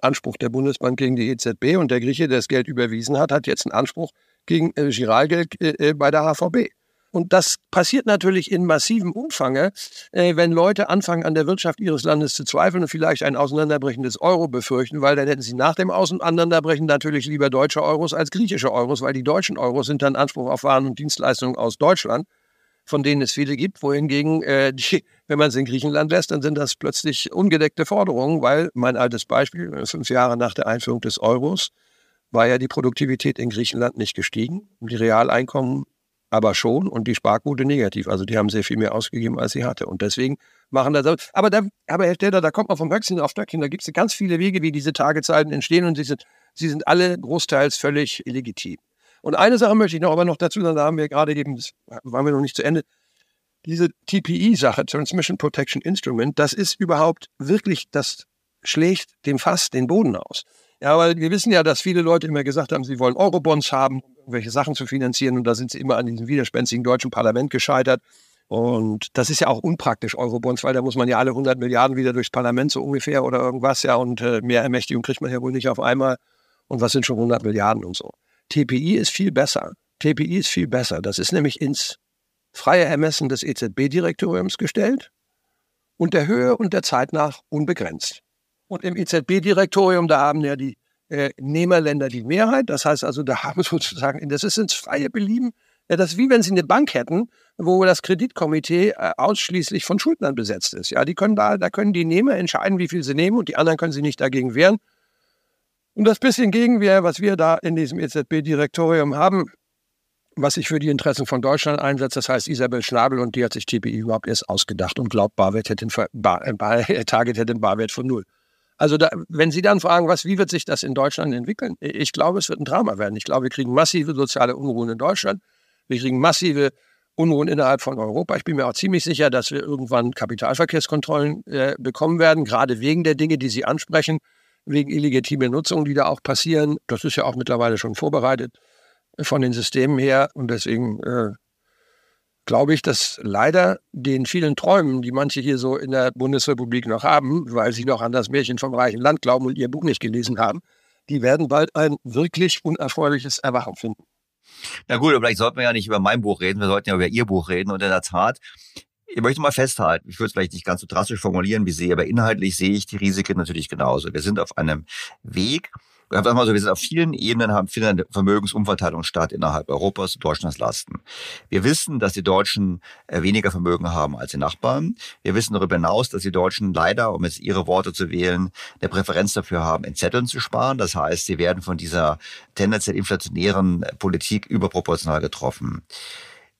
Anspruch der Bundesbank gegen die EZB und der Grieche, der das Geld überwiesen hat, hat jetzt einen Anspruch gegen Giralgeld bei der HVB. Und das passiert natürlich in massivem Umfang, wenn Leute anfangen, an der Wirtschaft ihres Landes zu zweifeln und vielleicht ein auseinanderbrechendes Euro befürchten, weil dann hätten sie nach dem Auseinanderbrechen natürlich lieber deutsche Euros als griechische Euros, weil die deutschen Euros sind dann Anspruch auf Waren und Dienstleistungen aus Deutschland, von denen es viele gibt, wohingegen, wenn man es in Griechenland lässt, dann sind das plötzlich ungedeckte Forderungen, weil, mein altes Beispiel, 5 Jahre nach der Einführung des Euros war ja die Produktivität in Griechenland nicht gestiegen, die Realeinkommen aber schon, und die Sparquote negativ. Also die haben sehr viel mehr ausgegeben, als sie hatte. Und deswegen machen das. Aber Herr Stelter, da kommt man vom Höchstchen auf Stöckchen. Da gibt es ganz viele Wege, wie diese Targetzeiten entstehen, und sie sind alle großteils völlig illegitim. Und eine Sache möchte ich noch dazu sagen, da haben wir gerade eben, das waren wir noch nicht zu Ende, diese TPI-Sache, Transmission Protection Instrument, das ist überhaupt wirklich, das schlägt dem Fass den Boden aus. Ja, weil wir wissen ja, dass viele Leute immer gesagt haben, sie wollen Eurobonds haben, um irgendwelche Sachen zu finanzieren, und da sind sie immer an diesem widerspenstigen deutschen Parlament gescheitert. Und das ist ja auch unpraktisch, Eurobonds, weil da muss man ja alle 100 Milliarden wieder durchs Parlament so ungefähr oder irgendwas, ja, und mehr Ermächtigung kriegt man ja wohl nicht auf einmal. Und was sind schon 100 Milliarden und so? TPI ist viel besser. TPI ist viel besser. Das ist nämlich ins freie Ermessen des EZB-Direktoriums gestellt und der Höhe und der Zeit nach unbegrenzt. Und im EZB-Direktorium, da haben ja die Nehmerländer die Mehrheit. Das heißt also, da haben sozusagen, das ist ins freie Belieben. Das ist wie wenn sie eine Bank hätten, wo das Kreditkomitee ausschließlich von Schuldnern besetzt ist. Ja, die können da können die Nehmer entscheiden, wie viel sie nehmen, und die anderen können sich nicht dagegen wehren. Und das bisschen Gegenwehr, was wir da in diesem EZB-Direktorium haben, was sich für die Interessen von Deutschland einsetzt, das heißt Isabel Schnabel, und die hat sich TPI überhaupt erst ausgedacht und glaubt, Target hätte einen Barwert von 0. Also da, wenn Sie dann fragen, wie wird sich das in Deutschland entwickeln? Ich glaube, es wird ein Drama werden. Ich glaube, wir kriegen massive soziale Unruhen in Deutschland. Wir kriegen massive Unruhen innerhalb von Europa. Ich bin mir auch ziemlich sicher, dass wir irgendwann Kapitalverkehrskontrollen bekommen werden, gerade wegen der Dinge, die Sie ansprechen, wegen illegitimer Nutzung, die da auch passieren. Das ist ja auch mittlerweile schon vorbereitet von den Systemen her. Und deswegen glaube ich, dass leider den vielen Träumen, die manche hier so in der Bundesrepublik noch haben, weil sie noch an das Märchen vom reichen Land glauben und ihr Buch nicht gelesen haben, die werden bald ein wirklich unerfreuliches Erwachen finden. Na gut, aber vielleicht sollten wir ja nicht über mein Buch reden, wir sollten ja über Ihr Buch reden. Und in der Tat, ich möchte mal festhalten, ich würde es vielleicht nicht ganz so drastisch formulieren wie Sie, aber inhaltlich sehe ich die Risiken natürlich genauso. Wir sind auf einem Weg, wir sind auf vielen Ebenen, haben viele Vermögensumverteilung statt innerhalb Europas, Deutschlands Lasten. Wir wissen, dass die Deutschen weniger Vermögen haben als die Nachbarn. Wir wissen darüber hinaus, dass die Deutschen leider, um jetzt Ihre Worte zu wählen, eine Präferenz dafür haben, in Zetteln zu sparen. Das heißt, sie werden von dieser tendenziell inflationären Politik überproportional getroffen.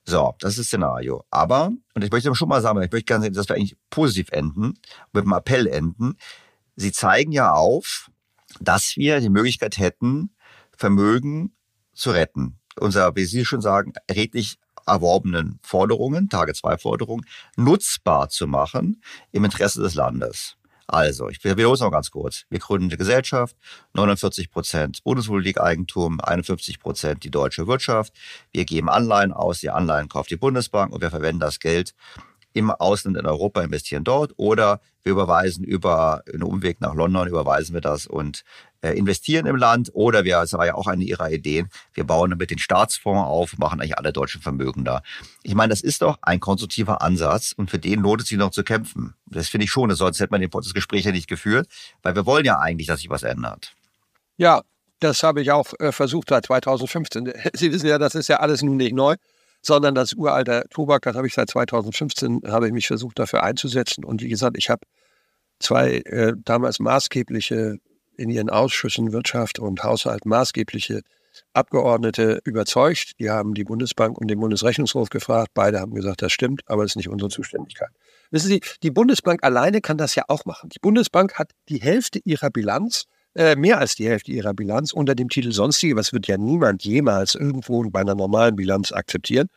So, das ist das Szenario. Aber, und ich möchte schon mal sagen, ich möchte gerne, dass wir eigentlich positiv enden, mit einem Appell enden. Sie zeigen ja auf, dass wir die Möglichkeit hätten, Vermögen zu retten. Unser, wie Sie schon sagen, redlich erworbenen Forderungen, Target2-Forderungen, nutzbar zu machen im Interesse des Landes. Also, ich wiederhole es noch ganz kurz. Wir gründen eine Gesellschaft, 49% Bundesrepublik-Eigentum, 51% die deutsche Wirtschaft. Wir geben Anleihen aus, die Anleihen kauft die Bundesbank, und wir verwenden das Geld im Ausland, in Europa, investieren dort, oder wir überweisen über einen Umweg nach London, überweisen wir das und investieren im Land, oder wir, das war ja auch eine Ihrer Ideen, wir bauen damit den Staatsfonds auf, machen eigentlich alle deutschen Vermögen da. Ich meine, das ist doch ein konstruktiver Ansatz, und für den lohnt es sich noch zu kämpfen. Das finde ich schon, sonst hätte man das Gespräch ja nicht geführt, weil wir wollen ja eigentlich, dass sich was ändert. Ja, das habe ich auch versucht seit 2015. Sie wissen ja, das ist ja alles nun nicht neu, sondern das uralte Tobak, das habe ich seit 2015, habe ich mich versucht dafür einzusetzen. Und wie gesagt, ich habe zwei damals maßgebliche, in ihren Ausschüssen Wirtschaft und Haushalt maßgebliche Abgeordnete überzeugt. Die haben die Bundesbank und den Bundesrechnungshof gefragt. Beide haben gesagt, das stimmt, aber das ist nicht unsere Zuständigkeit. Wissen Sie, die Bundesbank alleine kann das ja auch machen. Die Bundesbank hat die Hälfte ihrer Bilanz, mehr als die Hälfte ihrer Bilanz unter dem Titel Sonstige, was wird ja niemand jemals irgendwo bei einer normalen Bilanz akzeptieren,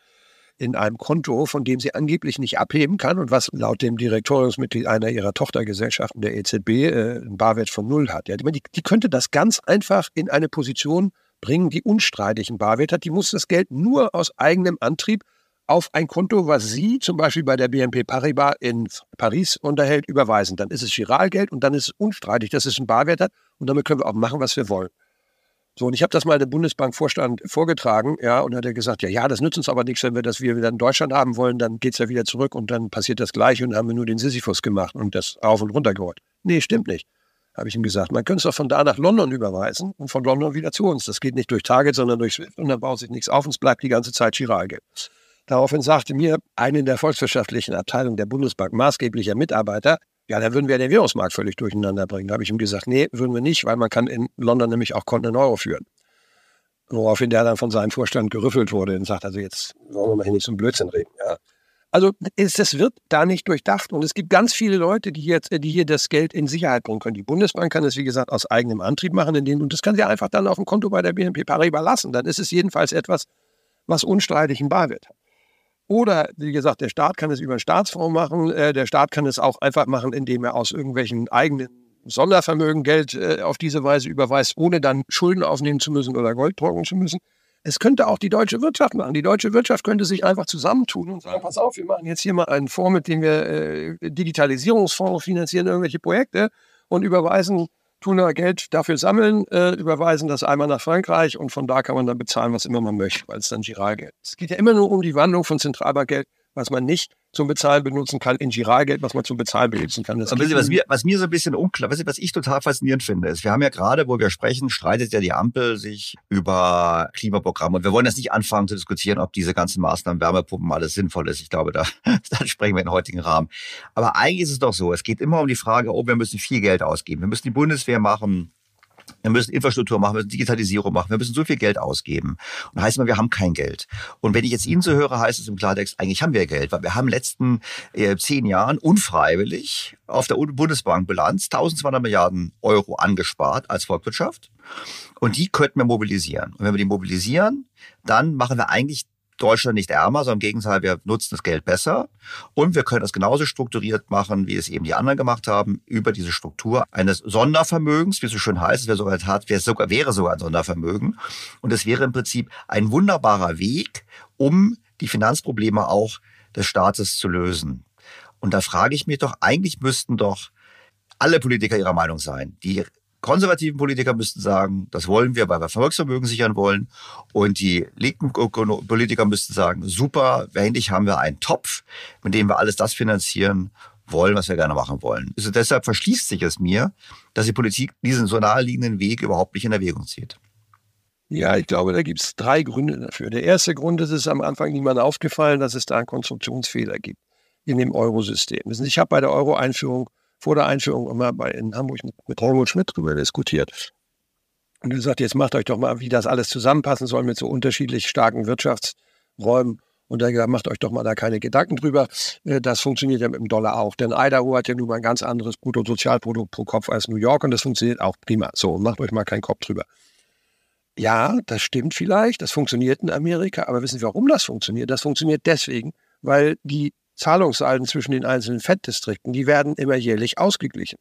in einem Konto, von dem sie angeblich nicht abheben kann und was laut dem Direktoriumsmitglied einer ihrer Tochtergesellschaften der EZB einen Barwert von 0 hat. Ja, die könnte das ganz einfach in eine Position bringen, die unstreitig einen Barwert hat. Die muss das Geld nur aus eigenem Antrieb auf ein Konto, was sie zum Beispiel bei der BNP Paribas in Paris unterhält, überweisen. Dann ist es Giralgeld und dann ist es unstreitig, dass es einen Barwert hat, und damit können wir auch machen, was wir wollen. So, und ich habe das mal dem Bundesbankvorstand vorgetragen, ja, und hat er gesagt, ja, das nützt uns aber nichts, wenn wir das wieder in Deutschland haben wollen, dann geht es ja wieder zurück und dann passiert das Gleiche und haben wir nur den Sisyphus gemacht und das rauf und runter geholt. Nee, stimmt nicht, habe ich ihm gesagt. Man könnte es doch von da nach London überweisen und von London wieder zu uns. Das geht nicht durch Target, sondern durch SWIFT, und dann baut sich nichts auf und es bleibt die ganze Zeit Giralgeld. Daraufhin sagte mir eine in der volkswirtschaftlichen Abteilung der Bundesbank maßgeblicher Mitarbeiter, ja, da würden wir den Währungsmarkt völlig durcheinander bringen. Da habe ich ihm gesagt, nee, würden wir nicht, weil man kann in London nämlich auch Konten in Euro führen. Woraufhin der dann von seinem Vorstand gerüffelt wurde und sagt, also jetzt wollen wir mal hier nicht so einen Blödsinn reden. Ja. Also das wird da nicht durchdacht und es gibt ganz viele Leute, die hier das Geld in Sicherheit bringen können. Die Bundesbank kann das, wie gesagt, aus eigenem Antrieb machen und das kann sie einfach dann auf dem Konto bei der BNP Paribas lassen. Dann ist es jedenfalls etwas, was unstreitig einen Barwert hat. Oder, wie gesagt, der Staat kann es über einen Staatsfonds machen. Der Staat kann es auch einfach machen, indem er aus irgendwelchen eigenen Sondervermögen Geld auf diese Weise überweist, ohne dann Schulden aufnehmen zu müssen oder Gold drucken zu müssen. Es könnte auch die deutsche Wirtschaft machen. Die deutsche Wirtschaft könnte sich einfach zusammentun und sagen, pass auf, wir machen jetzt hier mal einen Fonds, mit dem wir Digitalisierungsfonds finanzieren, irgendwelche Projekte und überweisen, tun da Geld dafür sammeln, überweisen das einmal nach Frankreich und von da kann man dann bezahlen, was immer man möchte, weil es dann Giralgeld ist. Es geht ja immer nur um die Wandlung von Zentralbankgeld, was man nicht zum Bezahlen benutzen kann, in Giralgeld, was man zum Bezahlen benutzen kann. Das was mir so ein bisschen unklar, was ich total faszinierend finde, ist, wir haben ja gerade, wo wir sprechen, streitet ja die Ampel sich über Klimaprogramme. Und wir wollen jetzt nicht anfangen zu diskutieren, ob diese ganzen Maßnahmen, Wärmepumpen, alles sinnvoll ist. Ich glaube, da sprechen wir in den heutigen Rahmen. Aber eigentlich ist es doch so, es geht immer um die Frage, oh, wir müssen viel Geld ausgeben. Wir müssen die Bundeswehr machen. Wir müssen Infrastruktur machen, wir müssen Digitalisierung machen, wir müssen so viel Geld ausgeben. Und heißt immer, wir haben kein Geld. Und wenn ich jetzt Ihnen so höre, heißt es im Klartext, eigentlich haben wir Geld, weil wir haben in den letzten 10 Jahren unfreiwillig auf der Bundesbankbilanz 1200 Milliarden Euro angespart als Volkswirtschaft. Und die könnten wir mobilisieren. Und wenn wir die mobilisieren, dann machen wir eigentlich Deutschland nicht ärmer, sondern im Gegenteil, wir nutzen das Geld besser und wir können das genauso strukturiert machen, wie es eben die anderen gemacht haben, über diese Struktur eines Sondervermögens, wie es so schön heißt, es wäre sogar in der Tat, wäre sogar ein Sondervermögen und es wäre im Prinzip ein wunderbarer Weg, um die Finanzprobleme auch des Staates zu lösen. Und da frage ich mich doch, eigentlich müssten doch alle Politiker ihrer Meinung sein, die konservativen Politiker müssten sagen, das wollen wir, weil wir Volksvermögen sichern wollen. Und die linken Politiker müssten sagen, super, endlich haben wir einen Topf, mit dem wir alles das finanzieren wollen, was wir gerne machen wollen. Also deshalb verschließt sich es mir, dass die Politik diesen so naheliegenden Weg überhaupt nicht in Erwägung zieht. Ja, ich glaube, da gibt es 3 Gründe dafür. Der erste Grund ist, es ist am Anfang niemandem aufgefallen, dass es da einen Konstruktionsfehler gibt in dem Eurosystem. Ich habe bei der Euro-Einführung vor der Einführung immer in Hamburg mit Helmut Schmidt drüber diskutiert. Und gesagt, jetzt macht euch doch mal, wie das alles zusammenpassen soll mit so unterschiedlich starken Wirtschaftsräumen. Und dann gesagt, macht euch doch mal da keine Gedanken drüber. Das funktioniert ja mit dem Dollar auch. Denn Idaho hat ja nun mal ein ganz anderes Bruttosozialprodukt pro Kopf als New York. Und das funktioniert auch prima. So, macht euch mal keinen Kopf drüber. Ja, das stimmt vielleicht. Das funktioniert in Amerika. Aber wissen Sie, warum das funktioniert? Das funktioniert deswegen, weil die Zahlungssalden zwischen den einzelnen Fettdistrikten, die werden immer jährlich ausgeglichen.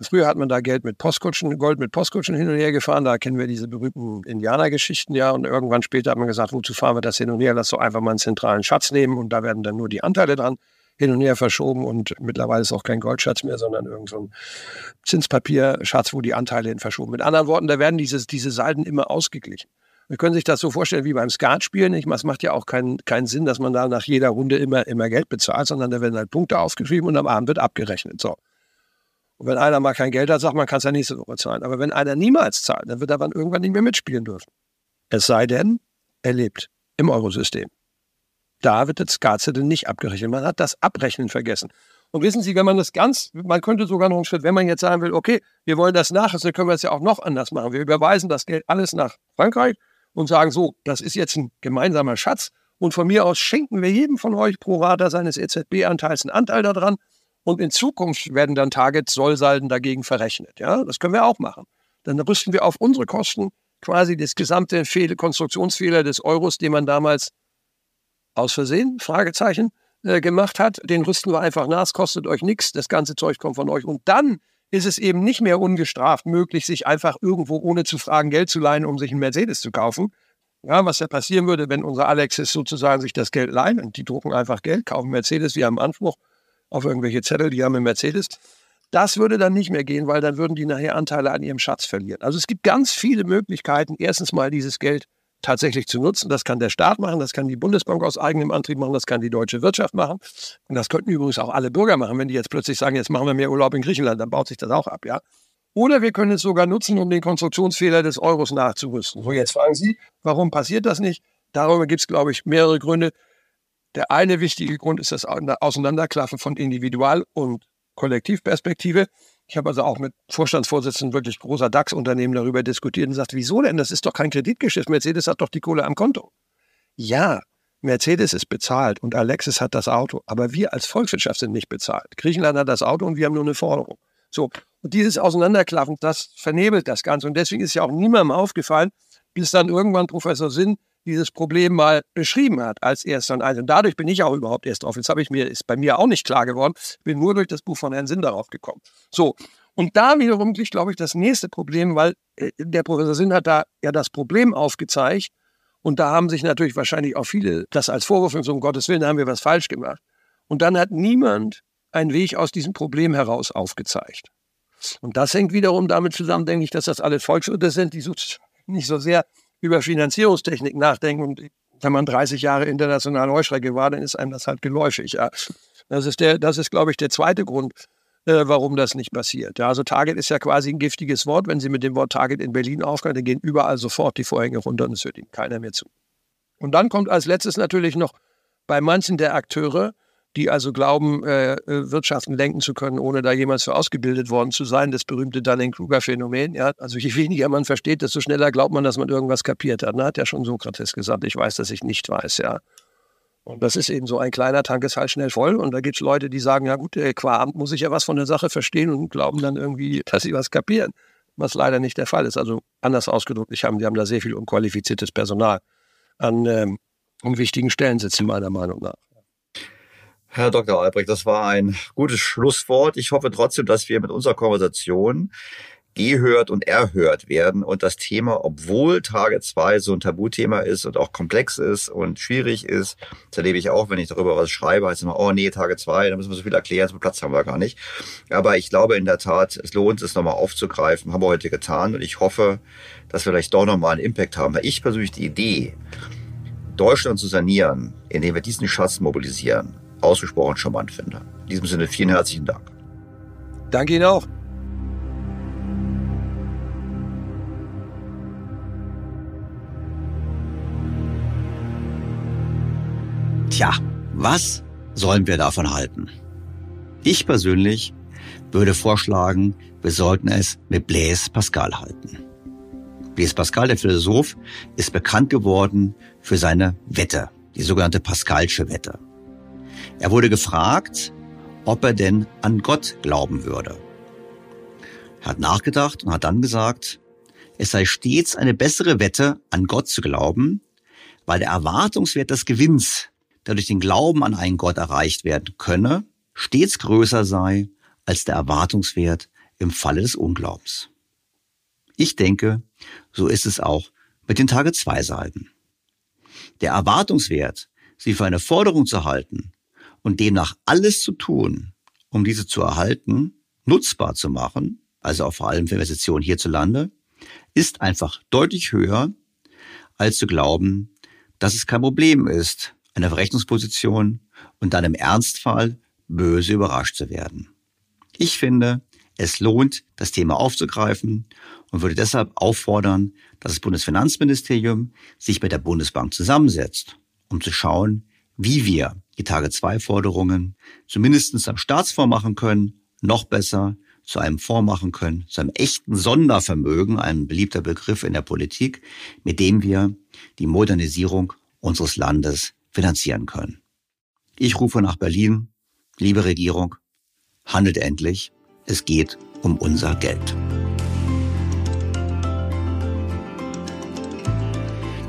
Früher hat man da Gold mit Postkutschen hin und her gefahren, da kennen wir diese berühmten Indianergeschichten ja und irgendwann später hat man gesagt, wozu fahren wir das hin und her, lass doch einfach mal einen zentralen Schatz nehmen und da werden dann nur die Anteile dran hin und her verschoben und mittlerweile ist auch kein Goldschatz mehr, sondern irgend so ein Zinspapierschatz, wo die Anteile hin verschoben. Mit anderen Worten, da werden diese Salden immer ausgeglichen. Wir können sich das so vorstellen wie beim Skatspielen. Es macht ja auch keinen Sinn, dass man da nach jeder Runde immer Geld bezahlt, sondern da werden halt Punkte aufgeschrieben und am Abend wird abgerechnet. So. Und wenn einer mal kein Geld hat, sagt man, kann es ja nächste Woche zahlen. Aber wenn einer niemals zahlt, dann wird er dann irgendwann nicht mehr mitspielen dürfen. Es sei denn, er lebt im Eurosystem. Da wird das Skatzettel nicht abgerechnet. Man hat das Abrechnen vergessen. Und wissen Sie, wenn man das man könnte sogar noch einen Schritt, wenn man jetzt sagen will, okay, wir wollen das nachrechnen, können wir es ja auch noch anders machen. Wir überweisen das Geld alles nach Frankreich und sagen so, das ist jetzt ein gemeinsamer Schatz und von mir aus schenken wir jedem von euch pro Rata seines EZB-Anteils einen Anteil daran und in Zukunft werden dann Target-Sollsalden dagegen verrechnet. Ja, das können wir auch machen. Dann rüsten wir auf unsere Kosten quasi das gesamte Konstruktionsfehler des Euros, den man damals aus Versehen, Fragezeichen, gemacht hat. Den rüsten wir einfach nach, es kostet euch nichts, das ganze Zeug kommt von euch und dann ist es eben nicht mehr ungestraft möglich, sich einfach irgendwo ohne zu fragen Geld zu leihen, um sich einen Mercedes zu kaufen. Ja, was ja passieren würde, wenn unsere Alexis sozusagen sich das Geld leihen und die drucken einfach Geld, kaufen Mercedes, wir haben Anspruch auf irgendwelche Zettel, die haben einen Mercedes. Das würde dann nicht mehr gehen, weil dann würden die nachher Anteile an ihrem Schatz verlieren. Also es gibt ganz viele Möglichkeiten, erstens mal dieses Geld tatsächlich zu nutzen. Das kann der Staat machen, das kann die Bundesbank aus eigenem Antrieb machen, das kann die deutsche Wirtschaft machen. Und das könnten übrigens auch alle Bürger machen, wenn die jetzt plötzlich sagen, jetzt machen wir mehr Urlaub in Griechenland, dann baut sich das auch ab, ja. Oder wir können es sogar nutzen, um den Konstruktionsfehler des Euros nachzurüsten. So, jetzt fragen Sie, warum passiert das nicht? Darüber gibt es, glaube ich, mehrere Gründe. Der eine wichtige Grund ist das Auseinanderklaffen von Individual- und Kollektivperspektive. Ich habe also auch mit Vorstandsvorsitzenden wirklich großer DAX-Unternehmen darüber diskutiert und gesagt, wieso denn? Das ist doch kein Kreditgeschäft. Mercedes hat doch die Kohle am Konto. Ja, Mercedes ist bezahlt und Alexis hat das Auto, aber wir als Volkswirtschaft sind nicht bezahlt. Griechenland hat das Auto und wir haben nur eine Forderung. So, und dieses Auseinanderklaffen, das vernebelt das Ganze. Und deswegen ist ja auch niemandem aufgefallen, bis dann irgendwann Professor Sinn dieses Problem mal beschrieben hat, als erster und einziger. Und dadurch bin ich auch überhaupt erst drauf. Jetzt ist bei mir auch nicht klar geworden. Ich bin nur durch das Buch von Herrn Sinn darauf gekommen. So, und da wiederum liegt, glaube ich, das nächste Problem, weil der Professor Sinn hat da ja das Problem aufgezeigt. Und da haben sich natürlich wahrscheinlich auch viele das als Vorwurf, um Gottes Willen, da haben wir was falsch gemacht. Und dann hat niemand einen Weg aus diesem Problem heraus aufgezeigt. Und das hängt wiederum damit zusammen, denke ich, dass das alle Volkswirte sind, die so nicht so sehr über Finanzierungstechnik nachdenken. Und wenn man 30 Jahre internationale Heuschrecke war, dann ist einem das halt geläufig. Ja. Das ist, glaube ich, der zweite Grund, warum das nicht passiert. Ja, also Target ist ja quasi ein giftiges Wort. Wenn Sie mit dem Wort Target in Berlin aufkommen, dann gehen überall sofort die Vorhänge runter und es hört Ihnen keiner mehr zu. Und dann kommt als letztes natürlich noch bei manchen der Akteure, die also glauben, Wirtschaften lenken zu können, ohne da jemals für ausgebildet worden zu sein, das berühmte Dunning-Kruger-Phänomen. Ja? Also je weniger man versteht, desto schneller glaubt man, dass man irgendwas kapiert hat. Da hat ja schon Sokrates gesagt, ich weiß, dass ich nicht weiß. Ja. Und das ist eben so, ein kleiner Tank ist halt schnell voll. Und da gibt es Leute, die sagen, ja gut, qua Amt muss ich ja was von der Sache verstehen und glauben dann irgendwie, dass sie was kapieren, was leider nicht der Fall ist. Also anders ausgedrückt, die haben da sehr viel unqualifiziertes Personal an wichtigen Stellen sitzen, meiner Meinung nach. Herr Dr. Albrecht, das war ein gutes Schlusswort. Ich hoffe trotzdem, dass wir mit unserer Konversation gehört und erhört werden und das Thema, obwohl Target2 so ein Tabuthema ist und auch komplex ist und schwierig ist, das erlebe ich auch, wenn ich darüber was schreibe, heißt immer, oh nee, Target2, da müssen wir so viel erklären, so viel Platz haben wir gar nicht. Aber ich glaube in der Tat, es lohnt es nochmal aufzugreifen, haben wir heute getan und ich hoffe, dass wir vielleicht doch nochmal einen Impact haben. Weil ich persönlich die Idee, Deutschland zu sanieren, indem wir diesen Schatz mobilisieren, ausgesprochen charmant finde. In diesem Sinne vielen herzlichen Dank. Danke Ihnen auch. Tja, was sollen wir davon halten? Ich persönlich würde vorschlagen, wir sollten es mit Blaise Pascal halten. Blaise Pascal, der Philosoph, ist bekannt geworden für seine Wette, die sogenannte Pascalsche Wette. Er wurde gefragt, ob er denn an Gott glauben würde. Er hat nachgedacht und hat dann gesagt, es sei stets eine bessere Wette, an Gott zu glauben, weil der Erwartungswert des Gewinns, der durch den Glauben an einen Gott erreicht werden könne, stets größer sei als der Erwartungswert im Falle des Unglaubens. Ich denke, so ist es auch mit den Target2-Salben. Der Erwartungswert, sie für eine Forderung zu halten, und demnach alles zu tun, um diese zu erhalten, nutzbar zu machen, also auch vor allem für Investitionen hierzulande, ist einfach deutlich höher, als zu glauben, dass es kein Problem ist, eine Verrechnungsposition und dann im Ernstfall böse überrascht zu werden. Ich finde, es lohnt, das Thema aufzugreifen und würde deshalb auffordern, dass das Bundesfinanzministerium sich mit der Bundesbank zusammensetzt, um zu schauen, wie wir die Target2-Forderungen zumindest am Staatsfonds machen können, noch besser zu einem Fonds machen können, zu einem echten Sondervermögen, ein beliebter Begriff in der Politik, mit dem wir die Modernisierung unseres Landes finanzieren können. Ich rufe nach Berlin, liebe Regierung, handelt endlich, es geht um unser Geld.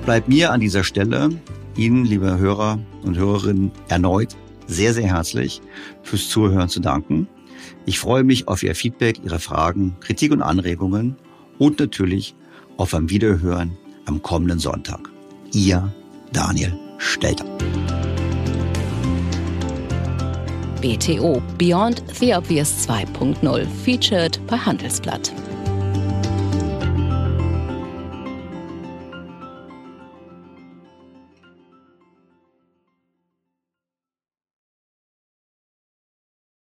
Bleibt mir an dieser Stelle, Ihnen, liebe Hörer und Hörerinnen, erneut sehr, sehr herzlich fürs Zuhören zu danken. Ich freue mich auf Ihr Feedback, Ihre Fragen, Kritik und Anregungen und natürlich auf ein Wiederhören am kommenden Sonntag. Ihr Daniel Stelter. BTO Beyond The Obvious 2.0 featured bei Handelsblatt.